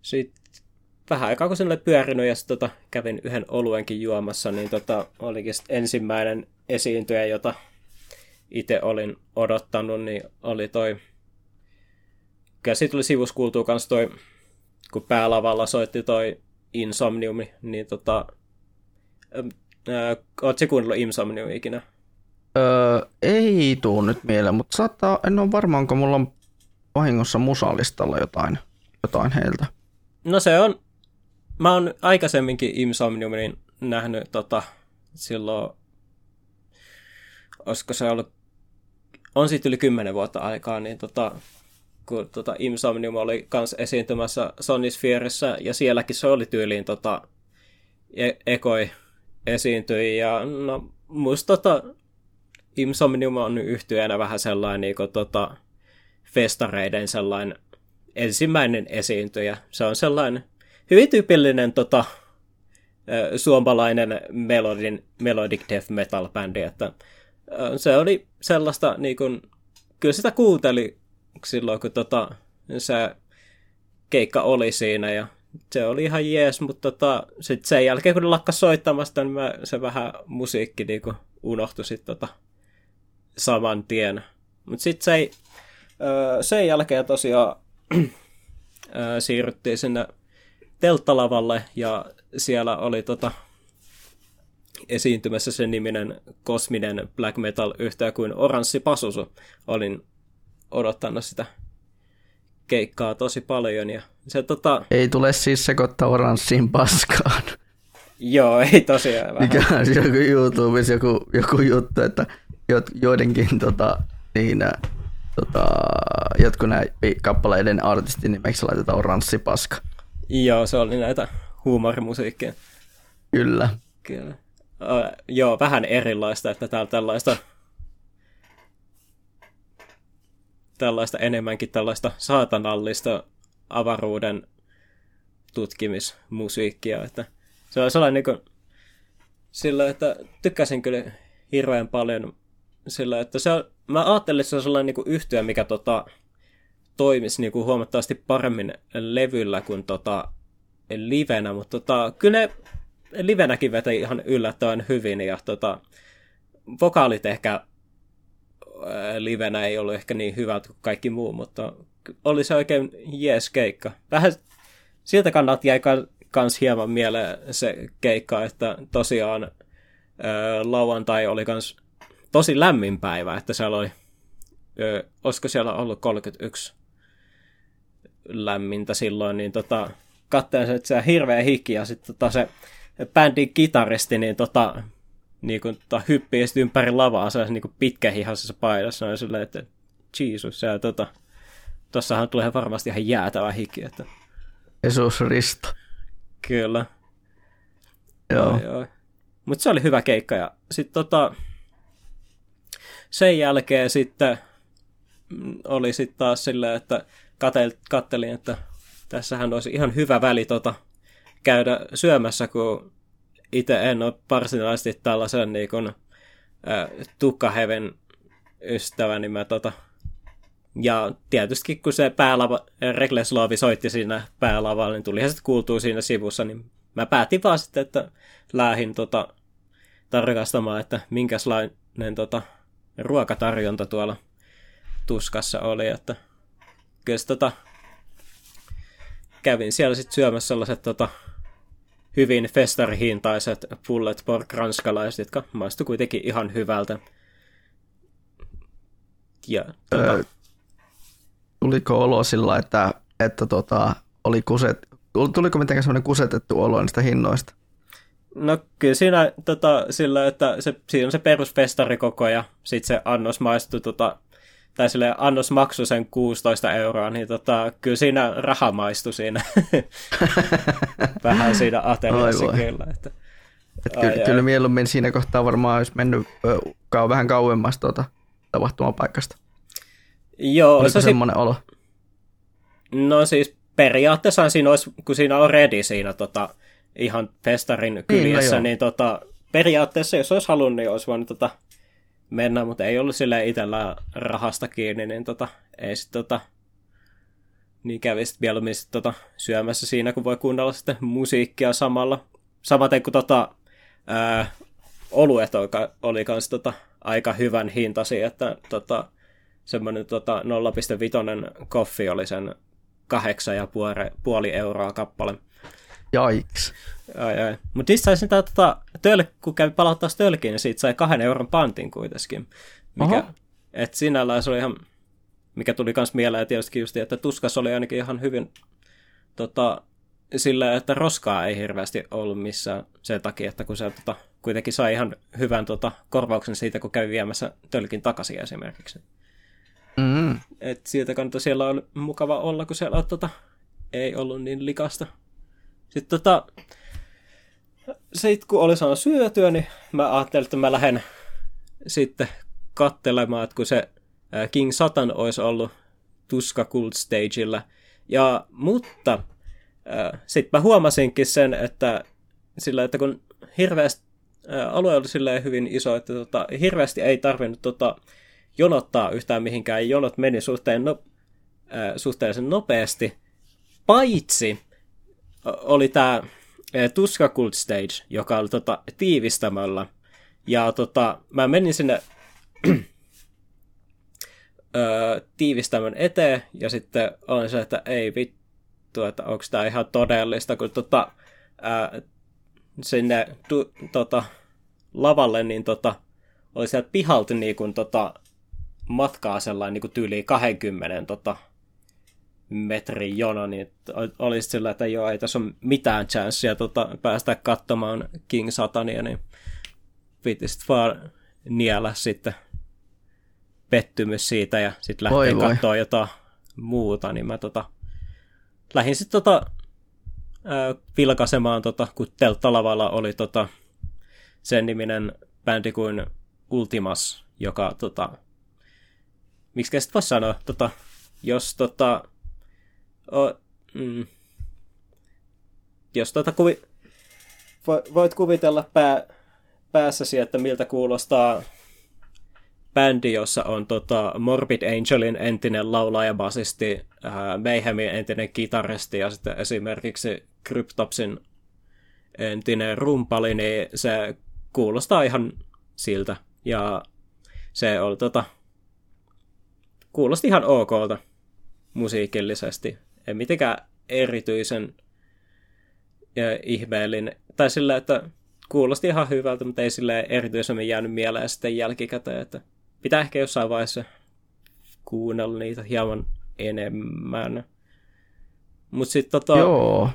sit vähän aikaa kun sen oli pyörinyt ja sitten kävin yhden oluenkin juomassa, niin olikin ensimmäinen esiintyjä, jota itse olin odottanut, niin oli toi, kyllä siitä tuli sivussa kuultua kans toi, kun päälavalla soitti toi Insomnium, niin ootko kuunnellut Insomnium ikinä? Ei tuu nyt mieleen, mutta saattaa, en ole varmaan, kun mulla on vahingossa musalistalla jotain heiltä. No se on, mä oon aikaisemminkin Insomniumin nähnyt silloin, olisiko se ollut, on siitä yli 10 vuotta aikaa, niin kun Insomnium oli kans esiintymässä Sonisphereissä, ja sielläkin se oli tyyliin ekoi esiintyi, ja no musta Insomnium on yhtyeenä vähän sellainen niinku festareiden sellainen ensimmäinen esiintyjä. Se on sellainen hyvin tyypillinen suomalainen melodic death metal bändi, että se oli sellaista niin kuin, kyllä sitä kuunteli silloin kun se keikka oli siinä ja se oli ihan jees, mutta sitten sen jälkeen kun lakkas soittamasta, niin se vähän musiikki niin kuin unohtui sitten saman tien. Mutta sitten sen jälkeen tosiaan siirryttiin sinne telttalavalle ja siellä oli esiintymässä sen niminen kosminen black metal yhtä kuin Oranssi Pasusu. Olin odottanut sitä keikkaa tosi paljon. Ja se, ei tule siis sekoittaa Oranssiin paskaan. Joo, ei tosiaan. Mikä on joku YouTubessa joku juttu, että joidenkin jotkut näin kappaleiden artistin nimeksi laitetaan Oranssi Paska. Joo, se oli näitä huumorimusiikkia. Kyllä. Joo, vähän erilaista, että täällä tällaista enemmänkin tällaista saatanallista avaruuden tutkimismusiikkia, että se on sellainen niin kuin, sillä, että tykkäsin kyllä hirveän paljon sillä, että se on, mä ajattelin, että se on sellainen niin kuin yhtyä, mikä toimisi niin kuin huomattavasti paremmin levyllä kuin livenä, mutta kyllä ne livenäkin vetää ihan yllättävän hyvin ja vokaalit ehkä livenä ei ollut ehkä niin hyvältä kuin kaikki muu, mutta oli se oikein jees keikka. Vähän siltä kannalta jäi kans hieman mieleen se keikka, että tosiaan lauantai oli kans tosi lämmin päivä, että siellä oli, olisiko siellä ollut 31 lämmintä silloin, niin katsoin sen, että se on hirveä hiki, ja sitten se bändin kitaristi niin hyppii ympäri lavaa sellaisessa niin pitkähihaisessa paidassa, on silleen, että Jeesus, se on tossahan tulee varmasti ihan jäätävä hiki, että Jeesus Risto. Kyllä. Joo. Mutta se oli hyvä keikka, ja sitten sen jälkeen sitten oli sitten taas silleen, että kattelin, että tässähän olisi ihan hyvä väli käydä syömässä, kun itse en ole varsinaisesti tällaisen niin kuin, tukkaheven ystävä, niin mä ja tietysti kun se päälava, Rekleslovi soitti siinä päälavalla, niin tulihan sitten kuultua siinä sivussa, niin mä päätin vaan sitten, että lähdin tarkastamaan, että minkälainen ruokatarjonta tuolla Tuskassa oli, että kyllä se kävin siellä sitten syömässä sellaiset hyvin festarihintaiset pulled pork ranskalaiset, jotka maistui kuitenkin ihan hyvältä. Ja, tuliko olo sillä, että oli tuliko mitenkään semmoinen kusetettu olo niistä hinnoista? No kyllä siinä, sillä, että siinä on se perusfestarikoko ja sitten se annos maistui tai silleen annos maksui sen 16 €, niin kyllä siinä raha maistui siinä. Vähän siinä ateriassa kyllä. Että kyllä mieluummin siinä kohtaa varmaan olisi mennyt vähän kauemmas tapahtumapaikasta. Joo. Oliko semmoinen olo? No siis periaatteessa siinä olisi, kun siinä on redi siinä ihan festarin kyljessä, niin periaatteessa jos olisi halunnut, niin olisi voinut mennä, mutta ei ollut silleen itsellään rahasta kiinni, niin ei sitten niin kävi sitten mieluummin sit syömässä siinä, kun voi kuunnella sitten musiikkia samalla. Samaten kuin oluet oli kans aika hyvän hintasi, että semmoinen 0,5 koffi oli sen 8,5 € kappale. Jaiks. Mutta itse asiassa kun kävi palauttaa tölkiin, niin siitä sai 2 € pantin kuitenkin. Että sinällään se oli ihan, mikä tuli myös mieleen tietysti just, että Tuskassa oli ainakin ihan hyvin sillä, että roskaa ei hirveästi ollut missään sen takia, että kun se kuitenkin sai ihan hyvän korvauksen siitä, kun kävi viemässä tölkin takaisin esimerkiksi. Mm. Et sieltä kannattaa, siellä on mukava olla, kun siellä on, ei ollut niin likasta. Sitten sit kun oli saanut syötyä, niin mä ajattelin, että mä lähden sitten katselemaan, että kun se King Satan olisi ollut Tuska Cult Stagella. Ja, mutta sitten mä huomasinkin sen, että, sillä, että kun hirveästi alue oli silleen hyvin iso, että hirveästi ei tarvinnut jonottaa yhtään mihinkään. Jonot meni suhteellisen nopeasti, paitsi oli tämä Tuska Cult Stage, joka oli tiivistämällä. Ja mä menin sinne tiivistämän eteen, ja sitten olin se, että ei vittu, että onko tämä ihan todellista, kun sinne lavalle, niin oli sieltä pihalti niin kuin, matkaa sellainen niin kuin tyyliin 20 metrin jono, niin oli sillä, että joo, ei tässä ole mitään chanssiä päästä katsomaan King Satania, niin piti sitten vaan niellä sitten pettymys siitä ja sitten lähtee katsoa jotain muuta, niin mä lähdin sitten vilkaisemaan, kun telttalavalla oli sen niminen bändi kuin Ultimas, joka miksikä sitten voisi sanoa, jos jos voit kuvitella päässäsi, että miltä kuulostaa bändi, jossa on Morbid Angelin entinen laulaja-basisti, Mayhemin entinen kitaristi ja sitten esimerkiksi Cryptopsin entinen rumpali, niin se kuulostaa ihan siltä. Ja se oli, kuulosti ihan okolta musiikillisesti. Ei mitenkään erityisen ihmeellinen. Tai sillä, että kuulosti ihan hyvältä, mutta ei silleen erityisemmin jäänyt mieleen sitten jälkikäteen, että pitää ehkä jossain vaiheessa kuunnella niitä hieman enemmän. Mut sit joo.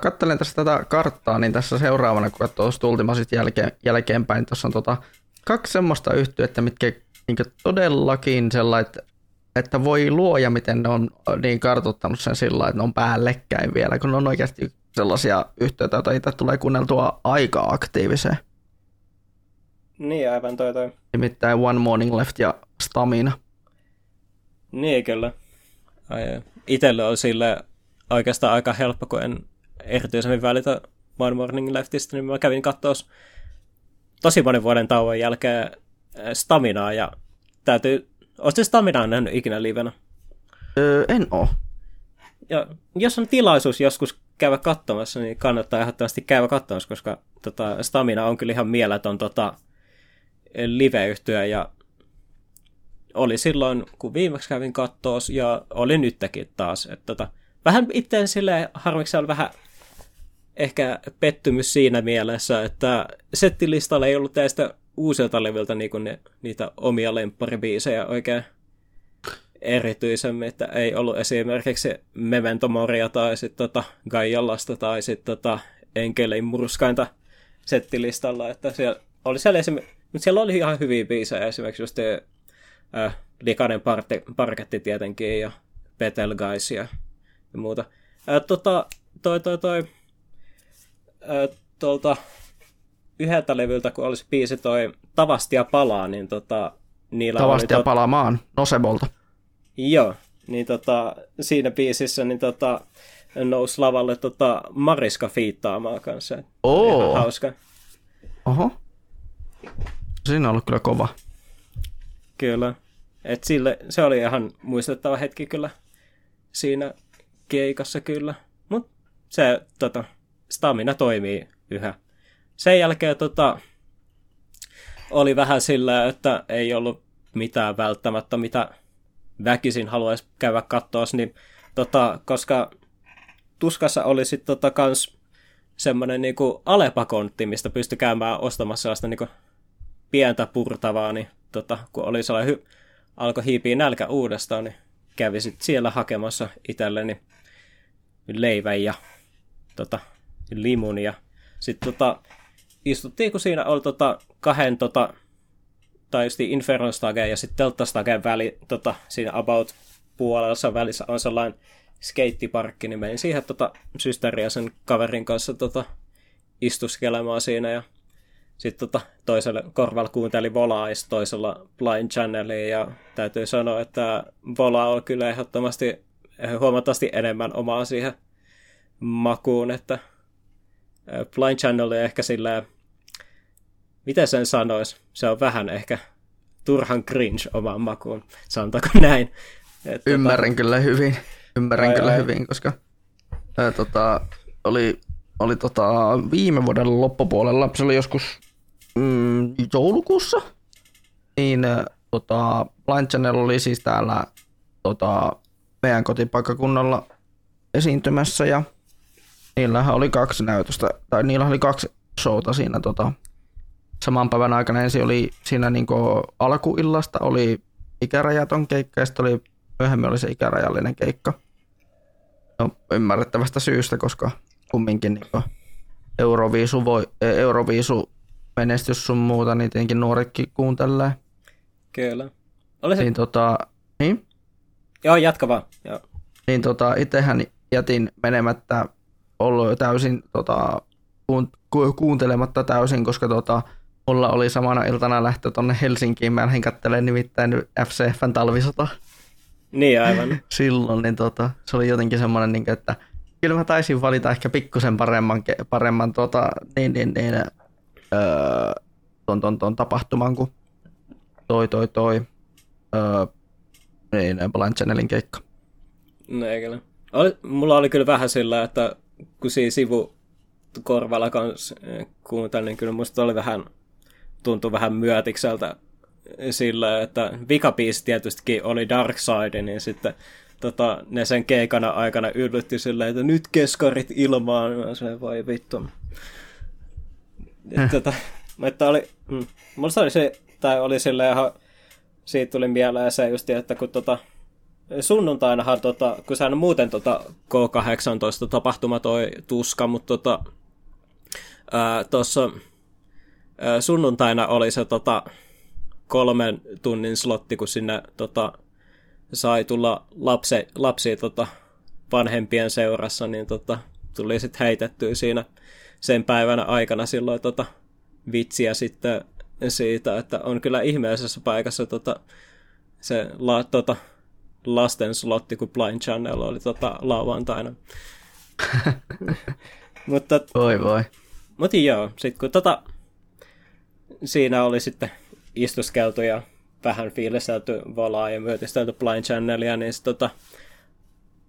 Katselen tässä tätä karttaa, niin tässä seuraavana, kun katsoo Ultimasit jälkeenpäin, niin tuossa on kaksi semmoista yhtyettä, mitkä niin todellakin sellainen, että voi luoja, miten ne on niin kartoittanut sen sillä lailla, että ne on päällekkäin vielä, kun ne on oikeasti sellaisia yhtiöitä, joita itse tulee kuunneltua aika aktiiviseen. Niin, aivan toi. Nimittäin One Morning Left ja Stamina. Niin, kyllä. Itselle on sille oikeastaan aika helppo, kun en erityisemmin välitä One Morning Leftistä, niin mä kävin katsoa tosi monen vuoden tauon jälkeen Staminaa, ja oletko Staminaa nähnyt ikinä livenä? En oo. Ja jos on tilaisuus joskus käydä katsomassa, niin kannattaa ehdottomasti käydä katsomassa, koska Stamina on kyllä ihan mieletön live-yhtyä, ja oli silloin, kun viimeksi kävin katsoa, ja oli nytkin taas. Että vähän itseäni silleen harmiksi on vähän ehkä pettymys siinä mielessä, että settilistalla ei ollut tästä uusilta leviltä niinku niitä omia lempparibiisejä oikein erityisemmin, että ei ollut esimerkiksi Memento Moria tai sitten Gaialasta tai sitten Enkelin murskainta settilistalla, että siellä oli siellä mutta siellä oli ihan hyviä biisejä, esimerkiksi just Likainen Parketti tietenkin ja Betelgeuse ja muuta. Tuolta yhdeltä levyltä, kun olisi biisi toi Tavastia palaa, niin niillä Tavastia oli palaamaan, Nosebolta. Joo, niin siinä biisissä niin nousi lavalle Mariska fiittaamaan kanssa. Oo. Ihan hauska. Oho. Siinä on ollut kyllä kova. Kyllä. Et sille, se oli ihan muistettava hetki kyllä siinä keikassa kyllä. Mut se Stamina toimii yhä. Sen jälkeen oli vähän sillä, että ei ollut mitään välttämättä mitä väkisin haluaisi käydä katsoa, niin koska Tuskassa oli sitten kans semmoinen niinku alepakontti, mistä pystyi käymään ostamassa sellaista niinku pientä purtavaa, niin kun oli sellainen alkoi hiipiä nälkä uudestaan, niin kävi sitten siellä hakemassa itselleni leivän ja limun, ja sitten istuttiin, kun siinä oli kahden tai just Inferno Stagen ja sitten Delta Stagen väli, siinä about puolessa välissä on sellainen skeittiparkki, niin menin siihen systeriä sen kaverin kanssa istuskelemaan siinä ja sitten toisella korvalla kuuntelin Volaa ja toisella Blind Channelia ja täytyy sanoa, että Vola on kyllä ehdottomasti huomattavasti enemmän omaa siihen makuun, että Blind Channel on ehkä silleen, mitä sen sanoisi, se on vähän ehkä turhan cringe omaan makuun, sanotaanko näin. Että ymmärrän kyllä hyvin, hyvin, koska oli viime vuoden loppupuolella, se oli joskus joulukuussa, niin Blind Channel oli siis täällä meidän kotipaikkakunnalla esiintymässä ja niillä oli kaksi showta siinä saman päivän aikana. Ensin oli siinä niinku alkuillasta oli ikärajaton keikka ja sitten oli myöhemmin oli se ikärajallinen keikka. No, ymmärrettävästä syystä, koska kumminkin niinku Euroviisu menestys sun muuta, niin tietenkin nuoretkin kuuntelee. Kyllä. Niin niin? Joo, jatka vaan. Joo. Niin itsehän jätin menemättä ollut täysin kuuntelematta täysin, koska mulla oli samana iltana lähtö tonne Helsinkiin. Mä lähdin kattelemaan nimittäin FCF:n talvisota. Niin aivan. Silloin niin se oli jotenkin semmoinen, niin, että kyllä mä taisin valita ehkä pikkusen paremman ton tapahtuman kuin Blind Channelin keikka. No ei kyllä. Mulla oli kyllä vähän sillä, että kun siinä sivukorvalla kanssa kuuntelin, niin kyllä musta oli vähän, tuntui vähän myötikseltä sillä, että vikabiisi tietystikin oli Dark Side, niin sitten ne sen keikana aikana yllytti silleen, että nyt keskarit ilmaan, ja se voi vittu. Musta oli se, tai oli silleen ihan, siitä tuli mieleen se just, että kun sunnuntainahan, kun sehän on muuten K18 tapahtuma toi Tuska, mutta tuossa sunnuntaina oli se 3 tunnin slotti, kun sinne sai tulla lapsia vanhempien seurassa, niin tuli sitten heitettyä siinä sen päivänä aikana silloin vitsiä sitten siitä, että on kyllä ihmeellisessä paikassa se lasten slotti, kun Blind Channel oli lauantaina. Mutta voi. Mutta joo, sitten kun siinä oli sitten istuskeltu ja vähän fiilistelty Volaa ja myötistelty Blind Channelia, niin sitten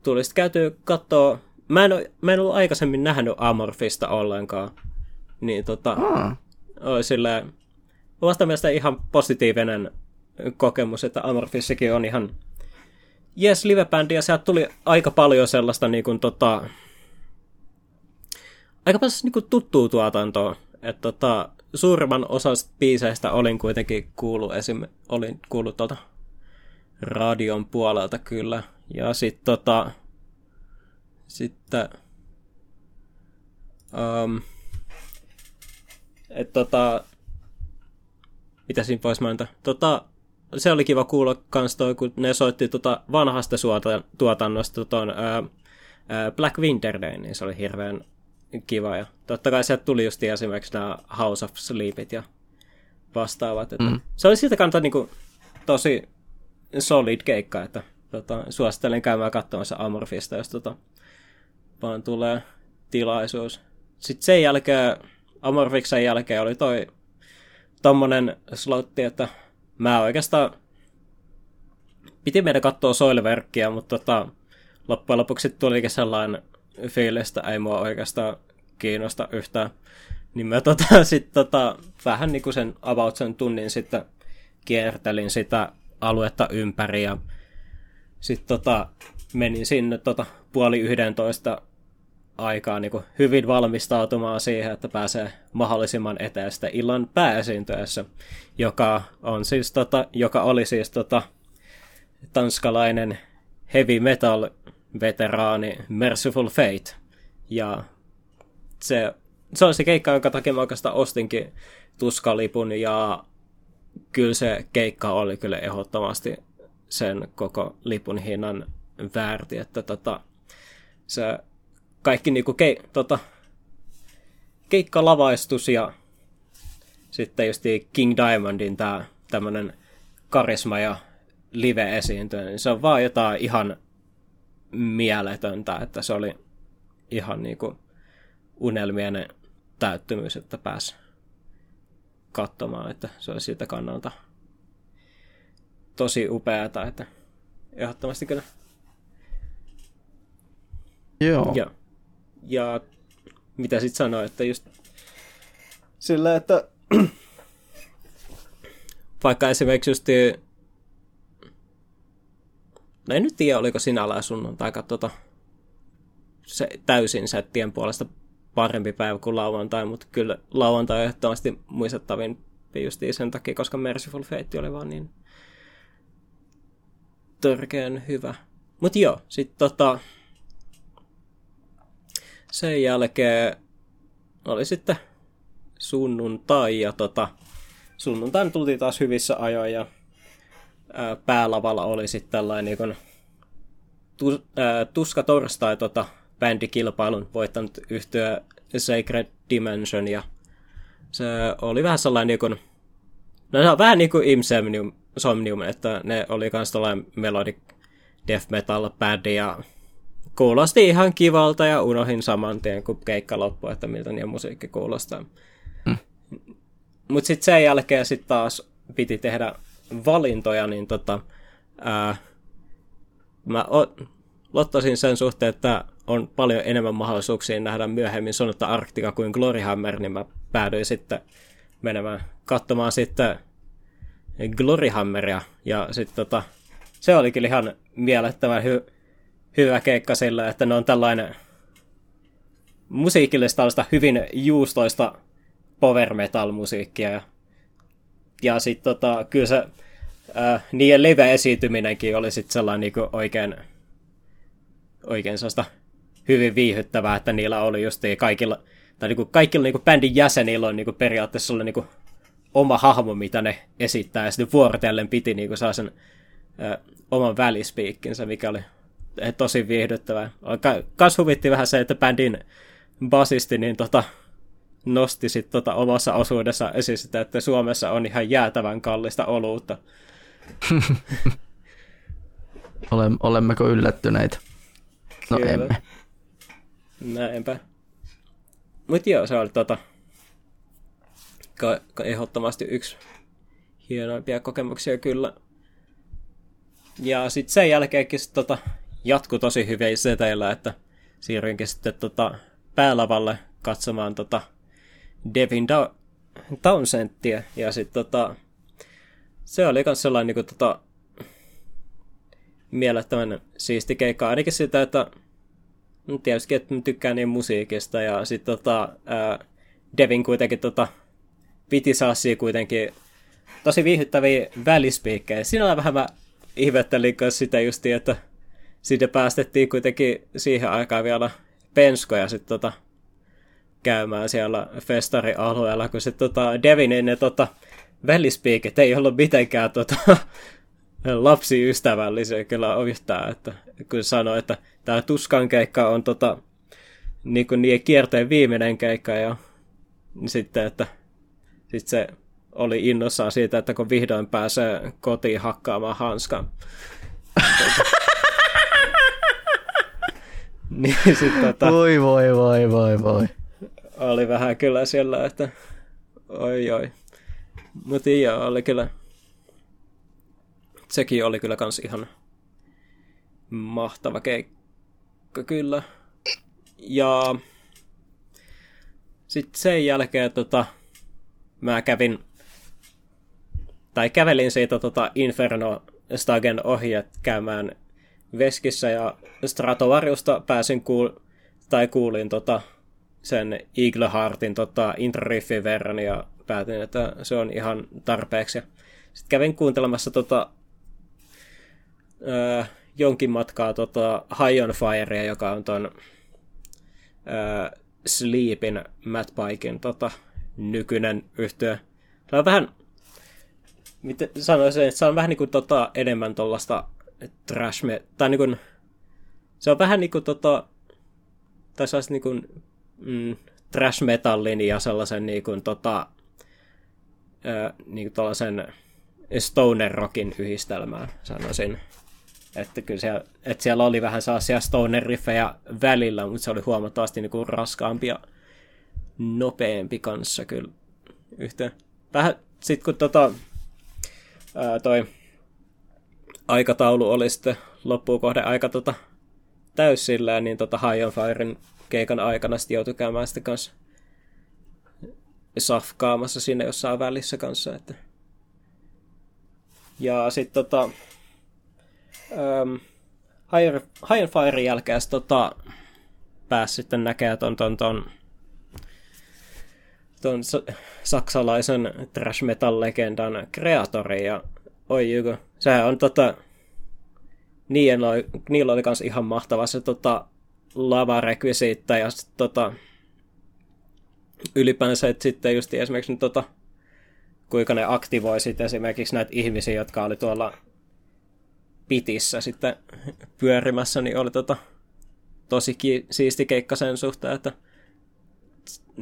tuli sitten käytyä katsoa. Mä en ollut aikaisemmin nähnyt Amorphista ollenkaan. Niin oli silleen vasta mielestäni ihan positiivinen kokemus, että Amorphissakin on ihan jes livebändi, ja sieltä tuli aika paljon sellaista aika paljon niin kuin tuttua tuotantoa, että suurimman osan biiseistä olin kuitenkin kuullut radion puolelta kyllä, ja sitten mitä siinä voisi mainita? Se oli kiva kuulla kans toi, kun ne soitti vanhasta tuotannosta Black Winter Day, niin se oli hirveän kiva. Ja totta kai sieltä tuli just esimerkiksi nämä House of Sleepit ja vastaavat. Että se oli siltä kannalta niinku tosi solid keikka, että suosittelen käymään katsomassa Amorphista, jos vaan tulee tilaisuus. Sitten sen jälkeen, Amorphiksen jälkeen oli toi tommonen slotti, että mä oikeastaan piti meidän katsoa Soilverkkiä, mutta loppujen lopuksi tulikin sellainen fiilis, että ei mua oikeastaan kiinnosta yhtään. Niin mä sitten vähän niin kuin sen avautsen tunnin sitten kiertelin sitä aluetta ympäri ja sitten menin sinne 10:30 aikaa niin kuin hyvin valmistautumaan siihen, että pääsee mahdollisimman eteen sitä illan pääesiintyessä, joka oli siis tanskalainen heavy metal veteraani Merciful Fate. Ja se on se keikka, jonka takia mä oikeastaan ostinkin Tuskalipun ja kyllä se keikka oli kyllä ehdottomasti sen koko lipun hinnan väärti, että se kaikki niinku keikkalavaistus ja sitten just King Diamondin tämmönen karisma ja live-esiintyjä, niin se on vaan jotain ihan mieletöntä, että se oli ihan niinku unelmien täyttymys, että pääsi katsomaan, että se oli siitä kannalta tosi upeata, että ehdottomasti kyllä. Joo. Ja mitä sit sanoi, että just sillä, että vaikka esimerkiksi just no en nyt tiedä, oliko sinällään sunnuntaikaan se täysin sättien puolesta parempi päivä kuin lauantai, mutta kyllä lauantai on ehdottomasti muistettavin justiin sen takia, koska Merciful Fate oli vaan niin törkeän hyvä. Mut joo, sit sen jälkeen oli sitten sunnuntai ja sunnuntaina tultiin taas hyvissä ajoin ja päälavalla oli sitten tällainen niin Tuska torstai bändikilpailun voittanut yhtyä Sacred Dimension ja se oli vähän sellainen niin kuin, no se on vähän niin kuin Insomnium, että ne oli kans tällainen melodic death metal bändi ja kuulosti ihan kivalta ja unohin saman tien kun keikka loppui, että miltä niiden musiikki kuulostaa. Mut sit sen jälkeen sit taas piti tehdä valintoja, niin mä lottasin sen suhteen, että on paljon enemmän mahdollisuuksia nähdä myöhemmin Sonata Arctica kuin Gloryhammer, niin mä päädyin sitten menemään katsomaan sitten Gloryhammeria, ja sit se oli kyllä ihan mielettömän hyvä keikka sillä, että ne on tällainen musiikillista hyvin juustoista power metal musiikkia ja sitten kyllä se niiden live-esiintyminenkin oli sitten sellainen niinku oikein sellaista hyvin viihdyttävää, että niillä oli just kaikilla, tai niinku kaikilla niinku bändin jäsenillä on niinku periaatteessa oli niinku oma hahmo, mitä ne esittää, ja sitten vuorotellen piti niinku saa sen oman välispiikkinsä, mikä oli tosi viihdyttävää. Kans huvitti vähän se, että bändin basisti niin nosti sitten omassa osuudessa esiin sitä, että Suomessa on ihan jäätävän kallista oluutta. Olemmeko yllättyneitä? No kyllä. Emme. Näinpä. Mut joo, se oli ehdottomasti yksi hienoimpia kokemuksia kyllä. Ja sitten sen jälkeenkin sit jatkui tosi hyviä seteillä, että siirryinkin sitten päälavalle katsomaan Devin Townsentia, ja sitten se oli myös sellainen niin kuin, mielettömän siisti keikka, ainakin sitä, että tietysti, että mä tykkään niin musiikista, ja sitten Devin kuitenkin piti saassia kuitenkin tosi viihdyttäviä välispiikkejä. Sinällä vähän mä ihmettelin sitä justiin, että siitä päästettiin kuitenkin siihen aikaan vielä penskoja sitten käymään siellä festarialueella, kun se Devinin ne välispiikit ei ollut mitenkään lapsiystävällisiä kyllä yhtään, että kun sanoi, että tämä Tuskan keikka on niinku niiden kierteen viimeinen keikka, ja sitten, että se oli innossaan siitä, että kun vihdoin pääsee kotiin hakkaamaan hanskan. Niin sitten voi. Oli vähän kyllä siellä, että oi. Mutta joo, oli kyllä. Sekin oli kyllä kans ihan mahtava keikka kyllä. Ja sitten sen jälkeen mä kävelin siitä Inferno Stagen ohi, että käymään Veskissä, ja Stratovariusta pääsin kuulin sen Eagleheartin introriffin verran, ja päätin, että se on ihan tarpeeksi. Sitten kävin kuuntelemassa jonkin matkaa High on Firea, joka on ton Sleepin Matt Paikin nykyinen yhtye. Tämä on vähän miten sanoisin, että se on vähän niin kuin enemmän tuollaista trash tai niin kuin, se on vähän niin kuin tai saisi niin kuin trash metallin ja sellaisen niin kuin niin tuollaisen stoner rockin yhdistelmään, sanoisin. Että kyllä siellä, että siellä oli vähän sellaisia stoner riffejä välillä, mutta se oli huomattavasti niin kuin raskaampi ja nopeampi kanssa kyllä yhteen. Vähän sitten kun toi aikataulu oli sitten loppuun kohden aika täysillään, niin High on Firen keikan aikana sitten joutui käymään sitten kanssa safkaamassa sinne jossain välissä kanssa. Että. Ja sitten High on Firen jälkeen pääsi sitten näkemään tuon saksalaisen trash metal legendan Kreatorin ja oi jyky, sehän on niillä oli kans ihan mahtava se lavarekvisiitta ja sit ylipäänsä, että sitten just esimerkiksi kuinka ne aktivoi sit esimerkiksi näitä ihmisiä, jotka oli tuolla pitissä sitten pyörimässä, niin oli tosi siisti keikka sen suhteen, että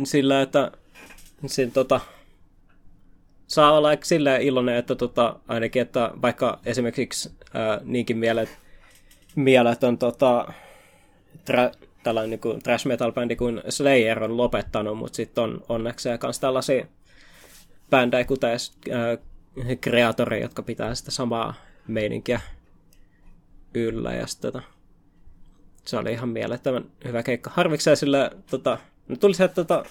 sillä, että sen saa olla sillä iloinen, että ainakin, että vaikka esimerkiksi niinkin mieletön tällainen niin kuin thrash metal bändi kuin Slayer on lopettanut, mutta sitten on onneksi myös tällaisia bändejä, kuten Kreator, jotka pitää sitä samaa meininkiä yllä. Ja sit, se oli ihan mielettömän hyvä keikka. Harvikseen sillä no tuli sieltä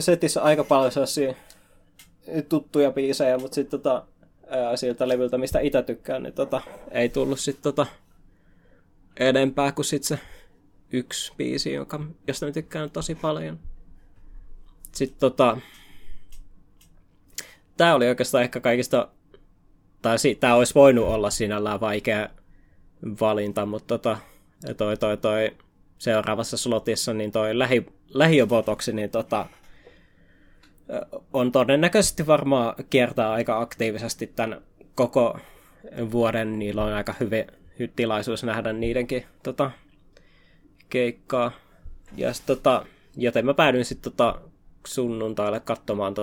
setissä aika paljon sellaisia tuttuja biisejä, mutta sitten siltä levyltä, mistä itse tykkään, niin ei tullut sitten enempää kuin sitten se yksi biisi, josta mä tykkään tosi paljon. Sitten tää oli oikeastaan ehkä kaikista, tai tää olisi voinut olla sinällään vaikea valinta, mutta toi seuraavassa slotissa, niin toi lähiöbotoksi niin on todennäköisesti varmaan kiertää aika aktiivisesti tämän koko vuoden. Niillä on aika hyvä tilaisuus nähdä niidenkin keikkaa. Ja sit, joten mä päädyin sitten sunnuntaille katsomaan,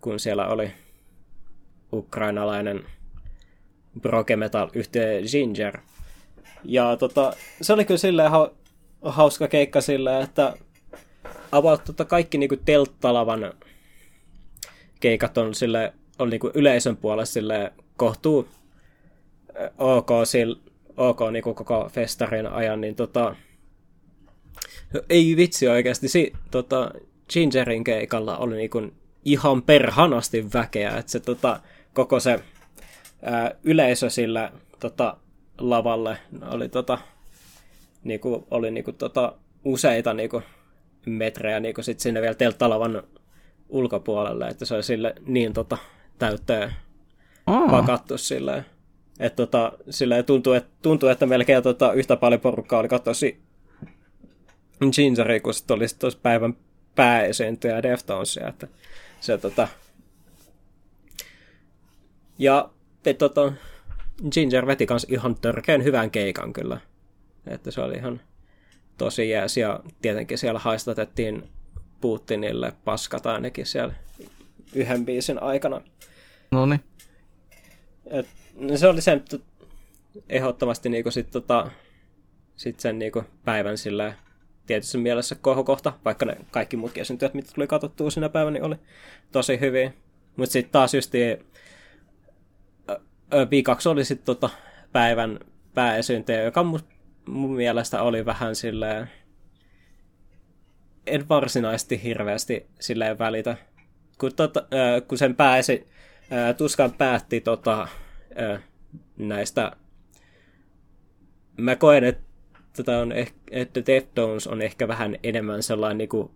kun siellä oli ukrainalainen broke metal-yhtye Ginger. Ja se oli kyllä silleen hauska keikka silleen, että about kaikki niinku telttalavan keikat on sille on niinku yleisön puolesta sille kohtuu ok niinku koko festarin ajan, niin ei vitsi oikeasti Gingerin keikalla oli niinku ihan perhanasti väkeä, että se koko se yleisö sillä lavalle oli niinku oli niinku useita niinku metrejä niinku sit sinne vielä telttalavan ulkopuolelle, että se oli sille niin täyttä pakattu silleen, että silleen tuntuu että melkein yhtä paljon porukkaa oli katsosi Gingeria kuin sit oli tois päivän pääesiintyjä Deftonesia, että se ja Ginger veti kans ihan törkeän hyvän keikan kyllä, että se oli ihan tosi jääs, ja tietenkin siellä haistatettiin Putinille paskat ainakin siellä yhden biisin aikana. Noniin. Et, se oli sen ehdottomasti niinku sit sen niinku päivän sillä tietyssä mielessä kohokohta, vaikka ne kaikki muutkin esiintyjät, mitä tuli katsottua siinä päivänä, niin oli tosi hyviä. Mutta sitten taas justiin B2 oli sitten päivän pääesiintyjä, joka mun mielestä oli vähän silleen, en varsinaisesti hirveästi silleen välitä. Kun sen Tuskan päätti näistä, mä koen, että Deftones on ehkä vähän enemmän sellainen niin kuin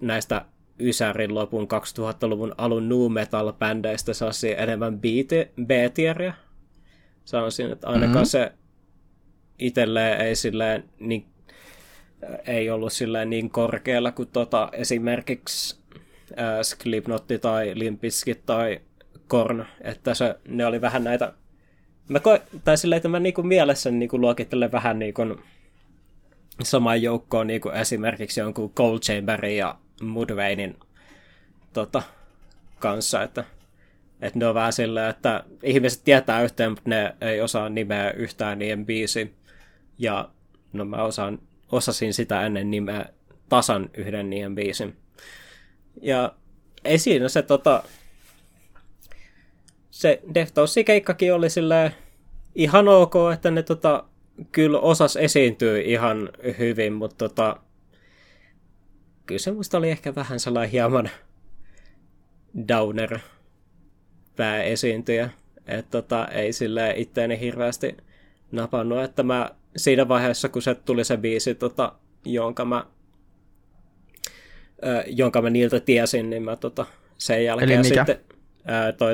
näistä ysärin lopun 2000-luvun alun nu metal-bändeistä sellaisia enemmän B-tieriä. Sanoisin, että ainakaan se itselleen ei silleen niin, ei ollut silleen niin korkealla kuin esimerkiksi Slipknotti tai Limp Bizkit tai Korn, että se, ne oli vähän näitä, tai silleen, että mä niinku mielessäni niinku luokittelen vähän niinku samaan joukkoon niinku esimerkiksi jonkun Cold Chamberin ja Mudvaynin kanssa, että ne on vähän silleen, että ihmiset tietää yhteen, mutta ne ei osaa nimeä yhtään niiden biisi, ja no mä osasin sitä ennen nimeä tasan yhden niiden biisin. Ja ei siinä se se Deftonesin keikkakin oli silleen ihan ok, että ne kyllä osas esiintyy ihan hyvin, mutta kyllä se musta oli ehkä vähän sellainen hieman downer pääesiintyjä, että ei silleen itteeni hirveästi napannut, että mä siinä vaiheessa, kun se tuli se biisi, jonka mä niiltä tiesin, niin mä sen jälkeen sitten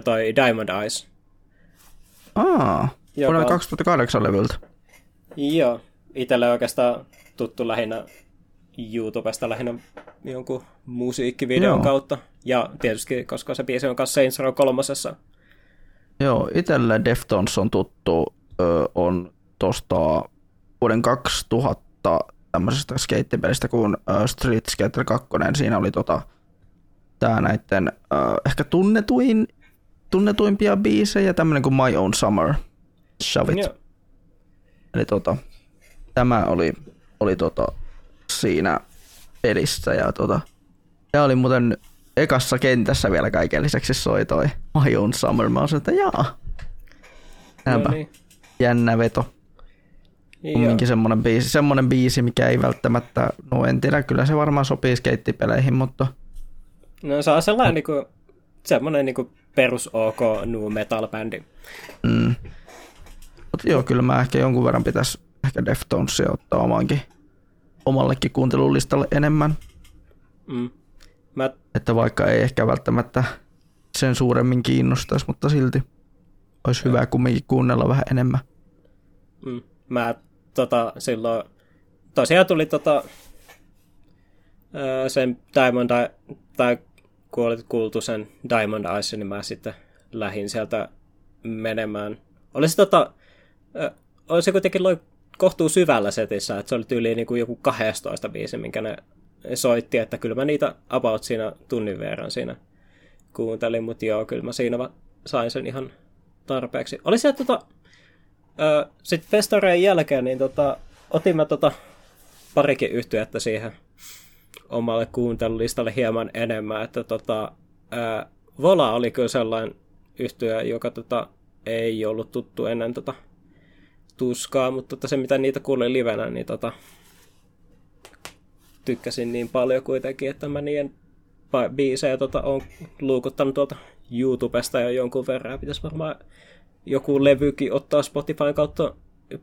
toi Diamond Eyes. Vuonna 2008 levyltä. Joo, itselle oikeastaan tuttu lähinnä YouTubesta, lähinnä jonkun musiikkivideon kautta. Ja tietysti, koska se biisi on kanssa Saints Row 3. Joo, itselle Deftones on tuttu, on tosta vuoden 2000 tämmöisestä skeittipelistä kuin Street Skater 2. Siinä oli tää näitten ehkä tunnetuimpia biisejä, tämmönen kuin My Own Summer, Shove It. Yeah. Eli tämä oli siinä pelissä, ja ja oli muuten ekassa kentässä vielä kaiken lisäksi soi toi My Own Summer. Mä olisin, että jaa, no niin. Jännä veto. Kumminkin semmonen biisi, mikä ei välttämättä, no en tiedä, kyllä se varmaan sopii skeittipeleihin, mutta no se on sellainen niinku, semmoinen niinku perus OK nu metal-bändi. Mm. Mutta joo, kyllä mä ehkä jonkun verran pitäisi ehkä Deftonesia ottaa omallekin kuuntelulistalle enemmän. Mm. Että vaikka ei ehkä välttämättä sen suuremmin kiinnostaisi, mutta silti olisi hyvä kumminkin kuunnella vähän enemmän. Mm. Mä silloin tosiaan tuli sen Diamond tai kun olet kuultu sen Diamond Eyes, niin mä sitten lähdin sieltä menemään. Oli se kuitenkin kohtuu syvällä setissä, että se oli tyyliin niin kuin joku 12 biisi, minkä ne soitti, että kyllä mä niitä about siinä tunnin verran siinä kuuntelin, mutta joo, kyllä mä siinä sain sen ihan tarpeeksi. Oli se sitten festareen jälkeen, niin otin mä parikin yhtyettä siihen omalle kuuntelulistalle hieman enemmän, että Vola oli kyllä sellainen yhtye, joka ei ollut tuttu ennen Tuskaa, mutta se mitä niitä kuulin livenä, niin tykkäsin niin paljon kuitenkin, että mä niiden biisejä on luukuttanut tuolta YouTubesta jo jonkun verran. Pitäisi varmaan joku levykin ottaa Spotifyn kautta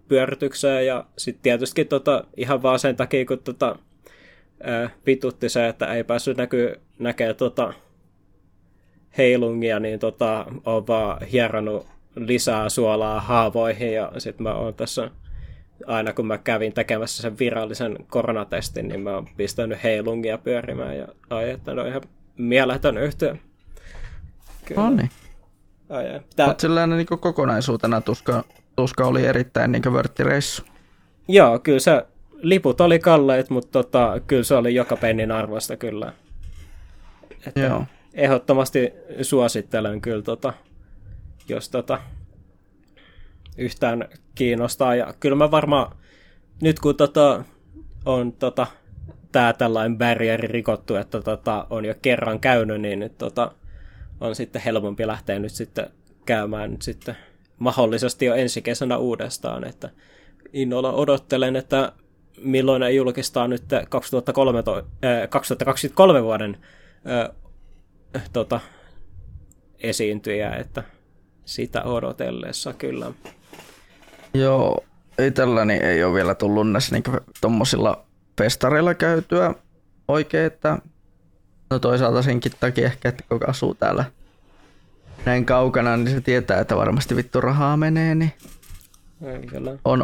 pyöritykseen, ja sitten tietysti ihan vaan sen takia, kun vitutti se, että ei päässyt näkemään heilungia, niin on vaan hierannut lisää suolaa haavoihin, ja sitten mä oon tässä, aina kun mä kävin tekemässä sen virallisen koronatestin, niin mä oon pistänyt heilungia pyörimään, ja että ne on ihan mieletön yhtyö. No niin. Mutta sellainen niin kokonaisuutena tuska oli erittäin niin vörttireissu. Joo, kyllä se liput oli kalleet, mutta kyllä se oli joka pennin arvosta kyllä. Että joo. Ehdottomasti suosittelen kyllä, jos yhtään kiinnostaa. Ja kyllä mä varmaan, nyt kun on tää tällainen barrieri rikottu, että on jo kerran käynyt, niin nyt on sitten helpompi lähteä nyt sitten käymään nyt sitten mahdollisesti jo ensi kesänä uudestaan. Että innolla odottelen, että milloin ne julkistaa nyt 2023 vuoden esiintyjä, että sitä odotellessa kyllä. Joo, itselläni ei ole vielä tullut näissä niin tuommoisilla festareilla käytyä oikein, että no toisaalta senkin takia ehkä, että kun asuu täällä näin kaukana, niin se tietää, että varmasti vittu rahaa menee, niin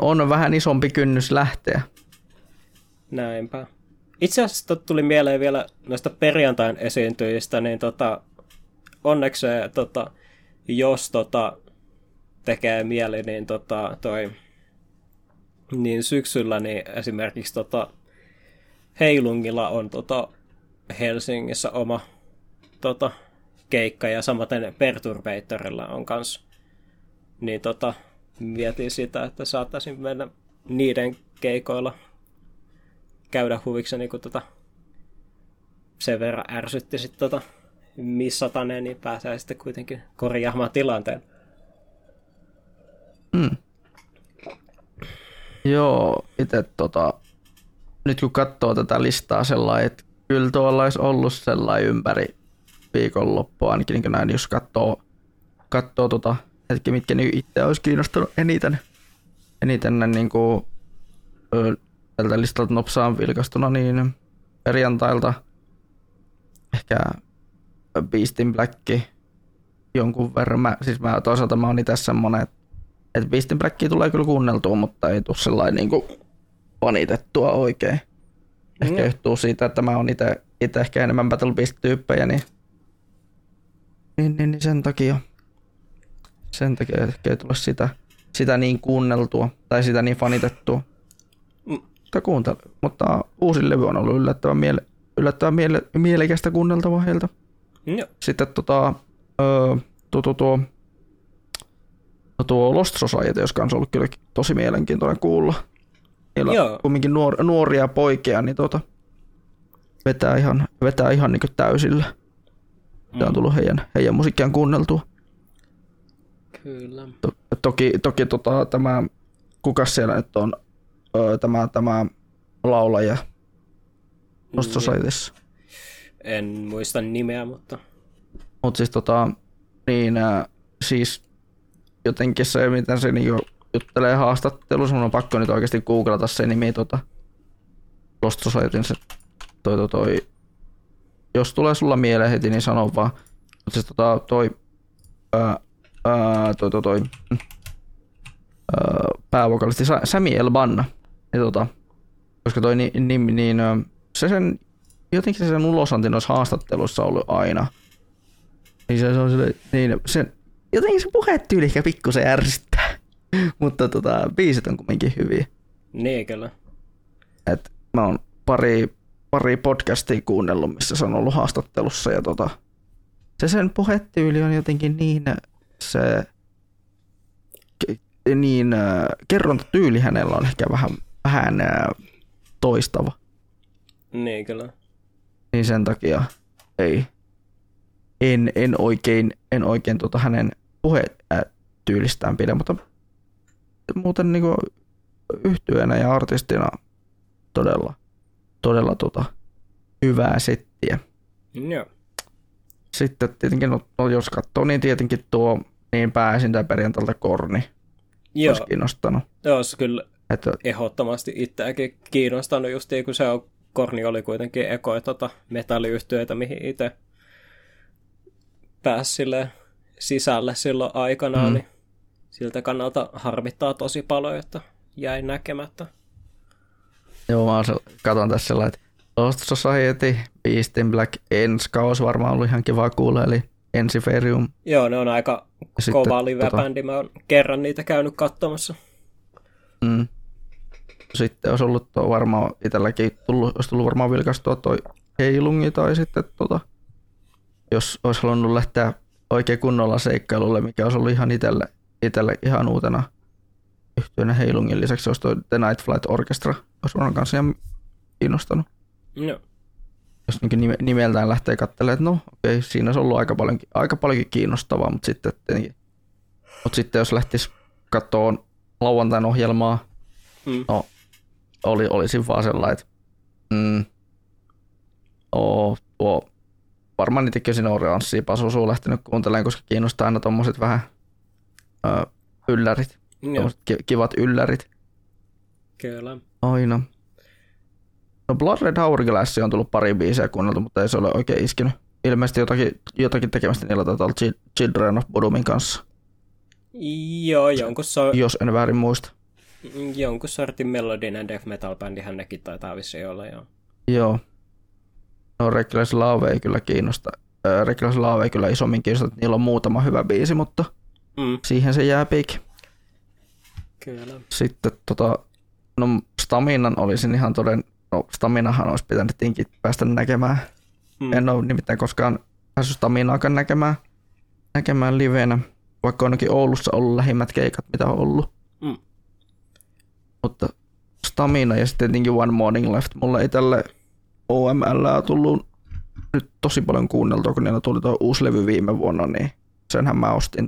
on vähän isompi kynnys lähteä. Näinpä. Itse asiassa tuli mieleen vielä noista perjantain esiintyjistä, niin onneksi jos tekee mieli, niin niin syksyllä niin esimerkiksi Heilungilla on Helsingissä oma keikka ja samaten Perturbatorilla on kans. Niin mietin sitä, että saattaisin mennä niiden keikoilla käydä huvikseni, kun sen verran ärsytti sitten missataneen, niin pääsee sitten kuitenkin korjaamaan tilanteen. Mm. Joo, itse nyt kun katsoo tätä listaa sellainen, että kyllä tuolla olisi ollut sellainen ympäri viikonloppua, ainakin niin näin, jos katsoo hetki, mitkä niin itse olisi kiinnostanut eniten näin niin kuin, tältä listalta nopsaan vilkastuna, niin perjantailta ehkä Beastin Black jonkun verran. Mä toisaalta mä oon itse semmonen, että Beastin Blackia tulee kyllä kuunneltua, mutta ei tule sellainen niin kuin panitettua oikein. Ehkä johtuu siitä, että mä oon itse ehkä enemmän Battle Beast-tyyppejä, niin sen takia ehkä ei tule sitä niin kuunneltua tai sitä niin fanitettua. Mutta uusi levy on ollut yllättävän mielekästä kuunneltavaa heiltä. Joo. Sitten tuo Lost Society, joka on ollut kyllä tosi mielenkiintoinen kuulla. Niillä on kumminkin nuoria poikia, niin vetää ihan niin kuin täysillä. Tämä on tullut heidän musiikkiaan kuunneltua. Kyllä. Toki tämä, kukas siellä nyt on, tämä laulaja Lost Societyssä. En muista nimeä, mutta... Mutta siis siis jotenkin se, miten se niin juttelee haastattelussa, mun on pakko nyt oikeasti googlata se nimi Lost Societyn se toi. Jos tulee sulla mieleen heti, niin sano vaan. Mutta siis päävokalisti Sami Elbanna. Niin koska toi nimi, niin se sen... Jotenkin sen ulosanti noissa haastatteluissa on ollut aina. Niin se on silleen, jotenkin se puhetyyli ehkä pikkusen ärsyttää. Mutta biisit on kuitenkin hyviä. Niin, kyllä. Et mä oon pari podcastia kuunnellut, missä se on ollut haastattelussa. Ja se sen puhetyyli on jotenkin kerrontatyyli hänellä on ehkä vähän toistava. Niin, kyllä. Niin sen takia en oikein hänen puhetyylistään pidä, mutta muuten niinku yhtyeenä ja artistina todella hyvää settiä. Joo. Sitten tietenkin jos katsoo, niin tietenkin pääsin tää perjantailta Korni. Joo. Olisi kiinnostanut. Joo, olisi kyllä ehdottomasti itseäkin kiinnostanut just niin, kun se on Korni oli kuitenkin ekoja metalliyhtiöitä, mihin itse pääsi sisälle silloin aikanaan, niin siltä kannalta harmittaa tosi paljon, että jäi näkemättä. Joo, mä katson tässä sellainen, että Lost Society, Beast in Black, Enskaus varmaan ollut ihan kiva kuulla, eli Ensiferium. Joo, ne on aika kova live-bändi, mä oon kerran niitä käynyt katsomassa. Mm. Sitten olisi ollut varmaan itselläkin tullut varmaan vilkaistua toi Heilungi, tai sitten jos olisi halunnut lähteä oikein kunnolla seikkailulle, mikä olisi ollut ihan itselle ihan uutena yhtyönä Heilungin lisäksi, olisi toi The Night Flight Orchestra, olisi varmaan kanssa ihan kiinnostanut. No. Jos niin nimeltään lähtee katselemaan, että no okei, siinä olisi ollut aika paljonkin kiinnostavaa, mutta sitten jos lähtisi katsomaan lauantain ohjelmaa, no, olisin vaan sellainen, että varmaan itsekin siinä oranssia pasusuun lähtenyt kuuntelemaan, koska kiinnostaa aina tommoset vähän yllärit, tommoset kivat yllärit. Kyllä. Aina. No Blood Red Hourglass on tullut pari biisejä kuunneltu, mutta ei se ole oikein iskenyt. Ilmeisesti jotakin tekemistä niillä taitaa olla Children of Bodomin kanssa. Joo, jonkun jos en väärin muista. Jonkun sortin melodinen death metal-bändihän nekin taitaa vissiin olla, joo. Joo. No Reckless Love ei kyllä kiinnosta. Reckless Love ei kyllä isommin kiinnosta, että niillä on muutama hyvä biisi, mutta siihen se jää piikki. Kyllä. Sitten no Staminan olisin ihan no Staminahan olisi pitänyt tinkin päästä näkemään. En ole nimittäin koskaan päässyt Staminaakaan näkemään livenä, vaikka onkin Oulussa ollut lähimmät keikat, mitä on ollut. Mutta Stamina ja sitten tietenkin One Morning Left. Mulla ei tälle OML tullut nyt tosi paljon kuunneltua, kun niillä tuli tuo uusi levy viime vuonna, niin senhän mä ostin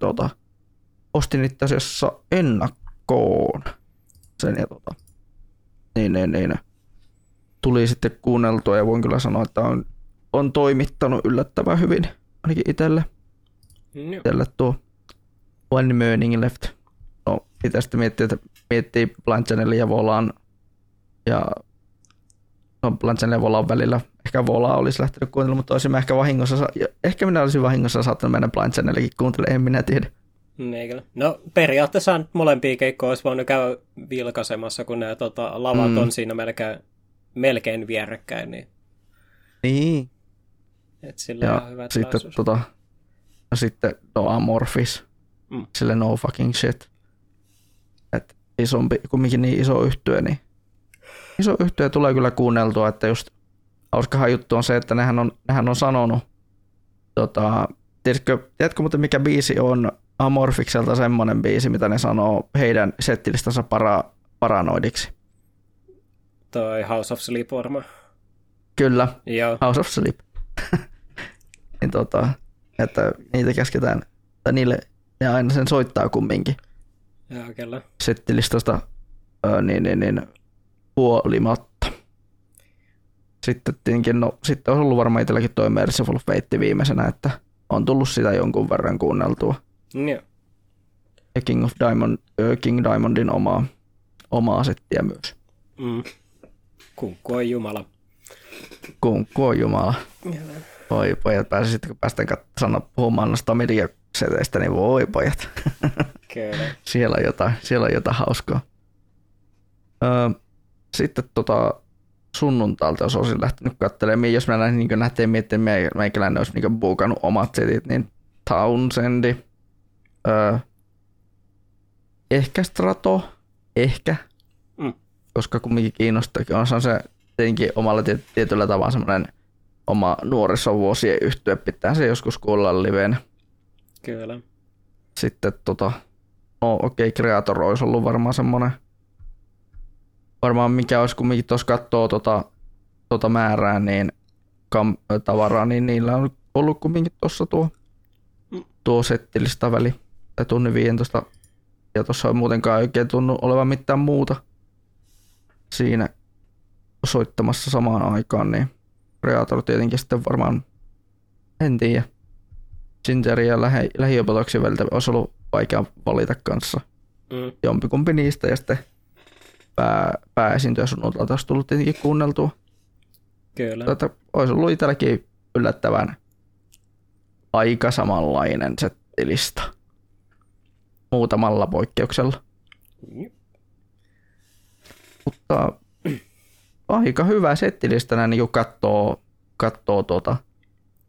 ostin itse asiassa ennakkoon sen ja niin. Tuli sitten kuunneltua ja voin kyllä sanoa, että on toimittanut yllättävän hyvin, ainakin itselle. No. Itselle tuo One Morning Left. No, itse sitten miettii Blind Channelin ja Volaan ja Blind Channelin ja Volaan välillä. Ehkä Volaa olisi lähtenyt kuuntelemaan, mutta olisin ehkä minä olisin vahingossa saattanut mennä Blind Channelikin kuuntelemaan, en minä tiedä. No periaatteessa molempia keikkoja olisi voinut käydä vilkaisemassa, kun nämä lavat on siinä melkein vierekkäin. Niin. Et sillä ja on hyvä tilaisuus. Sitten Amorphis. Sille no fucking shit. Et isompi, kumminkin niin iso yhtye, niin iso yhtye tulee kyllä kuunneltua, että just hauskahan juttu on se, että nehän on sanonut, tiedätkö muuten mikä biisi on Amorfikselta semmoinen biisi, mitä ne sanoo heidän settilistansa paranoidiksi? Toi House of Sleep varmaan. Kyllä, joo. House of Sleep. Niin että niitä käsketään, tai niille ne aina sen soittaa kumminkin. Joo, kyllä. Settilistasta niin huolimatta. Sitten tietenkin, sitten on ollut varmaan itselläkin toi Merciful Fate viimeisenä, että on tullut sitä jonkun verran kuunneltua. Joo. Ja King Diamondin omaa settiä myös. Kunkku on jumala. Voi pojat, päästään puhumaan Staminasta, niin voi pojat. Kyllä. Siellä on jotain hauskaa. Sitten sunnuntaalta, jos olisin lähtenyt katselemaan, jos mä lähdin miettimään, että meikäläinen olisi buukannut omat setit, niin Townsendi, ehkä Strato, koska kumminkin kiinnostaa, on se tietenkin omalla tietyllä tavalla semmoinen oma nuorisovuosien yhtye, pitää se joskus kuulla liveen. Kyllä. Sitten Kreator olisi ollut varmaan semmoinen, varmaan mikä olisi kumminkin, jos katsoo tota määrää, niin tavaraa, niin niillä on ollut kumminkin tuossa tuo settilista väli, tai tunnin 15, ja tuossa ei muutenkaan oikein tunnu olevan mitään muuta siinä soittamassa samaan aikaan, niin Kreator tietenkin sitten varmaan, en tiedä, Gingerin ja lähiopetuksen väliltä olisi ollut vaikea valita kanssa jompikumpi niistä, ja sitten pääesiintyjä sunnuntalta olisi tullut tietenkin kuunneltua. Kyllä. Olisi ollut itselläkin yllättävän aika samanlainen settilista muutamalla poikkeuksella. Mutta aika hyvä settilistänä niin kun katsoo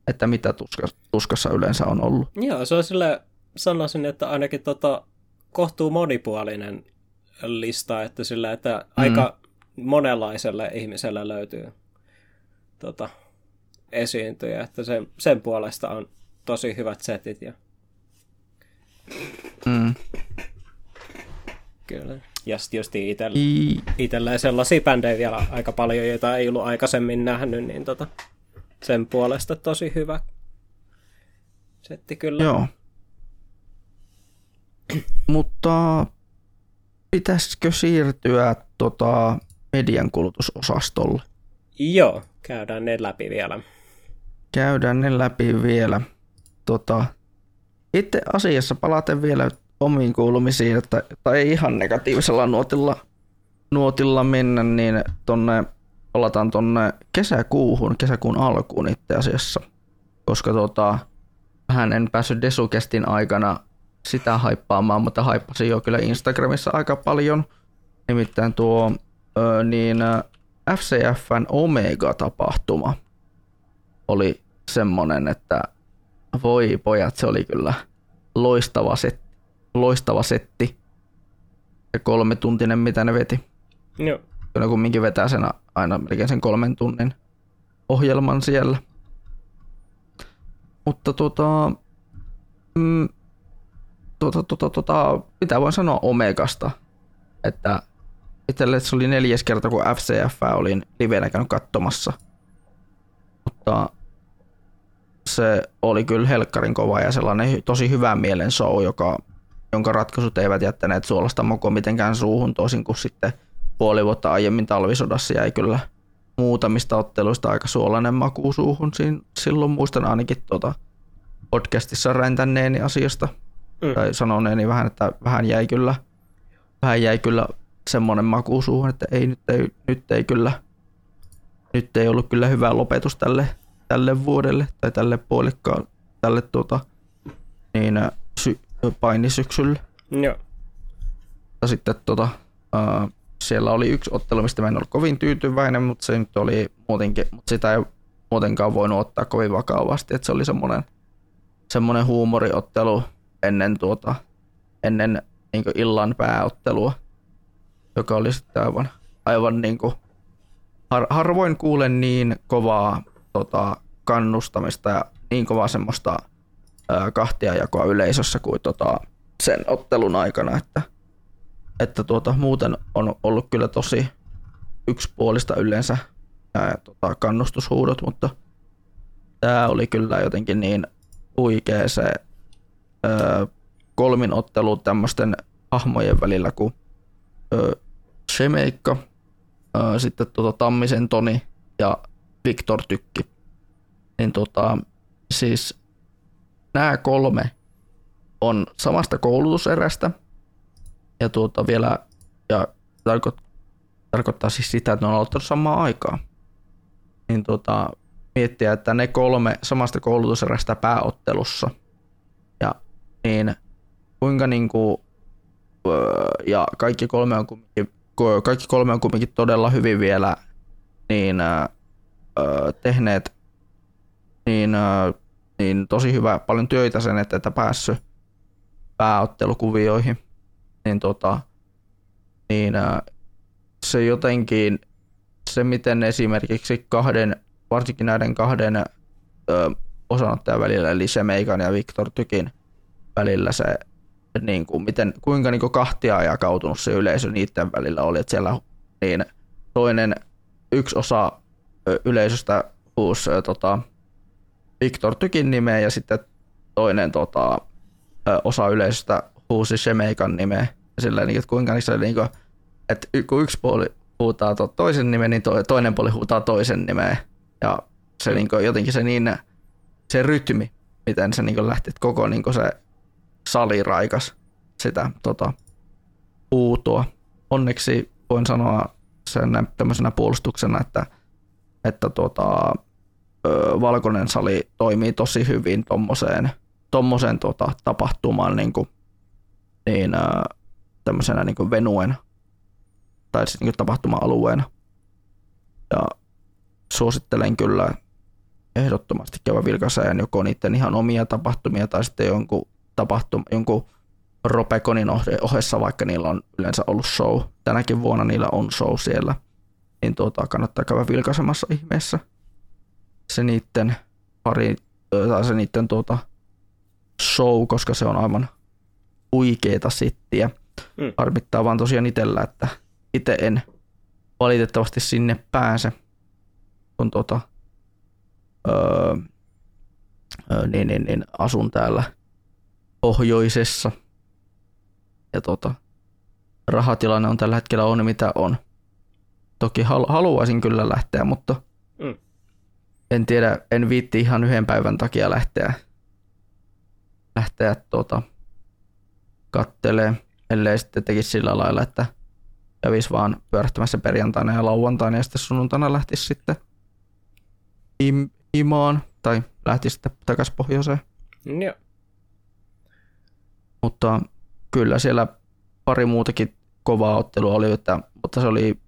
että mitä tuskassa yleensä on ollut. Joo, se on sille, sanoisin, että ainakin kohtuu monipuolinen lista, että sillä, että aika monenlaiselle ihmiselle löytyy esiintyjä, että sen puolesta on tosi hyvät setit. Ja kyllä. Ja sitten just itselleen sellaisia bändejä vielä aika paljon, joita ei ollut aikaisemmin nähnyt, niin sen puolesta tosi hyvä setti kyllä. Joo. Mutta pitäisikö siirtyä median kulutusosastolle? Joo, käydään ne läpi vielä. Itse asiassa palaten vielä omiin kuulumisiin, tai ei ihan negatiivisella nuotilla mennä, niin palataan tuonne kesäkuun alkuun itse asiassa, koska vähän en päässyt Desukestin aikana sitä haippaamaan, mutta haippasin jo kyllä Instagramissa aika paljon. Nimittäin FCF:n Omega-tapahtuma oli semmonen, että voi pojat, se oli kyllä loistava setti. Ja 3-tuntinen, mitä ne veti. Joo. Kyllä kumminkin vetää sen aina melkein sen 3 tunnin ohjelman siellä. Mutta mitä voin sanoa Omegasta, että itselle se oli 4. kerta, kun FCF:ää olin livenä käynyt katsomassa. Mutta se oli kyllä helkkarin kova ja sellainen tosi hyvän mielen show, jonka ratkaisut eivät jättäneet suolasta mokoa mitenkään suuhun, toisin kuin sitten puoli vuotta aiemmin talvisodassa jäi kyllä muutamista otteluista aika suolainen maku suuhun. Silloin muistan ainakin podcastissa räntäneeni asiasta, tai sanoneeni vähän, että vähän jäi kyllä semmoinen maku suuhun, että nyt ei ollut kyllä hyvä lopetus tälle vuodelle tai tälle puolikkaan tälle painisyksylle. Joo. Ja sitten siellä oli yksi ottelu, mistä mä en ollut kovin tyytyväinen, mutta se nyt oli muutenkin, mutta sitä ei muutenkaan voinut ottaa kovin vakavasti, että se oli semmoinen huumoriottelu ennen niin kuin illan pääottelua, joka oli sitten aivan niin kuin, harvoin kuulen niin kovaa kannustamista ja niin kovaa semmoista kahtiajakoa yleisössä kuin sen ottelun aikana, että muuten on ollut kyllä tosi yksipuolista yleensä nämä kannustushuudot, mutta tämä oli kyllä jotenkin niin huikea se kolminottelu tämmöisten hahmojen välillä kuin Shemeikka, sitten Tammisen Toni ja Viktor Tykki. Niin siis nämä 3 on samasta koulutuserästä ja vielä ja tarkoittaa siis sitä, että ne on aloittanut samaan aikaan. Niin miettiä, että ne 3 samasta koulutuserästä pääottelussa ja niin kuinka niinku ja kaikki kolme on kumminkin todella hyvin vielä niin tehneet niin tosi hyvä, paljon työtä sen, että päässyt pääottelukuvioihin, niin, niin se jotenkin, se miten esimerkiksi varsinkin näiden kahden osanottajan välillä, eli Semeikan ja Viktor Tykin välillä se, niin kuin, kuinka niin kuin kahtia jakautunut se yleisö niiden välillä oli, että siellä niin toinen, yksi osa yleisöstä huusi Viktor Tykin nimeä ja sitten toinen osa yleisöstä huusi Shemeikan nimeä. Silleen, että kuinka niissä oli, että kun yksi puoli huutaa toisen nimeä, niin toinen puoli huutaa toisen nimeä. Ja se jotenkin se rytmi, miten se lähti, että koko se sali raikas sitä huutoa. Onneksi voin sanoa sen tämmöisenä puolustuksena, että Valkoinen sali toimii tosi hyvin tommoseen tapahtumaan tämmöisenä niin kuin venuen tai sitten niin tapahtuma-alueena. Ja suosittelen kyllä ehdottomasti käydä vilkaiseen joko niiden ihan omia tapahtumia tai sitten jonkun Ropeconin ohessa, vaikka niillä on yleensä ollut show. Tänäkin vuonna niillä on show siellä, niin kannattaa käydä vilkaisemassa ihmeessä. Se niitten show, koska se on aivan huikeeta sittiä. Harmittaa vaan tosiaan itsellä, että itse en valitettavasti sinne pääse. Kun asun täällä pohjoisessa. Ja rahatilanne on tällä hetkellä on mitä on. Toki haluaisin kyllä lähteä, mutta en tiedä, en viitti ihan yhden päivän takia lähteä kattelee, ellei sitten tekisi sillä lailla, että kävisi vaan pyörähtämässä perjantaina ja lauantaina ja sitten sunnuntaina lähtisi sitten Imaan tai lähtisi sitten takaisin pohjoiseen. Joo. Mutta kyllä siellä pari muutakin kovaa ottelua oli, mutta se oli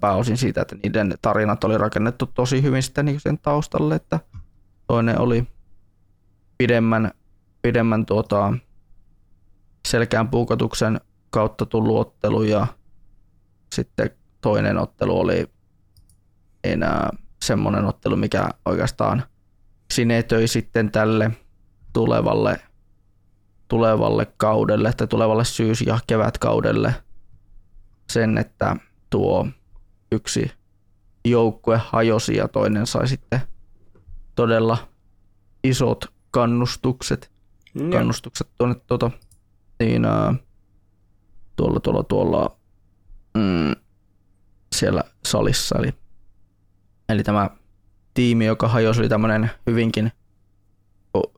pääosin siitä, että niiden tarinat oli rakennettu tosi hyvin sitä niin sen taustalle, että toinen oli pidemmän selkään puukotuksen kautta tullut ottelu ja sitten toinen ottelu oli enää semmoinen ottelu, mikä oikeastaan sinetöi sitten tälle tulevalle kaudelle, että tulevalle syys- ja kevätkaudelle sen, että tuo yksi joukkue hajosi ja toinen sai sitten todella isot kannustukset tuonne siellä salissa. Eli tämä tiimi, joka hajosi, oli tämmöinen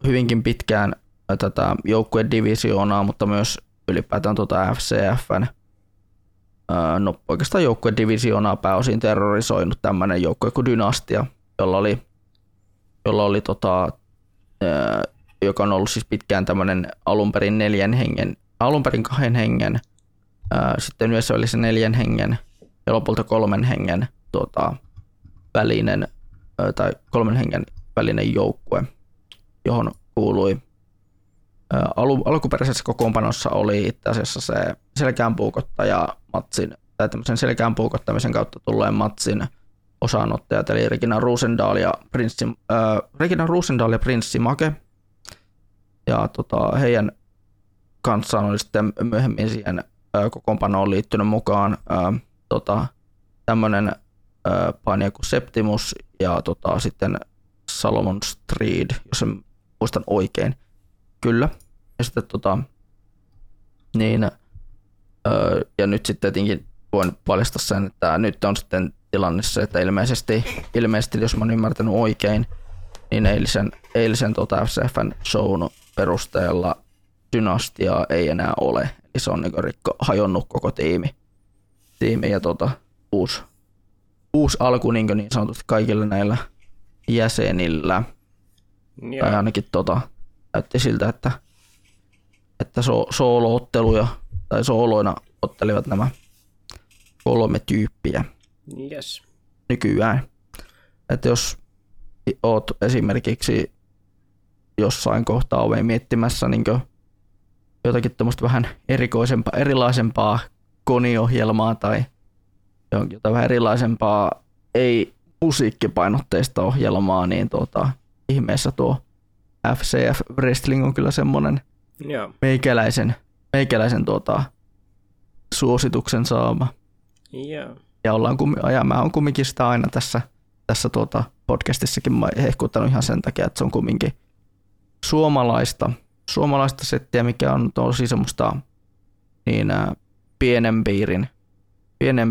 hyvinkin pitkään tätä joukkueen divisioonaa, mutta myös ylipäätään tuota FCFn oikeastaan joukkueen divisioonaa pääosin terrorisoinut tämmöinen joukkue kuin Dynastia, joka on ollut siis pitkään tämmöinen alunperin 2 hengen, sitten yhdessä oli se 4 hengen ja lopulta 3 hengen välinen tai 3 hengen välinen joukkue, johon kuului alkuperäisessä kokoonpanossa oli itse asiassa se selkäänpuukottaja matsin tai tämmöisen selkäänpuukottamisen kautta tulleen matsin osanottajat, eli Regina Rosendahl ja Prinssi Make, ja heidän kanssaan oli sitten myöhemmin siihen kokoonpanoon liittynyt mukaan tämmöinen painija kuin Septimus ja sitten Salomon Street, jos en muistan oikein. Kyllä. Ja sitten ja nyt sitten tietenkin voin paljastaa sen, että nyt on sitten tilanne se, että ilmeisesti jos mä oon ymmärtänyt oikein, niin eilisen FCFn shown perusteella Dynastiaa ei enää ole. Eli se on niin hajonnut koko tiimi ja uusi alku niin sanotusti kaikilla näillä jäsenillä. Ja. Tai ainakin näytti siltä, että soolo-otteluja tai sooloina ottelivat nämä 3 tyyppiä. Yes. Nykyään. Että jos oot esimerkiksi jossain kohtaa oveen miettimässä niin jotakin tämmöistä vähän erilaisempaa koniohjelmaa tai jotain vähän erilaisempaa ei-musiikkipainotteista ohjelmaa, niin ihmeessä tuo FCF Wrestling on kyllä semmoinen meikäläisen suosituksen saama. Yeah. Ja mä oon kumminkin sitä aina tässä podcastissakin hehkuttanut ihan sen takia, että se on kumminkin suomalaista settiä, mikä on tosi semmoista niin pienen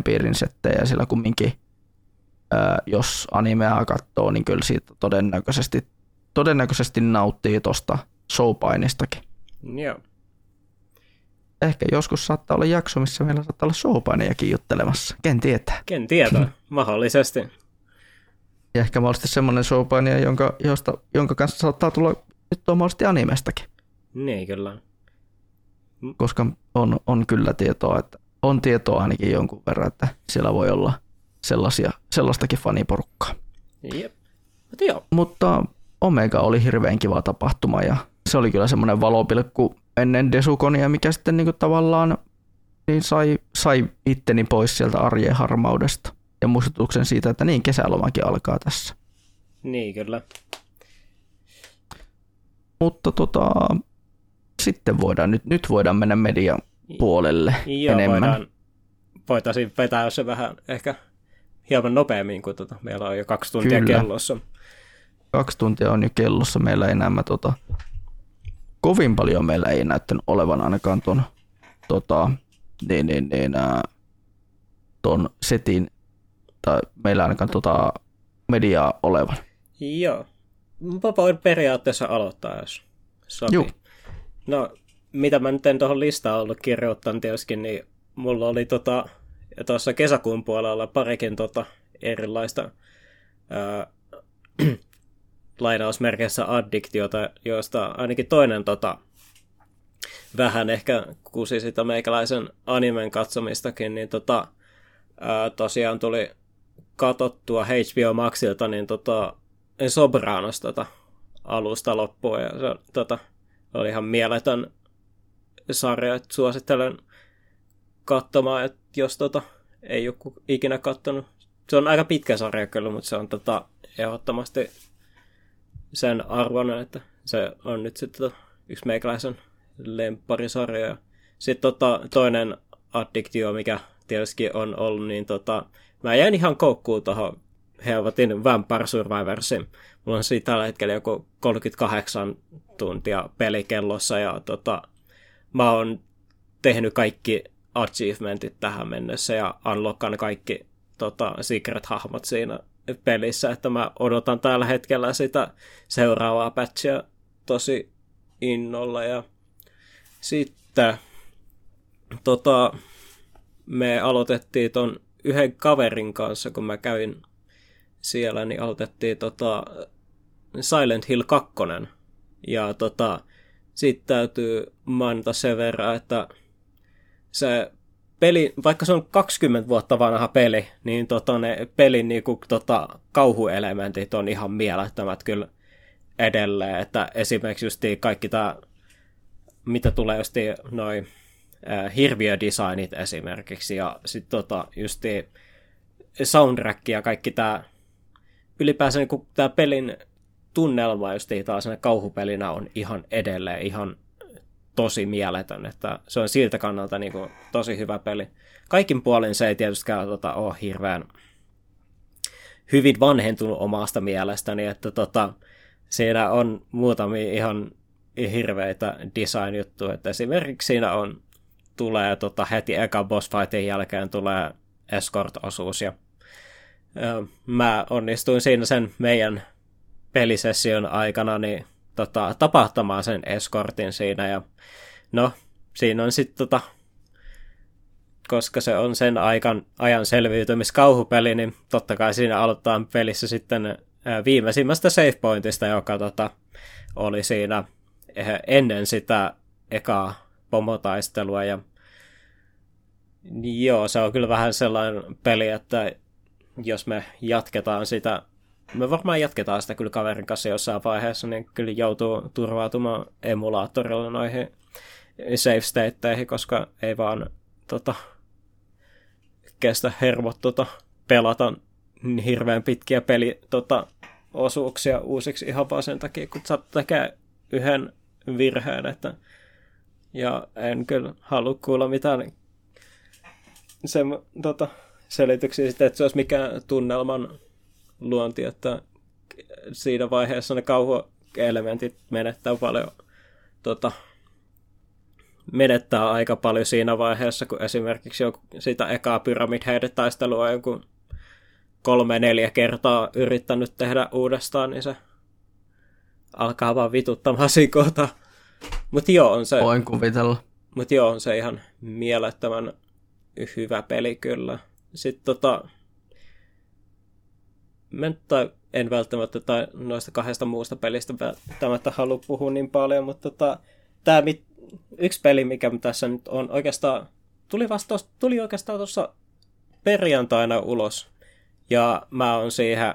piirin settejä, sillä kumminkin jos animea katsoo, niin kyllä siitä todennäköisesti nauttii tuosta showpainistakin. Joo. Ehkä joskus saattaa olla jakso, missä meillä saattaa olla showpainijakin juttelemassa. Ken tietää? Ken tietää, mahdollisesti. Ja ehkä mahdollisesti semmoinen showpainija, jonka kanssa saattaa tulla nyt mahdollisesti animestakin. Niin, kyllä. Koska on kyllä tietoa, että on tietoa ainakin jonkun verran, että siellä voi olla sellaistakin faniporukkaa. Jep. Mutta Omega oli hirveän kiva tapahtuma ja se oli kyllä semmoinen valopilkku ennen Desukonia, mikä sitten niinku tavallaan niin sai itteni pois sieltä arjen harmaudesta ja muistutuksen siitä, että niin kesälomakin alkaa tässä. Niin kyllä. Mutta sitten voidaan nyt voidaan mennä median puolelle enemmän. Voitaisiin vetää se vähän ehkä hieman nopeammin, kun meillä on jo 2 tuntia kyllä. Kellossa. 2 tuntia on jo kellossa, meillä ei nämä kovin paljon meillä ei näyttänyt olevan ainakaan ton ton setin tai meillä ainakaan mediaa olevan. Joo. Voin periaatteessa aloittaa, jos sopii. Joo. No, mitä mä nyt en tuohon listaan ollut kirjoittanut tietysti, niin mulla oli tuossa kesäkuun puolella parikin erilaista lainausmerkeissä addiktiota, joista ainakin toinen vähän ehkä kusi sitä meikäläisen animen katsomistakin, niin tosiaan tuli katsottua HBO Maxilta niin Sobranos alusta loppuun, ja se oli ihan mieletön sarja, että suosittelen katsomaan, että jos ei joku ikinä katsonut. Se on aika pitkä sarja kyllä, mutta se on ehdottomasti sen arvoinen, että se on nyt sitten yksi meikäläisen lempparisarja. Sitten toinen addiktio, mikä tietysti on ollut, niin mä jäin ihan koukkuun tuohon Helvetin Vampire Survivorsin. Mulla on siitä tällä hetkellä joku 38 tuntia pelikellossa, ja mä oon tehnyt kaikki achievementit tähän mennessä ja unlockan kaikki secret-hahmot siinä pelissä, että mä odotan tällä hetkellä sitä seuraavaa patchia tosi innolla. Ja sitten me aloitettiin ton yhden kaverin kanssa, kun mä kävin siellä, niin aloitettiin Silent Hill 2. Ja siitä täytyy mainita sen verran, että se peli, vaikka se on 20 vuotta vanha peli, niin ne pelin niinku, kauhuelementit on ihan mielettömät kyllä edelleen. Että esimerkiksi just kaikki tämä, mitä tulee just noin hirviödesignit esimerkiksi, ja sitten just soundtrack ja kaikki tämä, ylipäänsä niinku, tämä pelin tunnelma just tällaisena kauhupelinä on ihan edelleen ihan tosi mieletön, että se on siltä kannalta niin kuin tosi hyvä peli. Kaikin puolin se ei tietystikään ole hirveän hyvin vanhentunut omasta mielestäni, että siinä on muutamia ihan hirveitä design-juttuja, että esimerkiksi siinä on, tulee heti eka boss fightin jälkeen tulee escort-osuus, ja mä onnistuin siinä sen meidän pelisession aikana niin tapahtamaan sen eskortin siinä, ja no, siinä on sitten koska se on sen ajan selviytymiskauhupeli, niin totta kai siinä aloittaa pelissä sitten viimeisimmästä save pointista, joka oli siinä ennen sitä ekaa pomotaistelua, ja joo, se on kyllä vähän sellainen peli, että jos me jatketaan sitä, me varmaan jatketaan sitä kyllä kaverin kanssa jossain vaiheessa, niin kyllä joutuu turvautumaan emulaattorilla noihin save stateihin, koska ei vaan kestä hermot pelata hirveän pitkiä peli osuuksia uusiksi ihan vaan sen takia, kun sä tekee yhden virheen, että ja en kyllä halua kuulla mitään sen selityksiä sitten, että se olisi mikään tunnelman luonti, että siinä vaiheessa ne kauhuelementit menettää aika paljon siinä vaiheessa, kun esimerkiksi sitä ekaa pyramid-heidetaistelua on joku 3-4 kertaa yrittänyt tehdä uudestaan, niin se alkaa vaan vituttamaan sikoota. Mutta joo, on se. Voin kuvitella. Mutta joo, on se ihan mielettömän hyvä peli kyllä. Sitten en välttämättä noista kahdesta muusta pelistä välttämättä halua puhua niin paljon, mutta tämä yksi peli, mikä tässä nyt on oikeastaan, tuli oikeastaan tuossa perjantaina ulos, ja mä oon siihen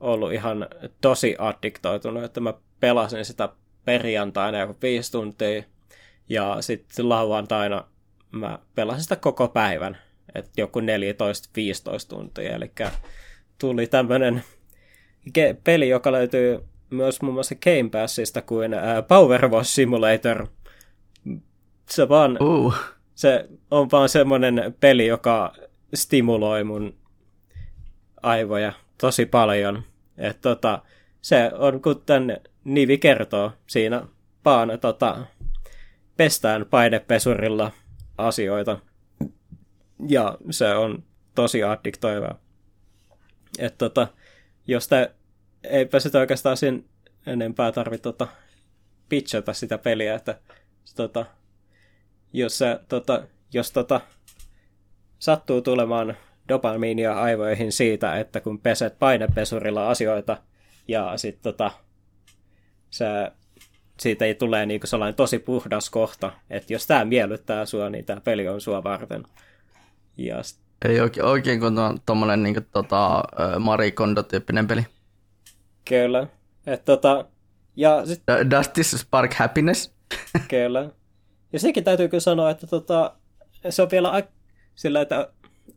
ollut ihan tosi addiktoitunut, että mä pelasin sitä perjantaina joku 5 tuntia, ja sitten lauantaina mä pelasin sitä koko päivän, että joku 14-15 tuntia, eli tuli tämmönen peli, joka löytyy myös muun muassa Game Passista kuin Powerwash Simulator. Se on vaan semmoinen peli, joka stimuloi mun aivoja tosi paljon. Et se on, kuten nimi kertoo, siinä vaan pestään painepesurilla asioita. Ja se on tosi addiktoiva. Että jos eipä sitä oikeastaan sen enempää tarvitse pitchata sitä peliä, että jos sattuu tulemaan dopamiinia aivoihin siitä, että kun peset painepesurilla asioita, ja sitten siitä ei tule niinku sellainen tosi puhdas kohta, että jos tämä miellyttää sua, niin tämä peli on sua varten. Ja Eli oikein kun on tommonen niinku Marie Kondo-tyyppinen peli. Kyllä. Et ja sit... Does this spark happiness? Kyllä. Ja sekin täytyy kyllä sanoa, että se on vielä sillä, että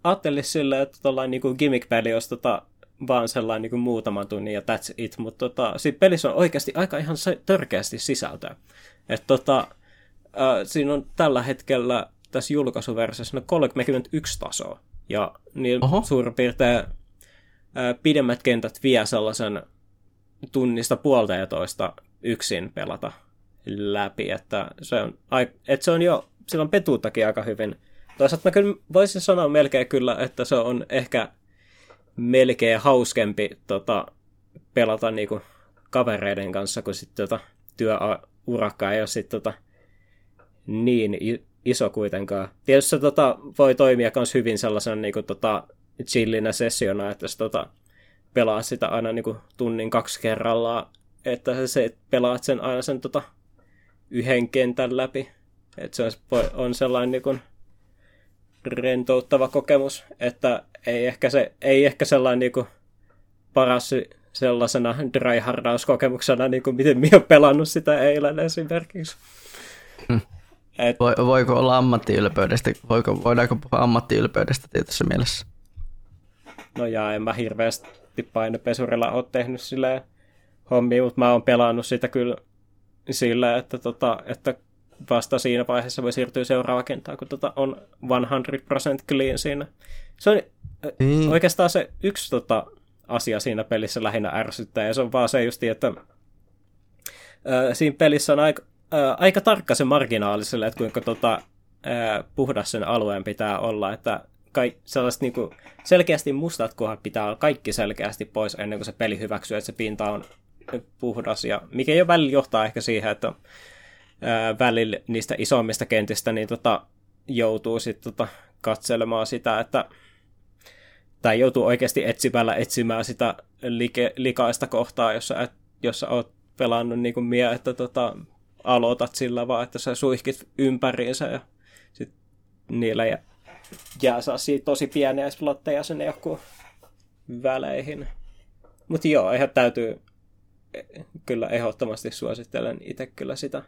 ajattelisi sillä, että tollain niinku gimmick-peli olisi vaan sellainen niinku muutaman tunnin ja that's it, mutta siinä pelissä on oikeasti aika ihan törkeästi sisältöä. Että siinä on tällä hetkellä tässä julkaisuversiossa 31 tasoa ja niin suurin piirtein pidemmät kentät vie sellaisen tunnista puolta ja toista yksin pelata läpi, että se on jo silloin petuuttakin aika hyvin. Toisaalta mä kyllä voisin sanoa melkein kyllä, että se on ehkä melkein hauskempi pelata niinku kavereiden kanssa, kun sitten työurakka ei ole sit niin iso kuitenkaan. Tietysti se voi toimia myös hyvin sellaisen niinku chillinä sessiona, että se pelaa sitä aina niinku tunnin kaksi kerrallaan, että se pelaat sen aina sen yhden kentän läpi. Että se on sellainen niinku rentouttava kokemus, että ei ehkä sellainen niinku paras sellaisena dryhardauskokemuksena, niinku miten minä olen pelannut sitä eilen esimerkiksi. Voiko olla ammattiylpeydestä? Voidaanko puhua ammattiylpeydestä tietyssä mielessä? No jaa, en mä hirveästi painopesurilla ole tehnyt silleen hommia, mutta mä oon pelannut sitä kyllä sillä, että vasta siinä vaiheessa voi siirtyä seuraava kenttään, kun on 100% clean siinä. Se on oikeastaan se yksi asia siinä pelissä lähinnä ärsyttää, ja se on vaan se justi, että siinä pelissä on aika tarkka se marginaali sille, että kuinka puhdas sen alueen pitää olla, että sellaiset niinku selkeästi mustat kohdat pitää olla kaikki selkeästi pois ennen kuin se peli hyväksyy, että se pinta on puhdas, ja mikä jo välillä johtaa ehkä siihen, että välillä niistä isommista kentistä niin joutuu sitten katselemaan sitä, että tai joutuu oikeasti etsimään sitä likaista kohtaa, jossa oot pelannut niin kuin mie, että aloitat sillä vaan, että sä suihkit ympäriinsä ja sit niillä jää saa tosi pieniä slotteja sinne joku väleihin. Mutta joo, eihän täytyy kyllä ehdottomasti suosittelen itse kyllä sitä.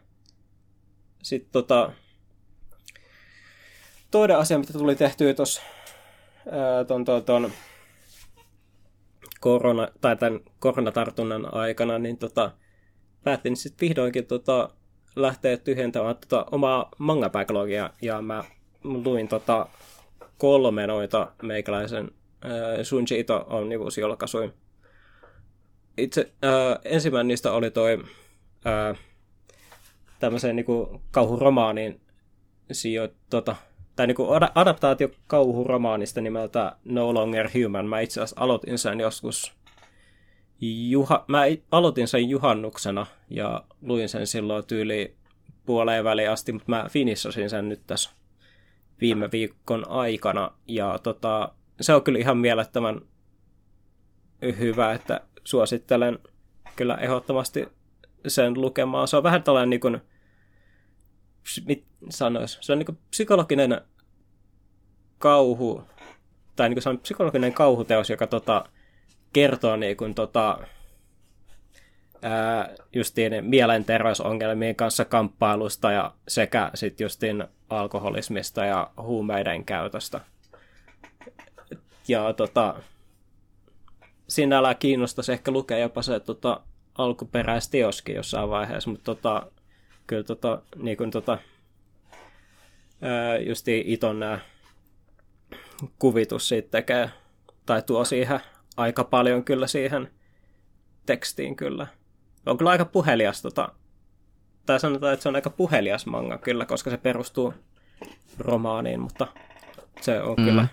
Sitten toinen asia, mitä tuli tehtyä tuossa tämän koronatartunnan aikana, niin päätin sitten vihdoinkin lähteä tyhjentämään omaa manga-backlogia, ja mä luin 3 noita meikäläisen Junji Ito -julkaisuin. Itse ensimmäinen niistä oli toi tämmöiseen niinku kauhuromaaniin tai niinku adaptaatio kauhuromaanista nimeltä No Longer Human. Mä itse asiassa aloitin sen joskus juhannuksena ja luin sen silloin tyyli puoleen väliin asti, mutta mä finissasin sen nyt tässä viime viikon aikana, ja se on kyllä ihan mielettömän hyvä, että suosittelen kyllä ehdottomasti sen lukemaan. Se on vähän tällainen niin kuin, se on niin kuin psykologinen kauhu, tai niin kuin se on psykologinen kauhuteos, joka kertoo niin kuin justiin mielenterveysongelmien kanssa kamppailusta ja sekä sit justiin alkoholismista ja huumeiden käytöstä. Ja sinällään kiinnostaisi ehkä lukea jopa se alkuperäisteoskin jossain vaiheessa, mutta kyllä niin kuin justiin Iton nämä kuvitus siitä tekee, tai tuo siihen aika paljon kyllä siihen tekstiin kyllä. On kyllä aika puhelias tai sanotaan, että se on aika puhelias manga kyllä, koska se perustuu romaaniin, mutta se on kyllä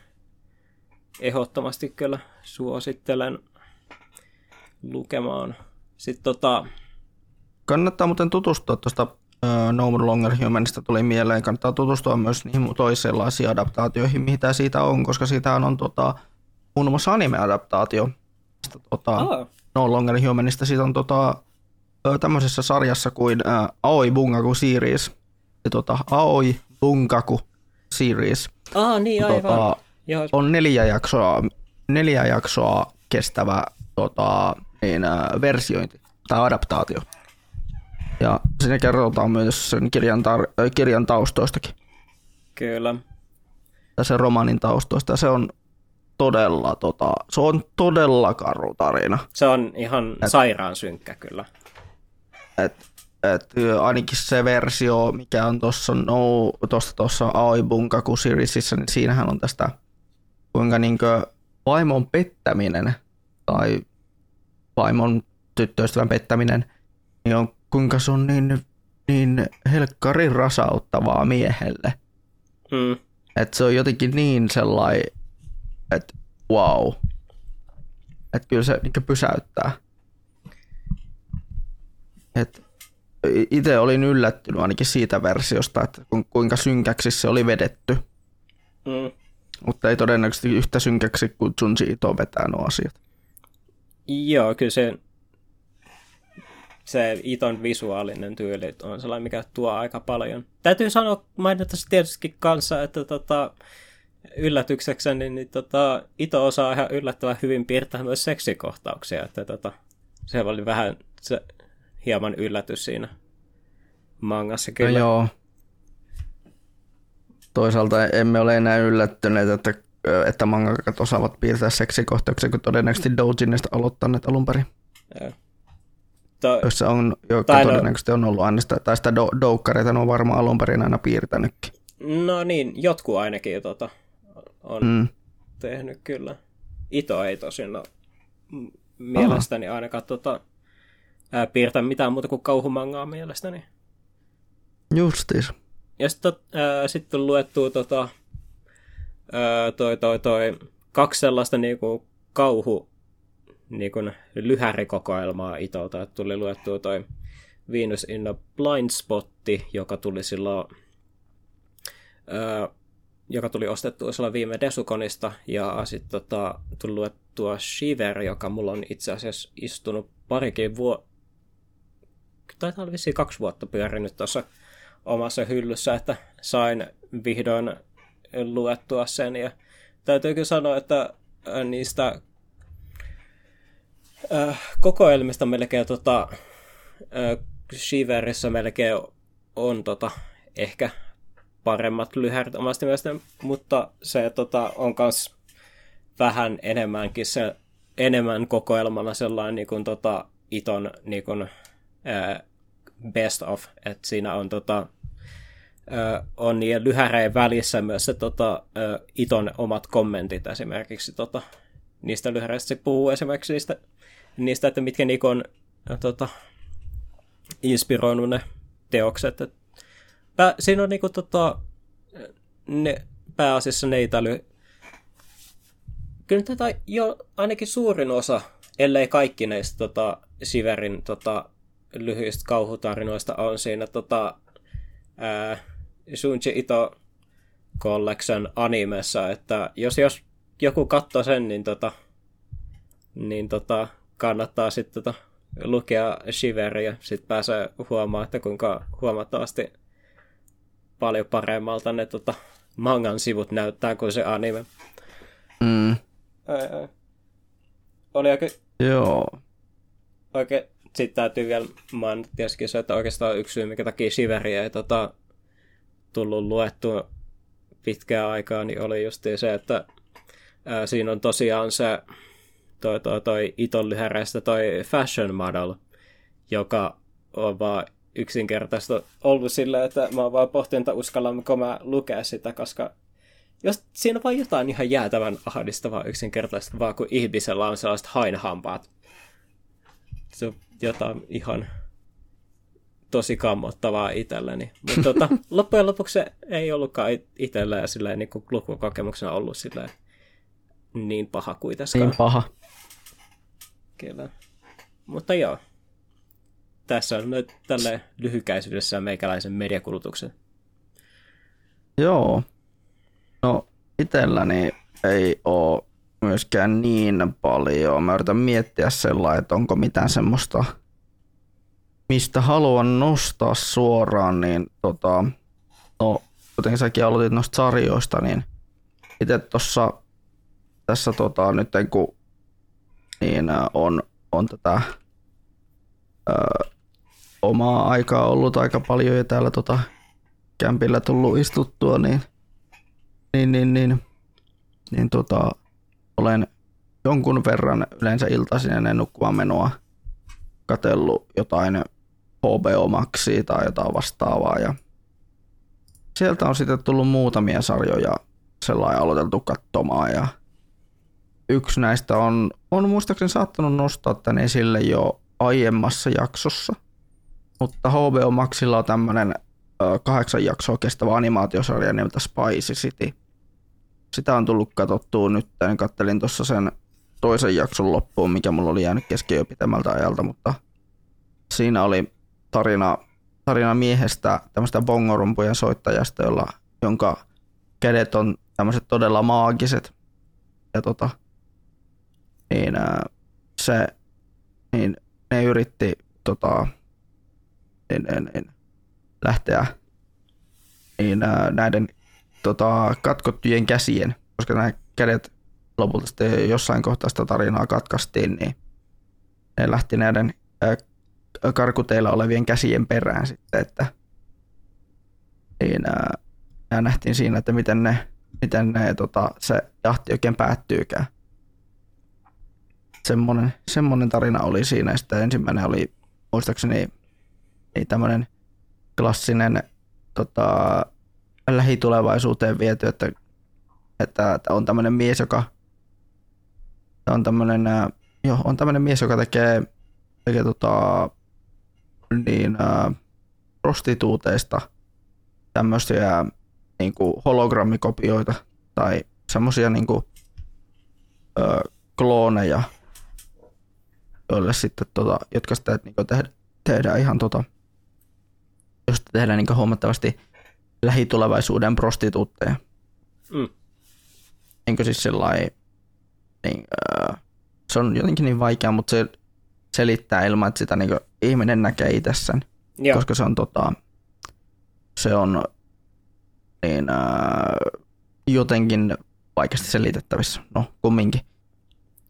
ehdottomasti kyllä suosittelen lukemaan. Sitten kannattaa muuten tutustua tuosta No Longer Humanista tuli mieleen. Kannattaa tutustua myös niihin toisenlaisiin adaptaatioihin, mitä siitä on, koska siitä on muun muassa anime-adaptaatio. No Longer Humanista siitä on tämmöisessä sarjassa kuin Aoi Bungaku Series. Aoi Bungaku Series. Niin aivan. Ja... On 4 jaksoa kestävä versiointi tai adaptaatio. Ja siinä kerrotaan myös sen kirjan taustoistakin. Kyllä. Ja sen romaanin taustoista. Se on todella, se on todella karu tarina. Se on ihan sairaan synkkä kyllä. Ainakin se versio, mikä on tuossa Aoi Bungaku Seriesissä, niin siinähän on tästä kuinka vaimon pettäminen tai vaimon tyttöystävän pettäminen, niin on kuinka se on niin helkkarin rasauttavaa miehelle. Mm. Että se on jotenkin niin sellainen, että wow. Että kyllä se pysäyttää. Että itse olin yllättynyt ainakin siitä versiosta, että kuinka synkäksi se oli vedetty. Mm. Mutta ei todennäköisesti yhtä synkäksi kuin Junji Ito vetää nuo asiat. Joo, kyllä se Iton visuaalinen tyyli on sellainen, mikä tuo aika paljon. Täytyy sanoa, mainita se tietysti kanssa, että yllätyksekseni niin Ito osaa ihan yllättävän hyvin piirtää myös seksikohtauksia. Että, se oli vähän se, hieman yllätys siinä mangassa kyllä. No joo. Toisaalta emme ole enää yllättyneet, että mangakat osaavat piirtää seksikohtauksia, kun todennäköisesti doujinista aloittaneet alun perin. Jossa on, joka todennäköisesti on ollut aina sitä doukkareita, ne on varmaan alun perin aina piirtänytkin. No niin, jotkut ainakin on tehnyt kyllä. Ito ei tosin mielestäni ainakaan piirtää mitään muuta kuin kauhumangaa mielestäni. Justiis. Ja sitten luettua kaksi sellaista niinku kauhu niinku lyhärikokoelmaa Itolta. Et tuli luettua toi Venus in a Blind Spotti, joka tuli ostettua silloin viime Desukonista, ja sitten tuli luettua Shiver, joka mulla on itse asiassa istunut parikin taitaa olla vissiin 2 vuotta pyörinyt tuossa omassa hyllyssä, että sain vihdoin luettua sen, ja täytyy kyllä sanoa, että niistä kokoelmista melkein Shiverissä melkein on ehkä paremmat lyhärit omasta mielestäni, mutta se on myös vähän enemmän kokoelmana sellainen niin kuin, Iton niin kuin, best of, että siinä on on niiden lyhäreen välissä myös se Iton omat kommentit esimerkiksi niistä lyhäreistä se puhuu esimerkiksi niistä että mitkä niinku on inspiroinut ne teokset, että siinä on niinku ne pääasiassa neitely. Kyllä jo ainakin suurin osa, ellei kaikki näistä Shiverin lyhyistä kauhutarinoista on siinä Junji Ito Collection animessa, että jos joku katsoo sen, niin kannattaa sitten lukea Shiveria, sitten pääsee huomaamaan, että kuinka huomattavasti paljon paremmalta ne mangan sivut näyttää kuin se anime. Mm. Oli oikein... Joo. Oikein... Sitten täytyy vielä mainita tietysti se, että oikeastaan yksi syy, minkä takia Shiveriä ei tullut luettua pitkään aikaa, niin oli just se, että siinä on tosiaan se toi Iton lyhäreistä toi Fashion Model, joka on vaan yksinkertaisesti ollut silleen, että mä oon vaan pohtinut, että uskallanko mä lukea sitä, koska jos siinä on vaan jotain ihan jäätävän ahdistavaa yksinkertaisesti, vaan kun ihmisellä on sellaiset hainhampaat. Se on jotain ihan tosi kammottavaa itselleni. Mutta loppujen lopuksi se ei ollutkaan itsellä ja niin lukukokemuksena ollut niin paha kuin tässäkään. Niin paha. Kyllä. Mutta joo. Tässä on nyt tälleen lyhykäisyydessä meikäläisen mediakulutuksen. Joo. No itselläni ei ole myöskään niin paljon. Mä yritän miettiä sellainen, että onko mitään semmoista, mistä haluan nostaa suoraan, niin jotenkin säkin aloitit noista sarjoista, niin itse tuossa tässä nyt kun niin on tätä omaa aikaa ollut aika paljon ja täällä kämpillä tullut istuttua, niin olen jonkun verran yleensä iltaisin ennen nukkumaan menoa katsellut jotain HBO Maxia tai jotain vastaavaa, ja sieltä on sitten tullut muutamia sarjoja sellainen aloiteltu katsomaan, ja yksi näistä on muistaakseni saattanut nostaa tämän esille jo aiemmassa jaksossa, mutta HBO Maxilla on tämmöinen 8 jaksoa kestävä animaatiosarja nimeltä Spice City. Sitä on tullut katsottua nyt, niin kattelin tuossa sen toisen jakson loppuun, mikä mulla oli jäänyt kesken jo pitemmältä ajalta, mutta siinä oli tarina miehestä, tämmöistä bongorumpujen soittajasta, jonka kädet on tämmöiset todella maagiset. Ja ne yritti lähteä näiden katkottujen käsien, koska nämä kädet lopulta sitten jossain kohtaa sitä tarinaa katkaistiin, niin ne lähti näiden karkuteilla olevien käsien perään sitten, että nähtiin siinä, että miten ne se jahti oikein päättyykään. Semmoinen tarina oli siinä, ja sitten ensimmäinen oli muistaakseni niin tämmöinen klassinen lähitulevaisuuteen viety, että on tämmöinen mies, joka tekee prostituuteista tämmöisiä niinku hologrammikopioita tai semmoisia niinku klooneja, joille sitten jotka sitä niinku tehdään ihan josta tehdään niinku huomattavasti lähitulevaisuuden prostituutteja. Mm. Enkö siis sellainen, niin, se on jotenkin niin vaikea, mutta se selittää ilman, että sitä niin ihminen näkee itse sen, koska se on, jotenkin vaikeasti selitettävissä. No, kumminkin.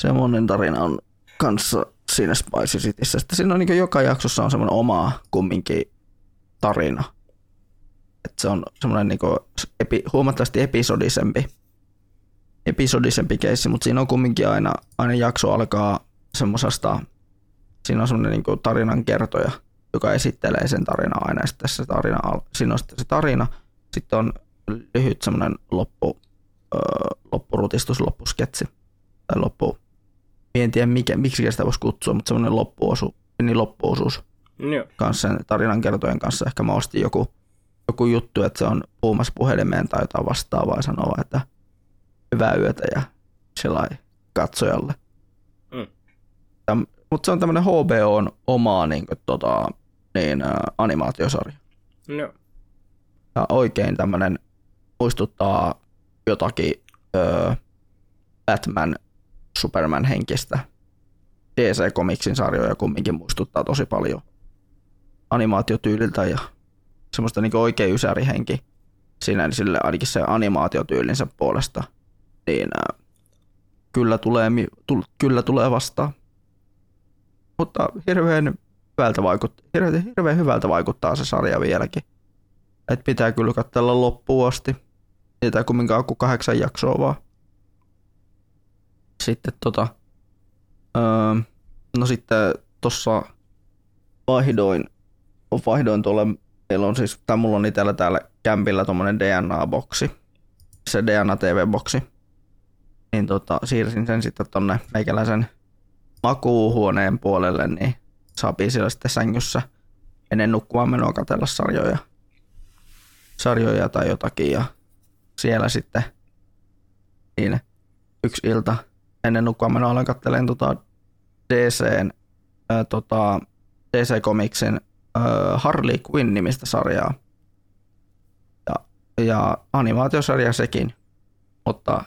Semmoinen tarina on kanssa siinä Spice Cityssä. Sitten siinä on niin joka jaksossa on semmoinen oma kumminkin tarina. Että se on semmoinen huomattavasti episodisempi keissi, mutta siinä on kumminkin aina jakso alkaa semmosesta, siinä on semmoinen niinku tarinankertoja, joka esittelee sen tarinan aina, ja sitten siinä on sitten se tarina, sitten on lyhyt semmoinen loppurutistus, loppusketsi, tai loppu, en tiedä miksi sitä voisi kutsua, mutta semmoinen loppuosuus kanssa sen tarinankertojen kanssa. Ehkä mä ostin joku juttu, että se on puhumassa puhelimeen tai jotain vastaavaa ja sanoo, että hyvää yötä ja sellainen katsojalle. Mm. Mutta se on tämmöinen HBOn oma animaatiosarja. No. Ja oikein tämmöinen muistuttaa jotakin Batman, Superman henkistä. DC Comicsin sarjoja kumminkin muistuttaa tosi paljon animaatiotyyliltä ja semmoista niin oikein ysärihenki siinä sille, ainakin se animaatiotyylinsä puolesta, niin kyllä tulee vastaan. Mutta hirveän hyvältä vaikuttaa se sarja vieläkin. Et pitää kyllä katsella loppuun asti. Ei tää kumminkaan kuin 8 jaksoa vaan. Sitten sitten tossa vaihdoin tuolle. Meillä on siis, mulla on itsellä täällä kämpillä tommonen DNA-boksi, se DNA-TV-boksi, niin siirsin sen sitten tonne meikäläisen makuuhuoneen puolelle, niin saapii siellä sitten sängyssä ennen nukkumaan menoa katsella sarjoja tai jotakin, ja siellä sitten niin yksi ilta ennen nukkumaan menoa aloin katselemaan DC Comicsin Harley Quinn nimistä sarjaa. Ja animaatiosarja sekin. Mutta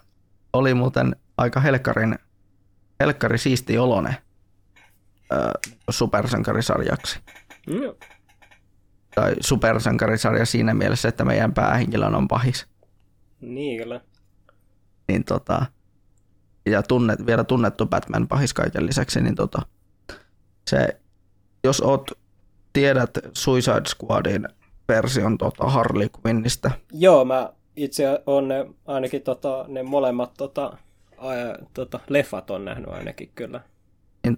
oli muuten aika helkkari siisti olone supersankarisarjaksi. Mm. Tai supersankarisarja siinä mielessä, että meidän päähenkilön on pahis. Niin kyllä. niin ja vielä tunnettu Batman pahis kaiken lisäksi, niin se, jos tiedät Suicide Squadin version Harley Quinnistä. Joo, mä itse on ainakin ne molemmat leffat on nähnyt ainakin kyllä. Niin,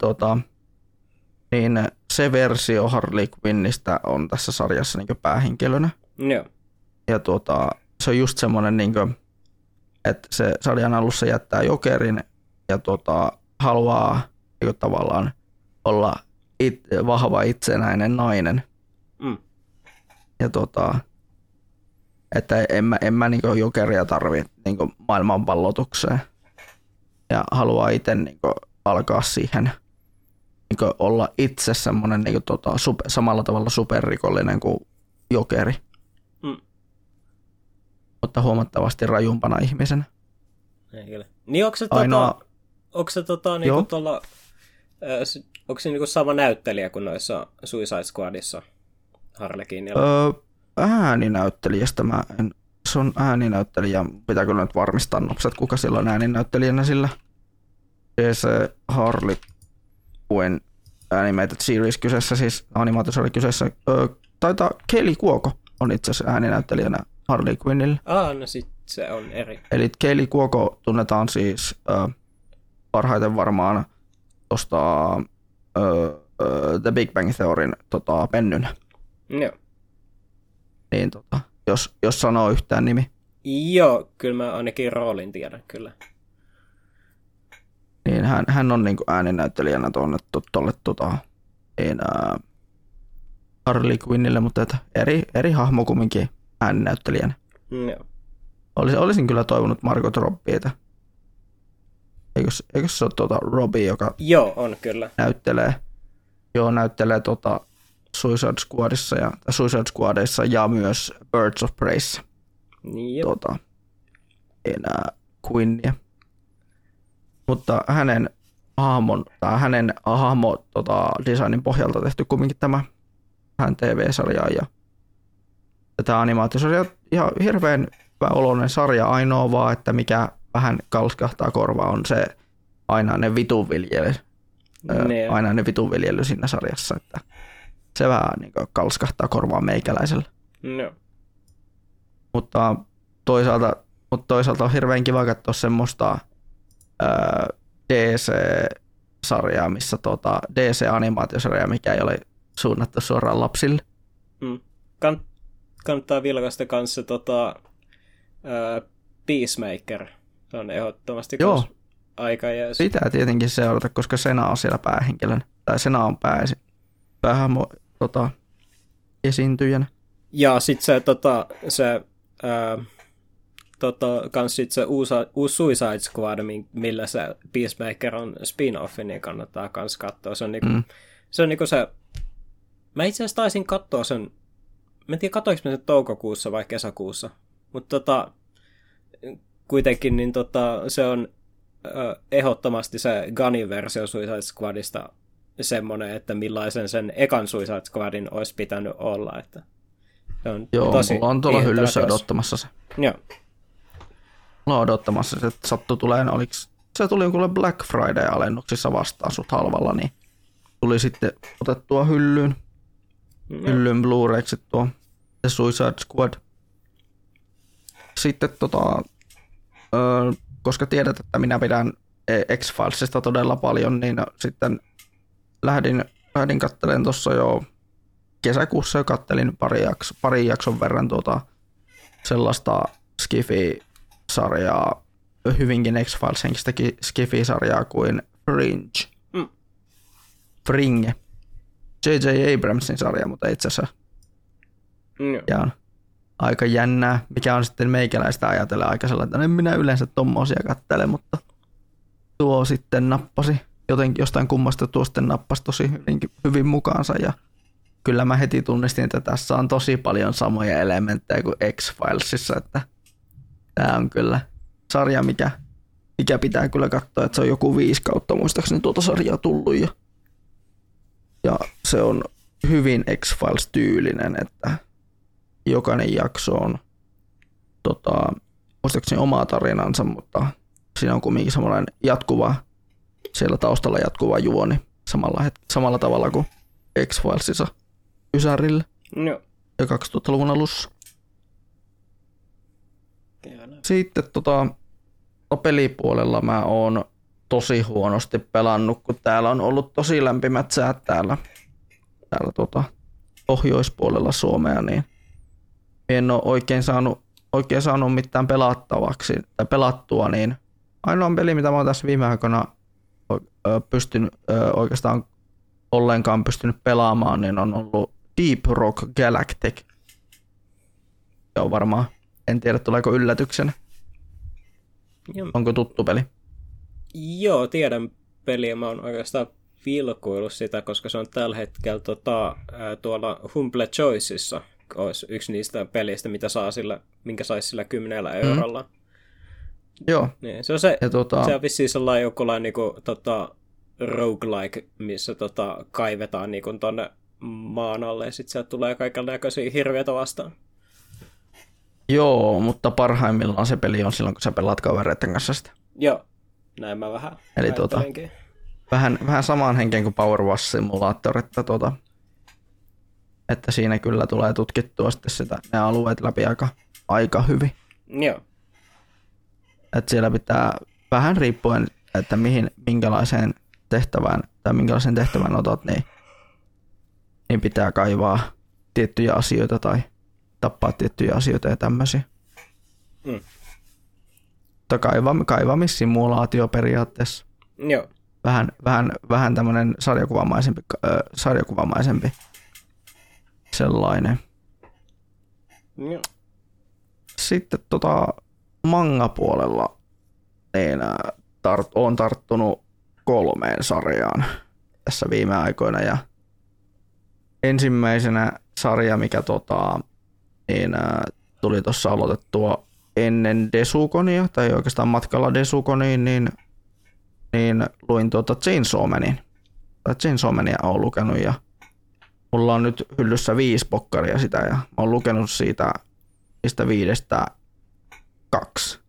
niin se versio Harley Quinnistä on tässä sarjassa niin päähenkilönä. Joo. Ja se on just semmoinen, niin kuin, että se sarjan alussa jättää Jokerin ja haluaa niin kuin, tavallaan olla vahva itsenäinen nainen. Mm. Ja että en mä niin kuin, Jokeria tarvitse niin kuin, maailmanvalloitukseen. Ja haluaa itse niin kuin, alkaa siihen niin kuin, olla itse semmoinen niin kuin, samalla tavalla superrikollinen kuin Jokeri. Mm. Mutta huomattavasti rajumpana ihmisenä. Ei kyllä. Niin onko se onko se niinku sama näyttelijä kuin noissa Suicide Squadissa Harley Quinnillä? Ääninäyttelijästä mä en. Se on ääninäyttelijä. Pitääkö nyt varmistaa nopset, kuka sillä on ääninäyttelijänä sillä? Se Harley Quinn animated series kyseessä, siis animaatiosarja kyseessä. Taitaa Kelly Kuoko on itse asiassa ääninäyttelijänä Harley Quinnillä. No sit se on eri. Eli Kelly Kuoko tunnetaan siis parhaiten varmaan tuosta The Big Bang Theoryn pennynä. Joo. Niin jos sanoo yhtään nimi. Joo, kyllä mä ainakin roolin tiedän kyllä. Niin hän on niinku ääninäyttelijänä tuolle Harley Quinnille, mutta eri hahmo kumminkin ääninäyttelijänä. Joo. Olisin kyllä toivonut Margot Robbietä. Eikö se ole Robbie, joka joo, on, kyllä. näyttelee Suicide Squadissa ja myös Birds of Preyssä. Niin joo. Enää Quinnia. Mutta hänen hahmo designin pohjalta tehty kumminkin tämä hän TV-sarja ja tämä animaatiosarja ihan hirveän hyvä oloinen sarja, ainoa vaan, että mikä vähän kalskahtaa korvaa on se ainainen vitunviljely siinä sarjassa, että se vähän niin kuin kalskahtaa korvaa meikäläisellä. No. Mutta toisaalta on hirveän kiva katsoa semmoista DC-sarjaa, missä DC-animaatiosarjaa, mikä ei ole suunnattu suoraan lapsille. Mm. Kannattaa vilkaista kanssa Peacemaker. Se on ehdottomasti aika jäys. Pitää tietenkin seurata, koska Sena on siellä päähenkilön. Tai Sena on päähahmo esiintyjänä. Ja sitten se kans sit se uusi Suicide Squad, millä se Peacemaker on spin-offi, niin kannattaa kans katsoa. Se on niinku se mä itse asiassa taisin katsoa sen. Mä en tiedä, katoinko mä sen toukokuussa vai kesäkuussa. Mutta kuitenkin niin se on ehdottomasti se Gunin versio Suicide Squadista semmoinen, että millaisen sen ekan Suicide Squadin olisi pitänyt olla. Että se on mulla on tuolla hyllyssä odottamassa se. Joo. Mulla on odottamassa se, että sattuu tulemaan, se tuli kyllä Black Friday-alennuksissa vastaan sut halvalla, niin tuli sitten otettua hyllyn Blu-rayksi tuo The Suicide Squad. Sitten koska tiedät, että minä pidän X-Filesista todella paljon, niin sitten lähdin katselemaan tuossa jo kesäkuussa ja kattelin pari jakson verran sellaista Skifi-sarjaa, hyvinkin X-Files-henkistäkin Skifi-sarjaa kuin Fringe. Mm. Fringe. J.J. Abramsin sarja, mutta itse asiassa on aika jännää, mikä on sitten meikäläistä ajatella aika sellainen, että en minä yleensä tommosia katsele, mutta tuo sitten nappasi, jotenkin jostain kummasta tuo sitten nappasi tosi hyvin mukaansa ja kyllä mä heti tunnistin, että tässä on tosi paljon samoja elementtejä kuin X-Filesissa, että tää on kyllä sarja, mikä pitää kyllä katsoa, että se on joku 5 kautta muistaakseni tuota sarjaa tullut ja se on hyvin X-Files-tyylinen, että jokainen jakso on muistaakseni omaa tarinansa, mutta siinä on kuitenkin samanlainen jatkuva, siellä taustalla jatkuva juoni samalla tavalla kuin X-Filesissa ysärillä no. ja 2000-luvun alussa. Sitten pelipuolella mä oon tosi huonosti pelannut, kun täällä on ollut tosi lämpimät säät täällä pohjoispuolella Suomea, niin en ole oikein saanut mitään pelattavaksi tai pelattua, niin ainoa peli, mitä mä oon tässä viime aikoina ollenkaan pystynyt pelaamaan, niin on ollut Deep Rock Galactic. Se on varmaan, en tiedä tuleeko yllätyksenä. Joo. Onko tuttu peli? Joo, tiedän peliä. Mä oon oikeastaan vilkuillut sitä, koska se on tällä hetkellä tuolla Humble Choicessa. Olisi yksi niistä pelistä, mitä saa sillä, minkä saisi sillä 10 eurolla. Joo. Niin, se on se, se on vissiin sellainen jokinlainen niinku, roguelike, missä kaivetaan niinku, tuonne maan alle ja sitten sieltä tulee kaikennäköisiä hirviöitä vastaan. Joo, mutta parhaimmillaan se peli on silloin, kun sä pelaat kavereiden kanssa sitä. Joo, näin mä vähän. Eli vähän samaan henkeen kuin Powerwash Simulator, että siinä kyllä tulee tutkittua sitten sitä, ne alueet läpi aika hyvin. Joo. Että siellä pitää vähän riippuen, että minkälaiseen tehtävään tai minkälaisen tehtävän otat, niin pitää kaivaa tiettyjä asioita tai tappaa tiettyjä asioita ja tämmöisiä. Mm. Mutta kaivamissimulaatio periaatteessa. Joo. Vähän tämmöinen sarjakuvamaisempi sellainen. Joo. Sitten manga-puolella niin olen tarttunut 3 sarjaan tässä viime aikoina. Ja ensimmäisenä sarja, mikä tuli tuossa aloitettua ennen Desukonia, tai oikeastaan matkalla Desukoniin, niin luin Chainsaw Manin. Chainsaw Mania olen lukenut, ja mulla on nyt hyllyssä 5 pokkaria sitä, ja olen lukenut niistä 5 2.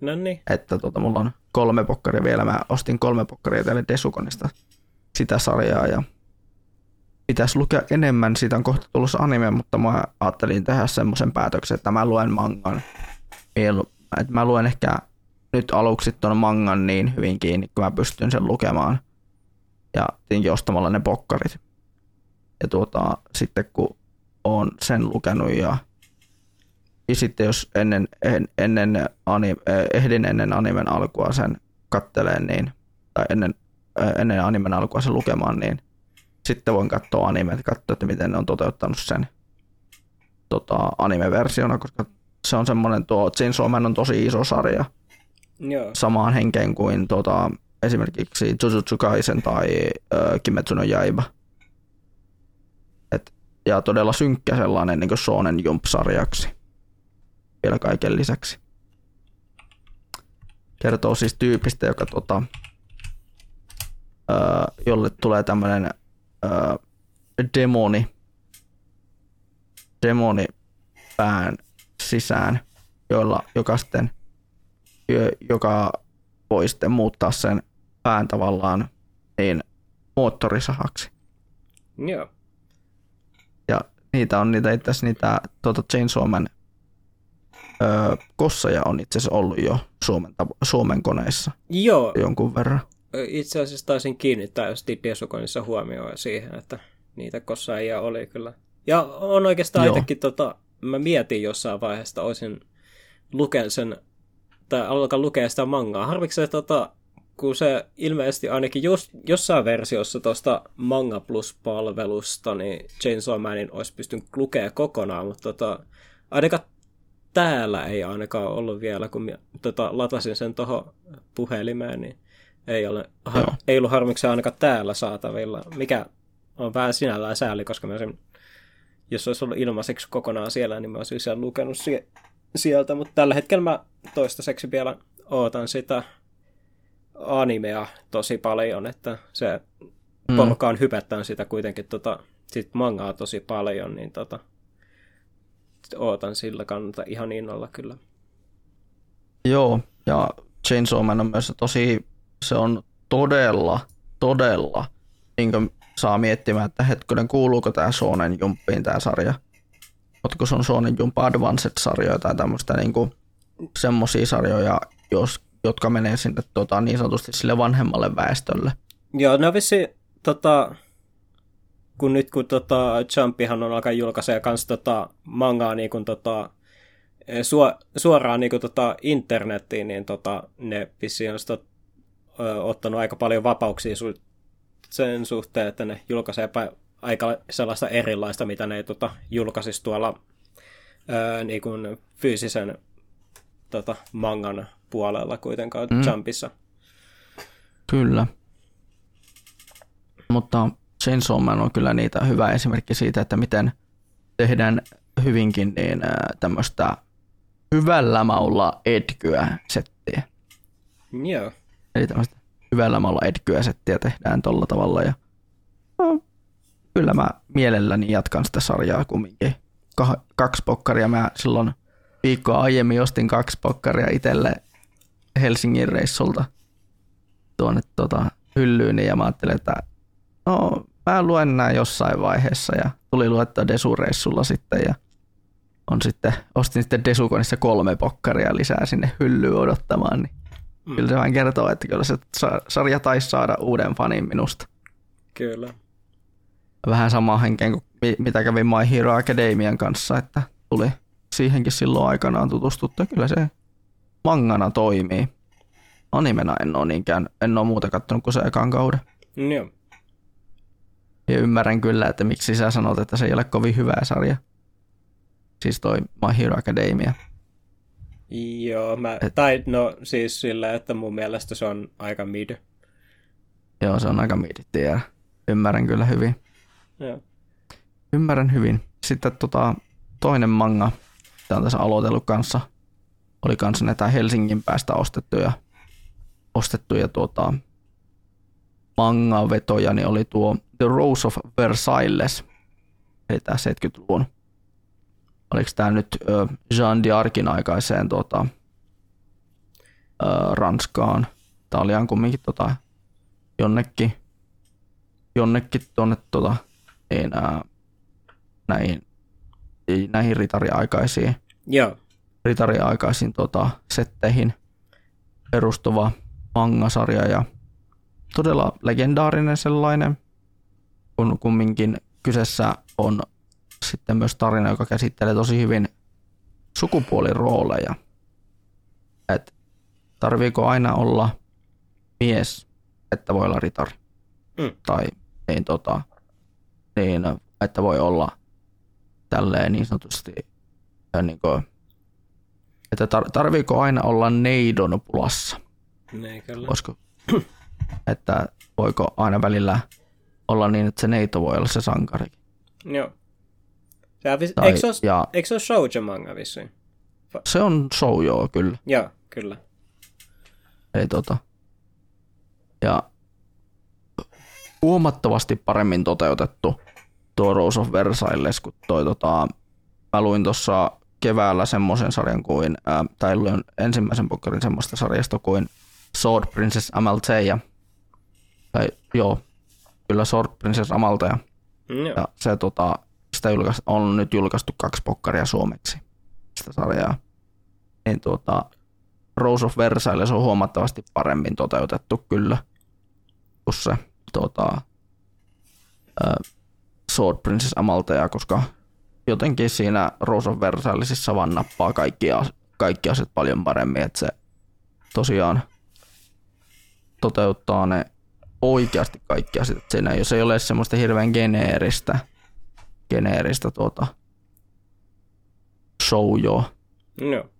No niin. Että mulla on 3 pokkaria vielä, mä ostin 3 pokkaria täällä Desukonista sitä sarjaa, ja pitäisi lukea enemmän, siitä on kohta tulossa anime, mutta mä ajattelin tehdä semmoisen päätöksen, että mä luen mangan. Että mä luen ehkä nyt aluksi ton mangan niin hyvin kiinni, kun mä pystyn sen lukemaan. Ja tietenkin ostamalla ne pokkarit. Ja sitten kun oon sen lukenut ja sitten jos ehdin ennen animen alkua sen katteleen, niin, tai ennen animen alkua sen lukemaan, niin sitten voin katsoa animet, katsoa, että miten ne on toteuttanut sen anime-versiona, koska se on semmoinen Chainsaw Man on tosi iso sarja. Joo. Samaan henkeen kuin esimerkiksi Jujutsu Kaisen tai Kimetsu no Yaiba. Ja todella synkkä sellainen niin kuin Shonen Jump-sarjaksi vielä kaiken lisäksi. Kertoo siis tyypistä, joka jolle tulee tämmöinen demoni pään sisään, joka voi sitten muuttaa sen pään tavallaan niin moottorisahaksi. Joo. Ja niitä on itse asiassa niitä Chainsaw Man kosseja on itse asiassa ollut jo Suomen koneissa. Joo. Jonkun verran. Itse asiassa taisin kiinnittää jostain Desukonissa huomioon siihen, että niitä kossaajia oli kyllä. Ja on oikeastaan itsekin, mä mietin jossain vaiheessa, olisin luken sen, tai alkan lukea sitä mangaa. Harviksi se, kun se ilmeisesti ainakin jossain versiossa tuosta Manga Plus-palvelusta, niin Chainsaw Manin olisi pystynyt lukea kokonaan, mutta ainakaan täällä ei ainakaan ollut vielä, kun latasin sen tuohon puhelimeen, niin ei ollut harmiksi ainakaan täällä saatavilla, mikä on vähän sinällään sääli, koska mä olisin, jos olisi ollut ilmaiseksi kokonaan siellä, niin mä olisin siellä lukenut sieltä, mutta tällä hetkellä mä toistaiseksi vielä ootan sitä animea tosi paljon, että se porukka on hypättänyt sitä kuitenkin sit mangaa tosi paljon, niin ootan sillä kannalta ihan innolla kyllä. Joo, ja Chainsaw Man on myös tosi, se on todella, niin kuin saa miettimään, että hetkinen, kuuluuko tämä Shonen Jumpiin tämä sarja? Oletko se on Shonen Jump Advanced-sarjoja tai tämmöistä niin kuin semmoisia sarjoja, jotka menee sinne niin sanotusti sille vanhemmalle väestölle? Joo, no vissiin, kun nyt kun Jumpihan on alkaa julkaisee kans mangaa niin kuin suoraan niin kuin internettiin, niin ne vissiin on sitä ottanut aika paljon vapauksia sen suhteen, että ne julkaisee aika sellaista erilaista, mitä ne ei julkaisisi tuolla niin kuin fyysisen mangan puolella kuitenkaan Jumpissa. Kyllä. Mutta Chainsaw Man on kyllä niitä hyvä esimerkki siitä, että miten tehdään hyvinkin niin tämmöistä hyvällä maulla edgyä settiä. Joo. Yeah. Eli tämmöistä hyvällä maulla edgyä settiä tehdään tolla tavalla. Ja, kyllä mä mielelläni jatkan sitä sarjaa kumminkin. Kaksi pokkaria. Mä silloin viikkoa aiemmin ostin 2 pokkaria itselle Helsingin reissulta tuonne hyllyyni ja mä ajattelin, että no, mä luen nää jossain vaiheessa ja tuli luettua Desu-reissulla sitten ja ostin sitten Desukonissa 3 pokkaria lisää sinne hyllyyn odottamaan, niin kyllä se vain kertoo, että kyllä se sarja taisi saada uuden fanin minusta. Kyllä. Vähän samaa henkeen kuin mitä kävin My Hero Academian kanssa, että tuli siihenkin silloin aikanaan tutustuttu. Kyllä se mangana toimii. Animena en ole niinkään, en ole muuta kattonut kuin se ekan kauden. Joo. Ja ymmärrän kyllä, että miksi sä sanot, että se ei ole kovin hyvä sarja. Siis toi My Hero Academia. Joo, siis sillä, että mun mielestä se on aika mid. Joo, se on aika mid, tiedä. Ymmärrän kyllä hyvin. Joo. Ymmärrän hyvin. Sitten toinen manga, mitä on tässä aloitellut kanssa, oli kanssa näitä Helsingin päästä ostettuja manga-vetoja, niin oli tuo The Rose of Versailles, eli tämä 70-luvun. Oliko tämä nyt Jean d'Arcin aikaiseen Ranskaan? Tämä oli ihan kumminkin jonnekin tuonne näihin ritariaikaisiin, yeah. Ritariaikaisiin setteihin perustuva mangasarja ja todella legendaarinen sellainen, kun kumminkin kyseessä on sitten myös tarina, joka käsittelee tosi hyvin sukupuolirooleja. Et tarviiko aina olla mies, että voi olla ritari? Tai niin, niin, että voi olla tälleen niin sanotusti, niin kuin, että tarviiko aina olla neidon pulassa? Että voiko aina välillä olla niin, että se neito voi olla se sankari. Joo. Eikö se ole shoujo manga vissiin? Se on shoujo, kyllä. Joo, kyllä. Eli ja huomattavasti paremmin toteutettu tuo Rose of Versailles, kun toi mä luin tuossa keväällä semmoisen sarjan kuin, tai luin ensimmäisen pokkarin semmoista sarjasta kuin Sword Princess Amaltea. Tai joo, kyllä Sword Princess Amaltea. Mm, ja se sitä on nyt julkaistu 2 pokkaria suomeksi, sitä sarjaa. Niin Rose of Versailles on huomattavasti paremmin toteutettu kyllä, kuin se Sword Princess Amaltea, koska jotenkin siinä Rose of Versaillesissa vaan nappaa kaikki asiat paljon paremmin, että se tosiaan toteuttaa ne oikeasti kaikki asiat siinä, jos ei ole semmoista hirveän geneeristä shoujoa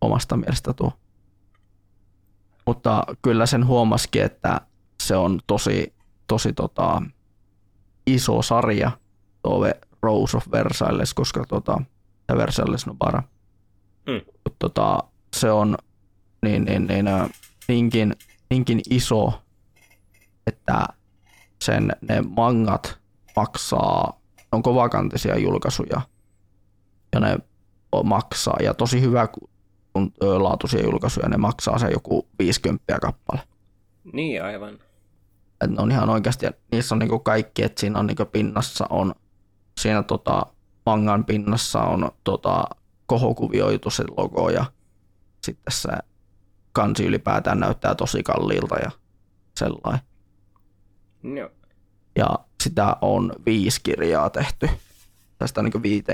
omasta mielestä tuo. Mutta kyllä sen huomasikin, että se on tosi iso sarja tuo Rose of Versailles, koska Versailles Nobara. Se on niinkin iso, että sen ne mangat maksaa, on kovakantisia julkaisuja ja ne maksaa ja tosi hyvä laatuisia julkaisuja, ne maksaa sen joku 50 kappale. Niin, aivan. Et ne on ihan oikeasti, niissä on niinku kaikki, että siinä on niinku pinnassa on, siinä mangan pinnassa on kohokuvioitu se logo ja sitten se kansi ylipäätään näyttää tosi kalliilta ja sellainen. No. Ja sitä on 5 kirjaa tehty. Tästä on niinku 5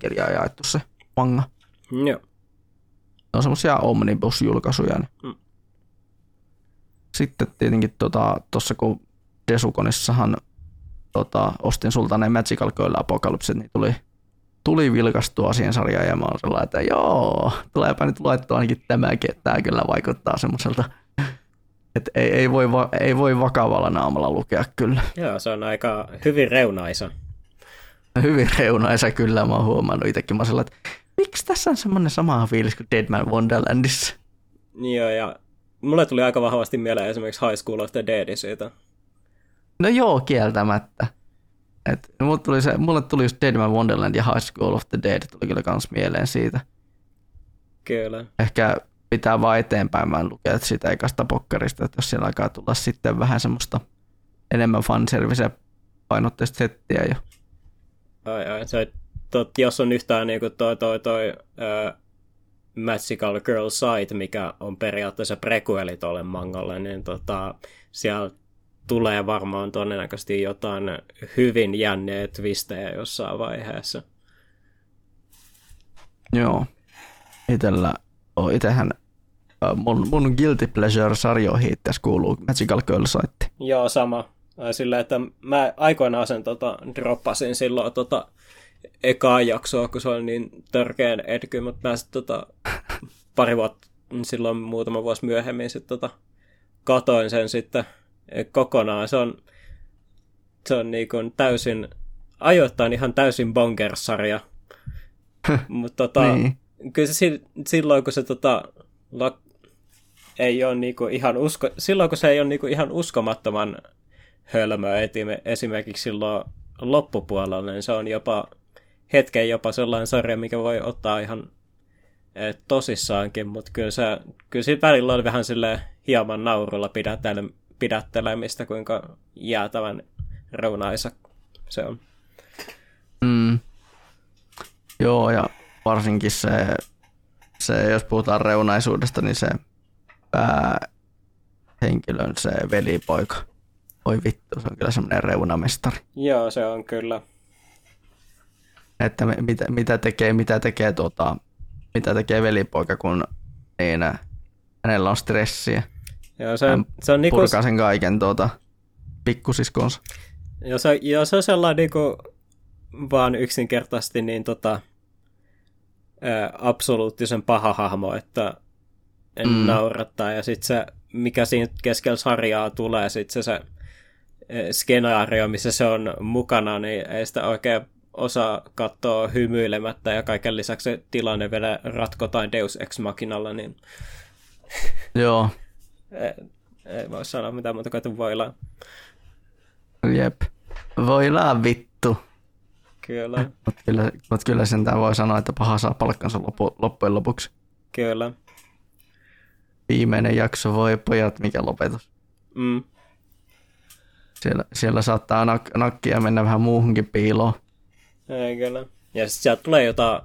kirjaa jaettu se manga. No. Ne on semmoisia omnibus-julkaisuja. Mm. Sitten tietenkin tuossa kun Desukonissahan ostin sulta ne Magical Girl Apocalypset, niin tuli vilkastua siihen sarjaan ja mä oon sellainen, että joo, tuleepä nyt luettua ainakin tämäkin, että tää kyllä vaikuttaa semmoiselta, että ei voi vakavalla naamalla lukea kyllä. Joo, se on aika hyvin reunaisa. Hyvin reunaisa kyllä, mä oon huomannut itsekin, mä oon sellainen, että miksi tässä on semmoinen sama fiilis kuin Dead Man Wonderlandissa? Joo, ja mulle tuli aika vahvasti mieleen esimerkiksi High School of the Dead siitä. No joo, kieltämättä. Mulle tuli just Dead Man Wonderland ja High School of the Dead tuli kyllä kans mieleen siitä. Kyllä. Ehkä pitää vaan eteenpäin mä lukea sitä ekasta pokkarista, että jos siellä alkaa tulla sitten vähän semmoista enemmän fanservice painotteista settiä jo. Ai, se jos on yhtään niinku toi Magical Girl Site, mikä on periaatteessa prequeli tuolle mangalle, niin siellä tulee varmaan todennäköisesti jotain hyvin jänneä twistejä jossain vaiheessa. Joo. Itsehän mun Guilty Pleasure-sarjoihin itseasiassa kuuluu Magical Girl Site. Joo, sama. Silleen, että mä aikoinaan sen droppasin silloin ekaa jaksoa, kun se oli niin törkeän edky, mutta mä sitten pari vuotta, silloin muutama vuosi myöhemmin sitten katoin sen sitten kokonaan. Se on niin kuin täysin, ajoittain ihan täysin bonkers-sarja. Mutta niin. Kyllä se silloin, kun se ei ole niin kuin ihan silloin, kun se ei ole niin kuin ihan uskomattoman hölmöä esimerkiksi silloin loppupuolella, niin se on jopa sellainen sarja, mikä voi ottaa ihan tosissaankin, mutta kyllä siinä välillä on vähän silleen hieman naurulla pidättelemistä, kuinka jäätävän reunaisa se on. Mm. Joo, ja varsinkin se, jos puhutaan reunaisuudesta, niin se päähenkilön se velipoika. Oi vittu, se on kyllä semmoinen reunamestari. Joo, se on kyllä. Että mitä tekee velipoika, kun niin hänellä on stressiä. Joo, se on niinku purkaa sen kaiken pikkusiskonsa. Joo, se on sellainen niinku vaan yksinkertaisesti niin absoluuttisen paha hahmo, että en naurattaa ja sitten se mikä siinä keskellä sarjaa tulee, sitten se skenaario, missä se on mukana, niin ei sitä oikein osaa katsoa hymyilemättä, ja kaiken lisäksi se tilanne vielä ratkotaan Deus Ex Machinalla, niin joo. ei voi sanoa mitään muuta kuin voilaan. Jep. Voilaan vittu. Kyllä. Mutta kyllä sentään voi sanoa, että paha saa palkkansa loppujen lopuksi. Kyllä. Viimeinen jakso, voi pojat, mikä lopetus. Mm. Siellä saattaa nakkia mennä vähän muuhunkin piiloon. Ei, kyllä. Ja sitten sieltä tulee jotain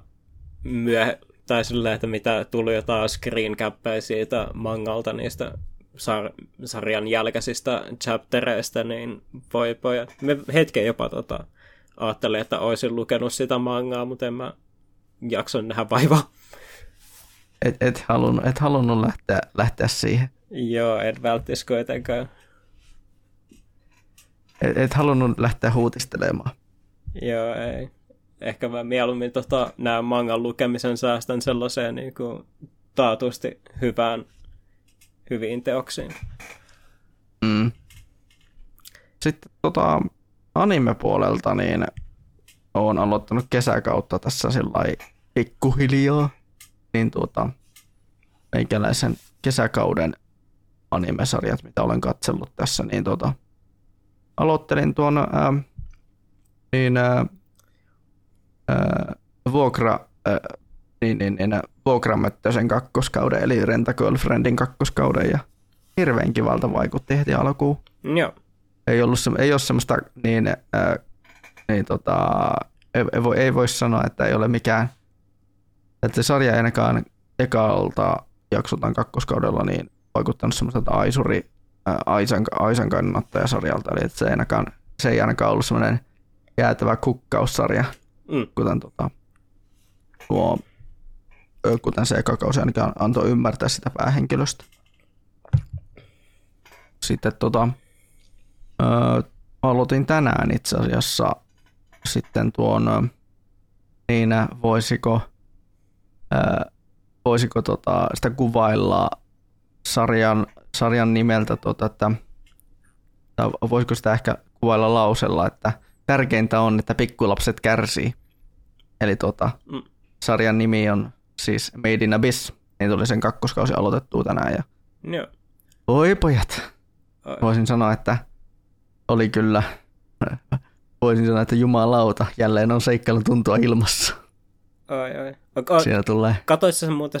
tai silleen, että mitä tuli jotain screencappeja siitä mangalta niistä sarjan jälkäisistä chaptereista, niin voi pojat. Me hetken jopa ajattelin, että olisin lukenut sitä mangaa, mutta en mä jakson nähdä vaivaa. Et halunnut lähteä siihen. Joo, et välttis kuitenkaan. Et halunnut lähteä huutistelemaan. Joo, ei. Ehkä mä mieluummin nää mangan lukemisen säästän sellaiseen niin kuin taatusti hyviin teoksiin. Mm. Sitten anime-puolelta niin oon aloittanut kesäkautta tässä sillai pikkuhiljaa. Niin meikäläisen kesäkauden animesarjat, mitä olen katsellut tässä, niin aloittelin tuon vuokra niin vuokramöttö sen kakkoskauden, eli Renta Girlfriendin kakkoskauden, ja hirveän kivalta vaikutti heti alkuun. Joo. Ei ole semmoista, ei voi sanoa, että ei ole mikään, että sarja ei ainakaan ekalta jaksoltaan kakkoskaudella niin vaikuttanut semmoiselta Aisan kannattajasarjalta, eli että se ei ainakaan ollut semmoinen jäätävä kukkaussarja, kuten se ekakausi ainakaan antoi ymmärtää sitä päähenkilöstä. Sitten aloitin tänään itse asiassa sitten tuon voisiko sitä kuvailla sarjan nimeltä, voisiko sitä ehkä kuvailla lausella, että tärkeintä on, että pikkulapset kärsii. Eli sarjan nimi on siis Made in Abyss, niin tuli sen kakkoskausi aloitettua tänään. Ja... No. Oi pojat! Oi. Voisin sanoa, että jumalauta, jälleen on seikkailun tuntua ilmassa. Oi. Siinä tulee. Katoitko sä muuten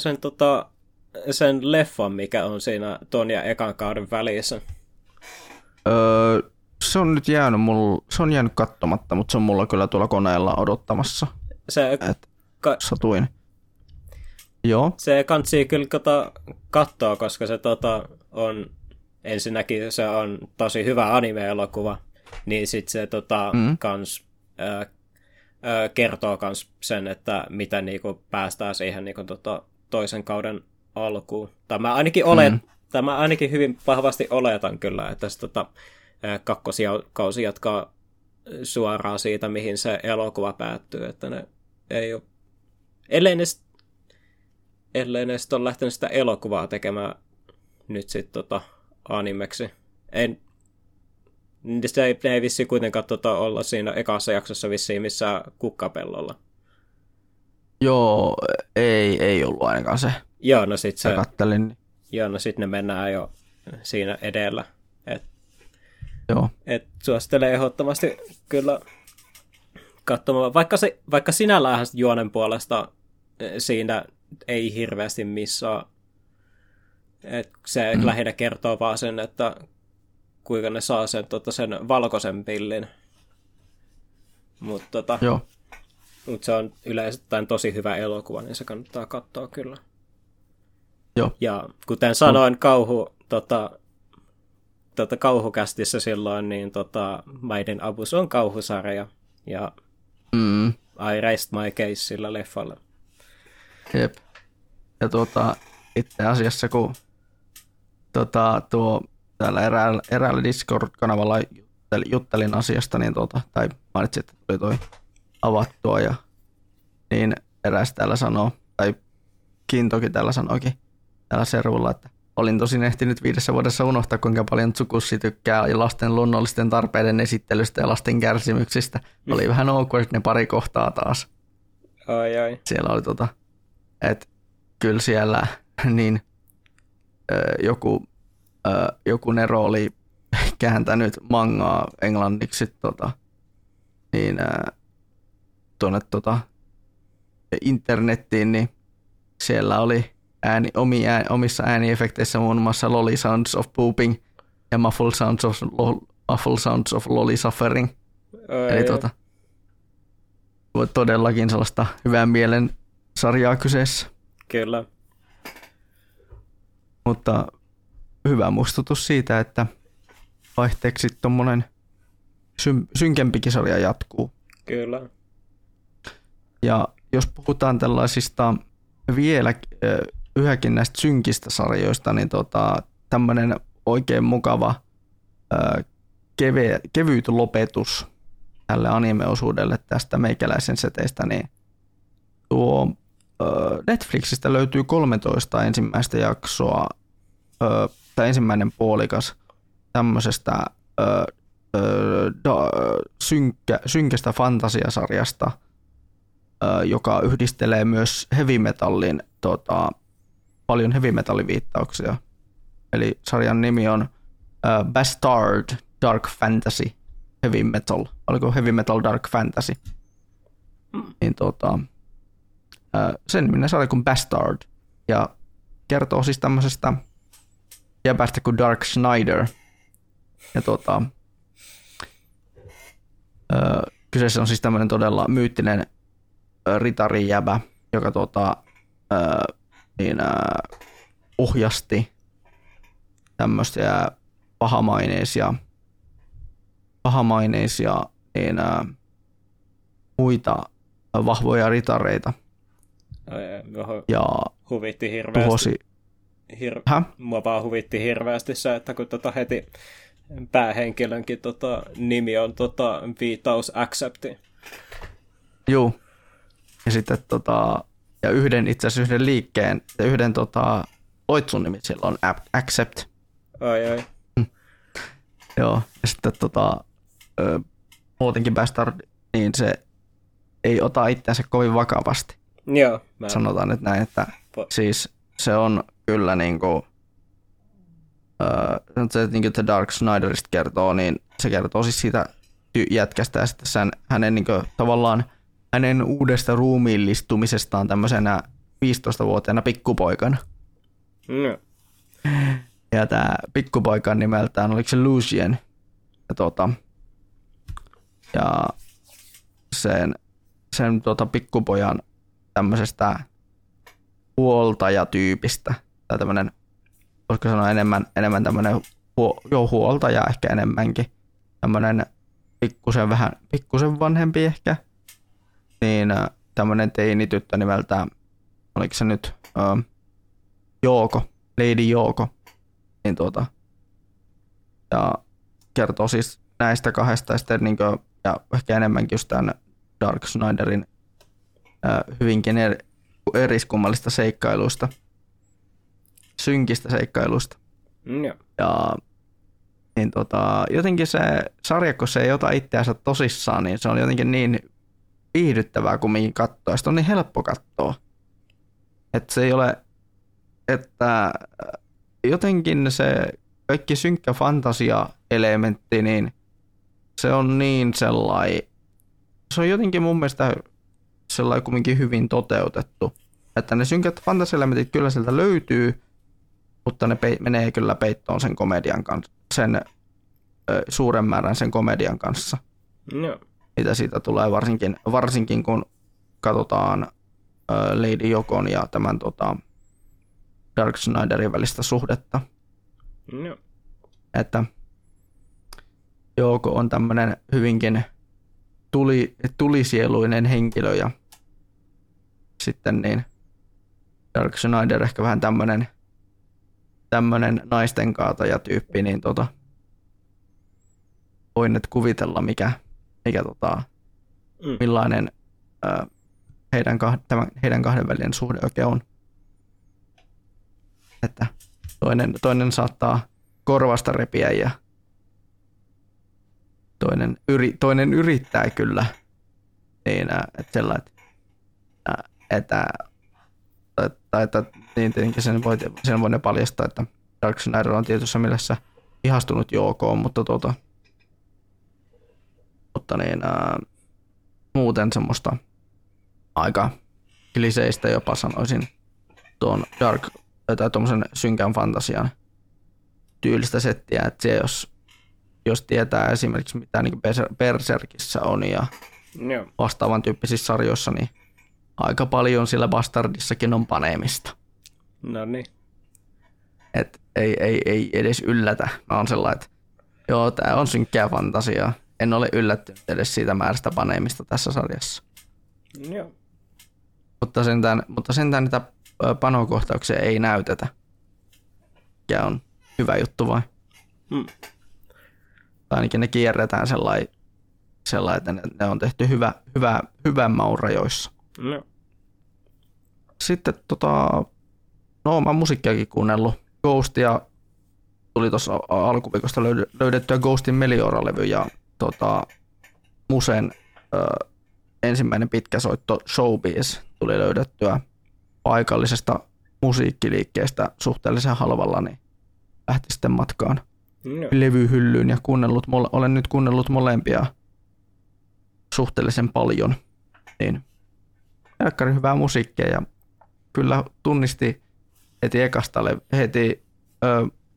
sen leffan, mikä on siinä ton ja ekan kauden välissä? Se on jäänyt katsomatta, mutta se on mulla kyllä tuolla koneella odottamassa. Satuin. Joo. Se kansi kyllä katsoa, koska se on ensinnäkin se on tosi hyvä anime-elokuva, niin sitten se kertoo kans sen, että mitä niinku päästään siihen niinku toisen kauden alkuun. Tämä ainakin hyvin vahvasti oletan kyllä, että se kakkoskausi jatkaa suoraan siitä, mihin se elokuva päättyy, että ne ei ole, ellei ne sitten ole lähtenyt sitä elokuvaa tekemään nyt sitten animeksi. Ne ei vissiin kuitenkaan olla siinä ekassa jaksossa vissiin missään kukkapellolla. Joo, ei ollut ainakaan se. Joo, no sitten se... Kattelin. Joo, no sitten ne mennään jo siinä edellä. Joo. Et suosittelen ehdottomasti kyllä katsomaan, vaikka sinällään juonen puolesta siinä ei hirveästi missaa. Et se lähinnä kertoo vaan sen, että kuinka ne saa sen valkoisen pillin. Mutta mut se on yleisesti tosi hyvä elokuva, niin se kannattaa katsoa kyllä. Joo. Ja kuten sanoin, kauhukästissä silloin, niin Made in Abyss on kauhusarja. Ja I Raised My Case sillä leffalla. Jep. Ja itse asiassa, kun täällä eräällä Discord-kanavalla juttelin asiasta, niin tai mainitsin, että tuli toi avattua, ja niin eräs täällä sanoo, tai Kintokin täällä sanoikin täällä servulla, että olin tosin ehtinyt 5 vuodessa unohtaa, kuinka paljon Tsukushi tykkää lasten luonnollisten tarpeiden esittelystä ja lasten kärsimyksistä. Oli vähän awkward ne pari kohtaa taas. Ai. Siellä oli että kyllä siellä niin joku Nero oli kääntänyt mangaa englanniksi tuonne internettiin, niin siellä oli omissa ääniefekteissä muun muassa lolly sounds of pooping ja muffled sounds of lolly suffering. Eli todellakin sellaista hyvän mielen sarjaa kyseessä. Kyllä. Mutta hyvä muistutus siitä, että vaihteeksi tommonen synkempikin sarja jatkuu. Kyllä. Ja jos puhutaan tällaisista vielä yhäkin näistä synkistä sarjoista, niin tämmöinen oikein mukava kevyt lopetus tälle anime-osuudelle tästä meikäläisen seteistä, niin tuo Netflixistä löytyy 13 ensimmäistä jaksoa, tai ensimmäinen puolikas tämmöisestä synkästä fantasiasarjasta, joka yhdistelee myös heavy metallin, paljon heavy metalliviittauksia. Eli sarjan nimi on Bastard Dark Fantasy Heavy Metal. Oliko Heavy Metal Dark Fantasy? Niin sen niminen sarja kuin Bastard, ja kertoo siis tämmöisestä jäbästä kuin Dark Schneider. Ja kyseessä on siis tämmöinen todella myyttinen ritarijäbä, joka ohjasti tämmöisiä pahamaineisia muita vahvoja ritareita. Ja huvitti hirveästi. Mua vaan huvitti hirveästi se, että kun heti päähenkilönkin nimi on viitaus accepti. Joo. Ja sitten ja itse asiassa yhden liikkeen ja yhden loitsun nimi siellä on accept. Ai. Mm. Joo, ja sitten muutenkin Bastard, niin se ei ota itseänsä kovin vakavasti. Joo. Sanotaan nyt näin, että siis se on kyllä niinku se, niin kuin The Dark Schneiderista kertoo, niin se kertoo siis siitä jätkästä ja sitten sen, hänen niin kuin, tavallaan hänen uudesta ruumiillistumisestaan tämmöisenä 15-vuotiaana pikkupoikana. No. Ja tämä pikkupoika nimeltään, oliko se Lucien? Ja, ja sen pikkupojan tämmöisestä huoltajatyypistä, tai tämmöinen, voisiko sanoa enemmän tämmöinen huoltaja ehkä enemmänkin, tämmöinen pikkusen vanhempi ehkä, niin tämmöinen teinityttö nimeltään, oliko se nyt Lady Jouko, niin ja kertoo siis näistä kahdesta ja sitten niin kuin, ja ehkä enemmänkin just tämän Dark Schneiderin hyvinkin eriskummallista seikkailuista, synkistä seikkailuista. Mm. Ja niin jotenkin se sarja, kun se ei ota itseänsä tosissaan, niin se on jotenkin niin viihdyttävää kumminkin katsoa. Sitä on niin helppo katsoa. Että se ei ole, että jotenkin se kaikki synkkä fantasia-elementti, niin se on niin sellainen, se on jotenkin mun mielestä sellainen kumminkin hyvin toteutettu. Että ne synkät fantasia-elementit kyllä sieltä löytyy, mutta ne menee kyllä peittoon sen komedian kanssa, sen suuren määrän sen komedian kanssa. No. Mitä siitä tulee varsinkin kun katsotaan Lady Joukon ja tämän Dark Schneiderin välistä suhdetta. No. Että Jouko on tämmöinen hyvinkin tulisieluinen henkilö ja sitten niin Dark Schneider ehkä vähän tämmönen naisten kaataja tyyppi, niin voin nyt kuvitella mikä millainen heidän kahden välinen suhde oikein on. Että toinen saattaa korvasta repiä ja toinen yrittää kyllä. Niin että niin tietenkin sen voi ne paljastaa, että Dark Schneider on tietyssä mielessä ihastunut Joukoon, mutta muuten semmoista aika kliseistä jopa sanoisin tuon tuommoisen synkän fantasian tyylistä settiä, että se jos tietää esimerkiksi mitä niin Berserkissä on ja vastaavan tyyppisissä sarjoissa, niin aika paljon sillä Bastardissakin on paneemista. No niin. Et ei edes yllätä. Mä oon sellainen, että joo, tää on synkkää fantasiaa. En ole yllättynyt edes siitä määrästä paneemista tässä sarjassa. Joo. Mutta sentään niitä panokohtauksia ei näytetä. Ja on hyvä juttu vai? Hmm. Tai ainakin ne kierretään sellainen, että ne on tehty hyvän maun rajoissa. No. Sitten mä oon musiikkiakin kuunnellut. Ghostia tuli tuossa alkuviikosta löydettyä Ghostin Meliora-levy ja Musen ensimmäinen pitkä soitto Showbiz tuli löydettyä paikallisesta musiikkiliikkeestä suhteellisen halvalla, niin lähti sitten matkaan levyhyllyyn ja olen nyt kuunnellut molempia suhteellisen paljon, niin helkkarin hyvää musiikkia ja kyllä tunnisti heti ekastalle heti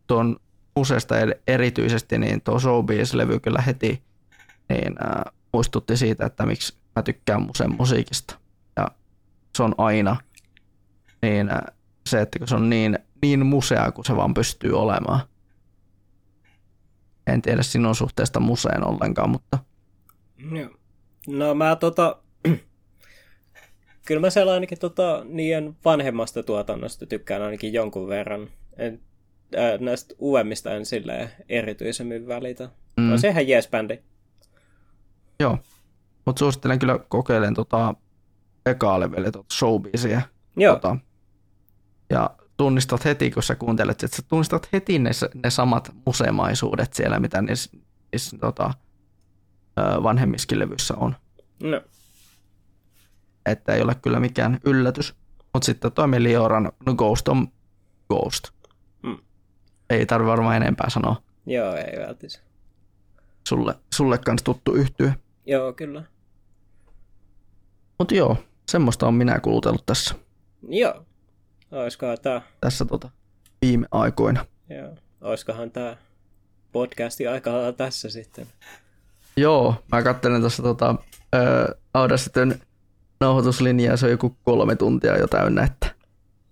tuon useasta erityisesti niin tuo Showbiz-levy kyllä heti niin muistutti siitä, että miksi mä tykkään Musen musiikista. Ja se on aina niin se, että kun se on niin musea kuin se vaan pystyy olemaan. En tiedä sinun suhteesta Museen ollenkaan, mutta... No mä kyllä mä siellä ainakin niiden vanhemmasta tuotannosta tykkään ainakin jonkun verran. Näistä uudemmista en silleen erityisemmin välitä. No sehän jees-bändi. Joo, mutta suosittelen kyllä kokeilen ekaa leveliä Showbizia. Joo. Ja tunnistat heti, kun sä kuuntelet, että sä tunnistat heti ne samat musemaisuudet siellä, mitä niissä vanhemmissakin levyissä on. No. Että ei ole kyllä mikään yllätys. Mutta sitten toi Melioran Ghost on Ghost. Mm. Ei tarvitse varmaan enempää sanoa. Joo, ei välttis. Sulle kans tuttu yhtye. Joo, kyllä. Mut joo, semmoista on minä kulutellut tässä. Joo. Oiskohan tää? Tässä viime aikoina. Joo. Oiskohan tää podcasti aikaa tässä sitten? Joo, mä katselen tässä Audacityn nauhoituslinjaa, se on joku 3 tuntia jo täynnä, että...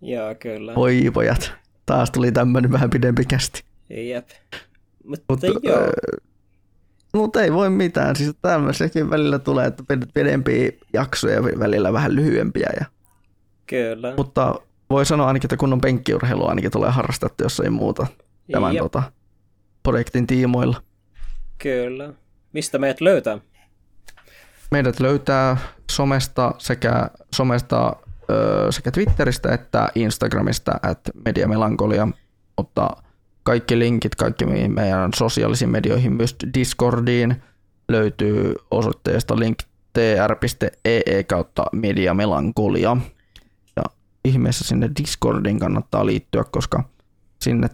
Joo, kyllä. Oi pojat, taas tuli tämmönen vähän pidempi kästi. Jep. Mutta joo. Mutta ei voi mitään, siis tämmöisenkin välillä tulee, että pidempiä jaksoja välillä vähän lyhyempiä. Ja... Kyllä. Mutta voi sanoa ainakin, että kunnon penkkiurheilua ainakin tulee harrastettu, jos ei muuta tämän projektin tiimoilla. Kyllä. Mistä meidät löytää? Meidät löytää somesta sekä Twitteristä että Instagramista @mediamelankolia, mutta kaikki linkit, kaikki meidän sosiaalisiin medioihin, myös Discordiin löytyy osoitteesta linktr.ee/mediamelankolia. Ja ihmeessä sinne Discordiin kannattaa liittyä, koska sinne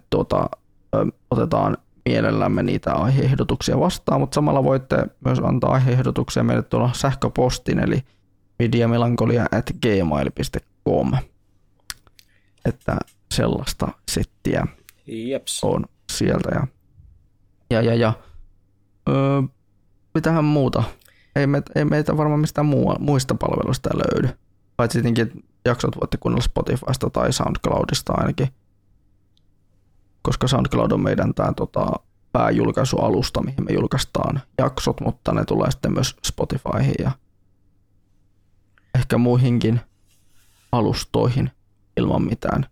otetaan mielellämme niitä aiheehdotuksia vastaan, mutta samalla voitte myös antaa aiheehdotuksia meille tuolla sähköpostiin, eli mediamelankolia@gmail.com. Että sellaista settiä on sieltä. Ja. Mitähän muuta? Ei meitä varmaan mistään muista palveluista löydy. Paitsi tietenkin jaksot voitte kuunnella Spotifysta tai SoundCloudista ainakin. Koska SoundCloud on meidän tämä pääjulkaisualusta, mihin me julkaistaan jaksot, mutta ne tulee sitten myös Spotifyhin ja ehkä muihinkin alustoihin ilman mitään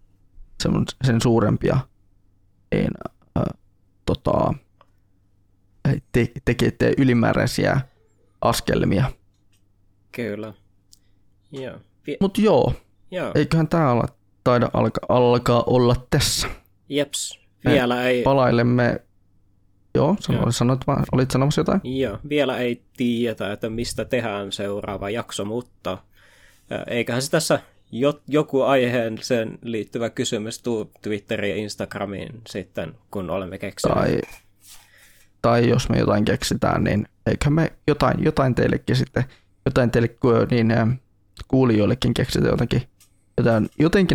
sen suurempia ylimääräisiä askelmia. Kyllä. Yeah. Mutta joo, yeah. Eiköhän tämä taida alkaa olla tässä. Jeps, vielä ei... Palailemme... Joo, olit sanomassa jotain? Joo, vielä ei tiedetä, että mistä tehdään seuraava jakso, mutta eiköhän se tässä joku aiheen sen liittyvä kysymys tuu Twitteriin ja Instagramiin sitten, kun olemme keksineet. Tai jos me jotain keksitään, niin eiköhän me jotain teillekin sitten, kuulijoillekin keksitä jotenkin,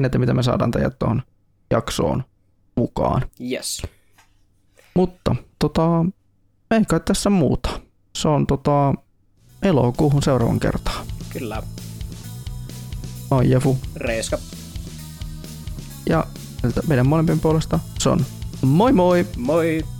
että mitä me saadaan teidät tuohon jaksoon mukaan. Yes. Mutta ei kai tässä muuta. Se on elokuuhun seuraavan kertaan. Kyllä. Moi Jefu. Reiska. Ja meidän molempien puolesta se on moi moi. Moi.